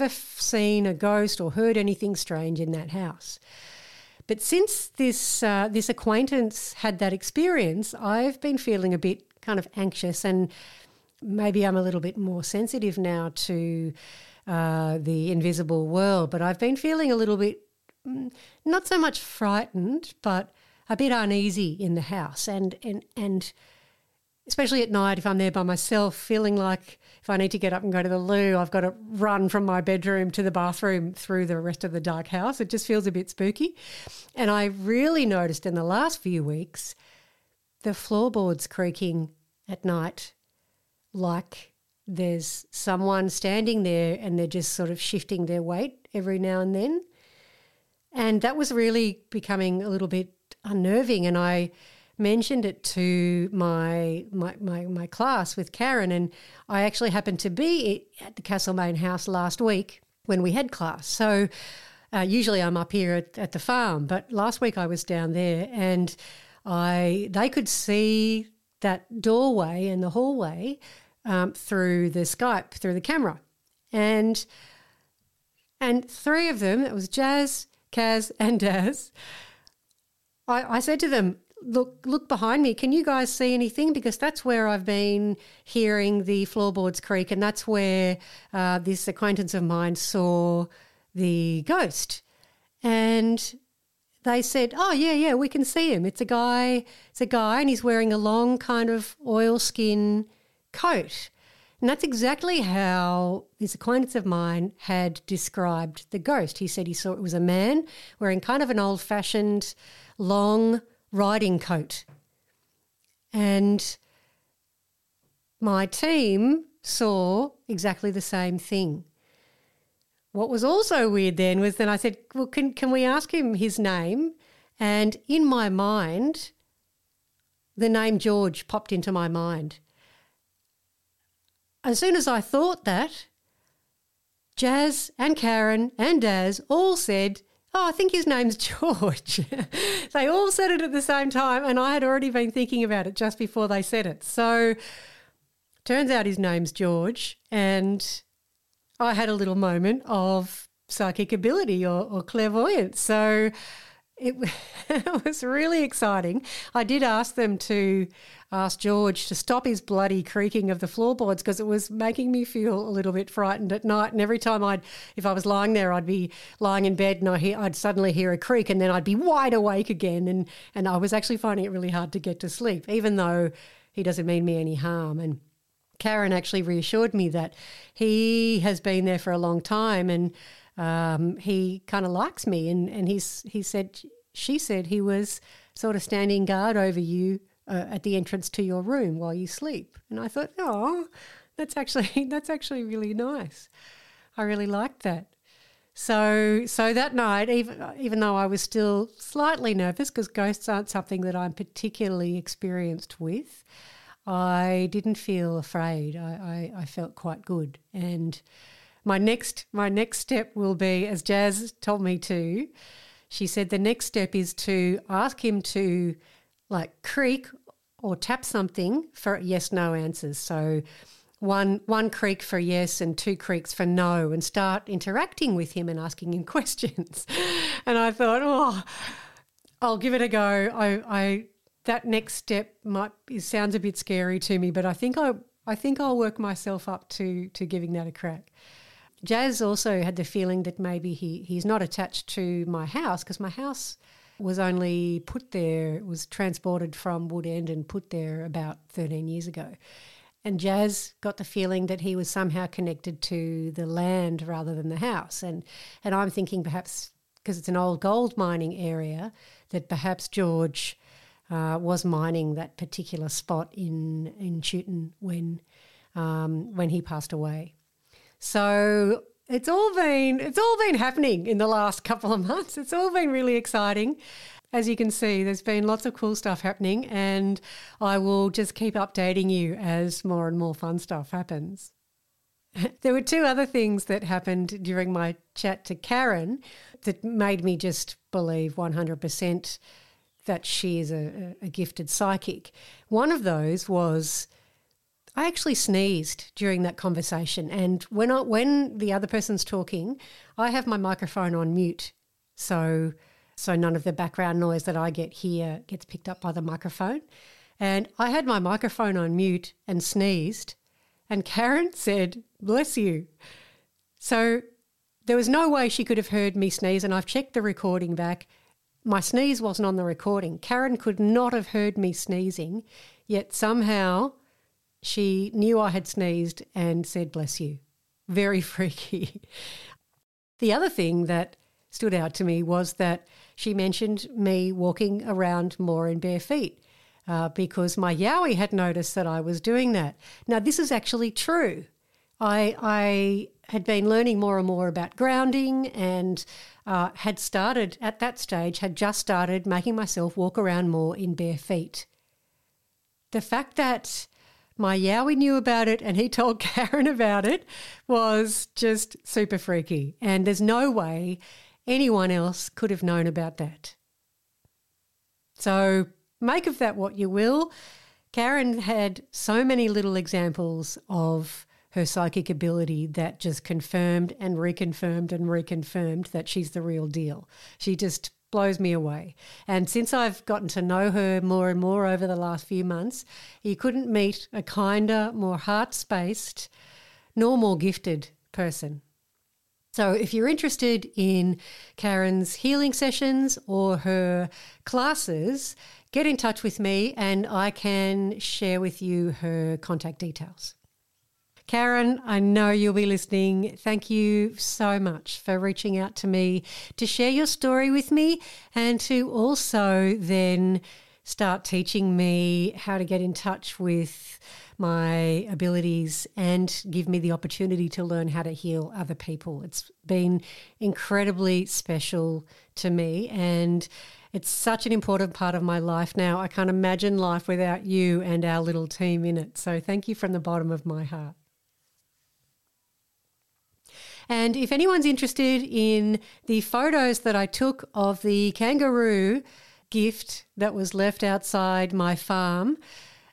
seen a ghost or heard anything strange in that house. But since this acquaintance had that experience, I've been feeling a bit kind of anxious, and maybe I'm a little bit more sensitive now to the invisible world. But I've been feeling a little bit, not so much frightened, but a bit uneasy in the house. And especially at night if I'm there by myself, feeling like if I need to get up and go to the loo, I've got to run from my bedroom to the bathroom through the rest of the dark house. It just feels a bit spooky. And I really noticed in the last few weeks the floorboards creaking at night, like there's someone standing there and they're just sort of shifting their weight every now and then. And that was really becoming a little bit unnerving, and I mentioned it to my class with Karen, and I actually happened to be at the Castlemaine house last week when we had class. So usually I'm up here at the farm, but last week I was down there, and they could see that doorway and the hallway through the Skype, through the camera. And three of them, that was Jazz, Kaz and Daz, I said to them, look behind me, can you guys see anything? Because that's where I've been hearing the floorboards creak, and that's where this acquaintance of mine saw the ghost. And they said, oh, yeah, we can see him. It's a guy and he's wearing a long kind of oilskin coat. And that's exactly how this acquaintance of mine had described the ghost. He said he saw it was a man wearing kind of an old-fashioned long riding coat. And my team saw exactly the same thing. What was also weird then was then I said, well, can we ask him his name? And in my mind, the name George popped into my mind. As soon as I thought that, Jazz and Karen and Daz all said, oh, I think his name's George. They all said it at the same time, and I had already been thinking about it just before they said it. So turns out his name's George, and I had a little moment of psychic ability or clairvoyance. So it was really exciting. I did ask them to ask George to stop his bloody creaking of the floorboards, because it was making me feel a little bit frightened at night. And every time if I was lying there, I'd be lying in bed and I'd suddenly hear a creak, and then I'd be wide awake again. And I was actually finding it really hard to get to sleep, even though he doesn't mean me any harm. And Karen actually reassured me that he has been there for a long time, and he kind of likes me, and she said he was sort of standing guard over you at the entrance to your room while you sleep. And I thought, oh, that's actually really nice. I really liked that. So that night, even though I was still slightly nervous because ghosts aren't something that I'm particularly experienced with, I didn't feel afraid. I felt quite good. And my next step will be, as Jazz told me to, she said the next step is to ask him to like creak or tap something for yes, no answers. So one creak for yes and two creaks for no, and start interacting with him and asking him questions. And I thought, oh, I'll give it a go. That next step sounds a bit scary to me, but I think I'll work myself up to giving that a crack. Jazz also had the feeling that maybe he's not attached to my house, because my house was only put there, was transported from Woodend and put there about 13 years ago. And Jazz got the feeling that he was somehow connected to the land rather than the house. And I'm thinking perhaps because it's an old gold mining area that perhaps George was mining that particular spot in Chewton when he passed away. So it's all been happening in the last couple of months. It's all been really exciting. As you can see, there's been lots of cool stuff happening, and I will just keep updating you as more and more fun stuff happens. There were two other things that happened during my chat to Karen that made me just believe 100% that she is a gifted psychic. One of those was I actually sneezed during that conversation, and when the other person's talking, I have my microphone on mute, so none of the background noise that I get here gets picked up by the microphone. And I had my microphone on mute and sneezed, and Karen said, "Bless you." So there was no way she could have heard me sneeze, and I've checked the recording back. My sneeze wasn't on the recording. Karen could not have heard me sneezing, yet somehow she knew I had sneezed and said, bless you. Very freaky. The other thing that stood out to me was that she mentioned me walking around more in bare feet because my Yowie had noticed that I was doing that. Now, this is actually true. I had been learning more and more about grounding and had just started making myself walk around more in bare feet. The fact that my Yowie knew about it and he told Karen about it was just super freaky, and there's no way anyone else could have known about that. So make of that what you will. Karen had so many little examples of her psychic ability that just confirmed and reconfirmed and reconfirmed that she's the real deal. She just blows me away. And since I've gotten to know her more and more over the last few months, you couldn't meet a kinder, more heart-spaced, nor more gifted person. So if you're interested in Karen's healing sessions or her classes, get in touch with me and I can share with you her contact details. Karen, I know you'll be listening. Thank you so much for reaching out to me to share your story with me and to also then start teaching me how to get in touch with my abilities and give me the opportunity to learn how to heal other people. It's been incredibly special to me and it's such an important part of my life now. I can't imagine life without you and our little team in it. So thank you from the bottom of my heart. And if anyone's interested in the photos that I took of the kangaroo gift that was left outside my farm,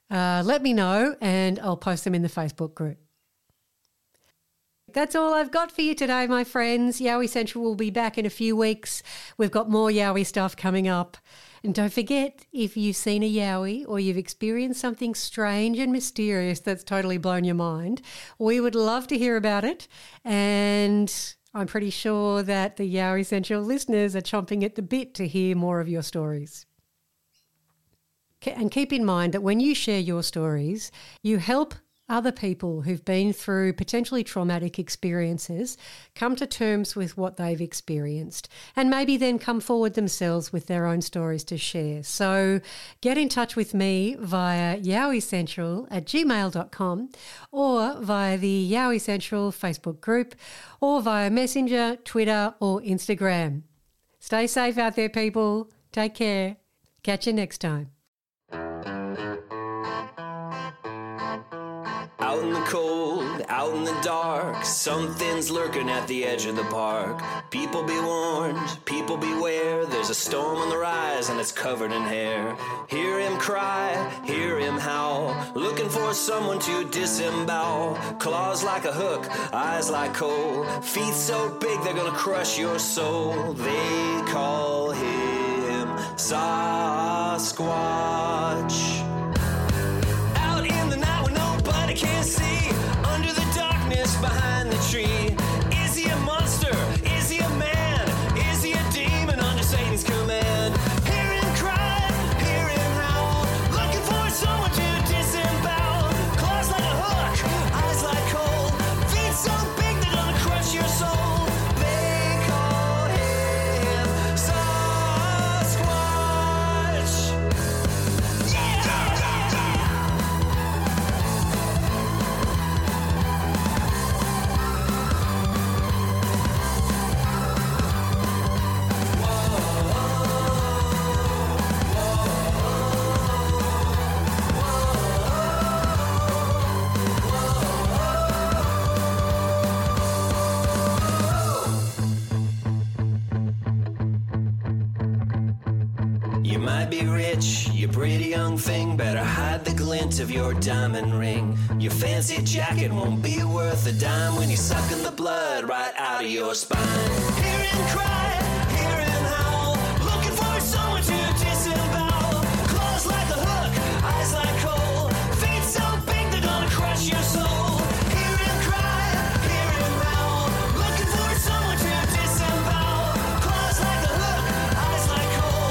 let me know and I'll post them in the Facebook group. That's all I've got for you today, my friends. Yowie Central will be back in a few weeks. We've got more Yowie stuff coming up. And don't forget, if you've seen a Yowie or you've experienced something strange and mysterious that's totally blown your mind, we would love to hear about it. And I'm pretty sure that the Yowie Central listeners are chomping at the bit to hear more of your stories. And keep in mind that when you share your stories, you help other people who've been through potentially traumatic experiences come to terms with what they've experienced and maybe then come forward themselves with their own stories to share. So get in touch with me via yowiecentral@gmail.com or via the Yowie Central Facebook group or via Messenger, Twitter or Instagram. Stay safe out there, people. Take care. Catch you next time. Out in the cold, out in the dark, something's lurking at the edge of the park. People be warned, people beware, there's a storm on the rise and it's covered in hair. Hear him cry, hear him howl, looking for someone to disembowel. Claws like a hook, eyes like coal, feet so big they're gonna crush your soul. They call him Sasquatch. Can't see under the darkness behind the tree. Is he a monster? Is he a man? Is he a demon under Satan's command? Hear him cry, hear him howl, looking for someone to disembowel. Claws like a hook, eyes like coal, feet so big they're gonna crush your soul. They call him Sasquatch. Yeah! Be rich, you pretty young thing, better hide the glint of your diamond ring. Your fancy jacket won't be worth a dime when you're sucking the blood right out of your spine. Hear him cry, hear him howl, looking for someone to disembowel. Claws like a hook, eyes like coal, feet so big they're gonna crush your soul. Hear him howl, looking for someone to disembowel. Claws like a hook, eyes like coal.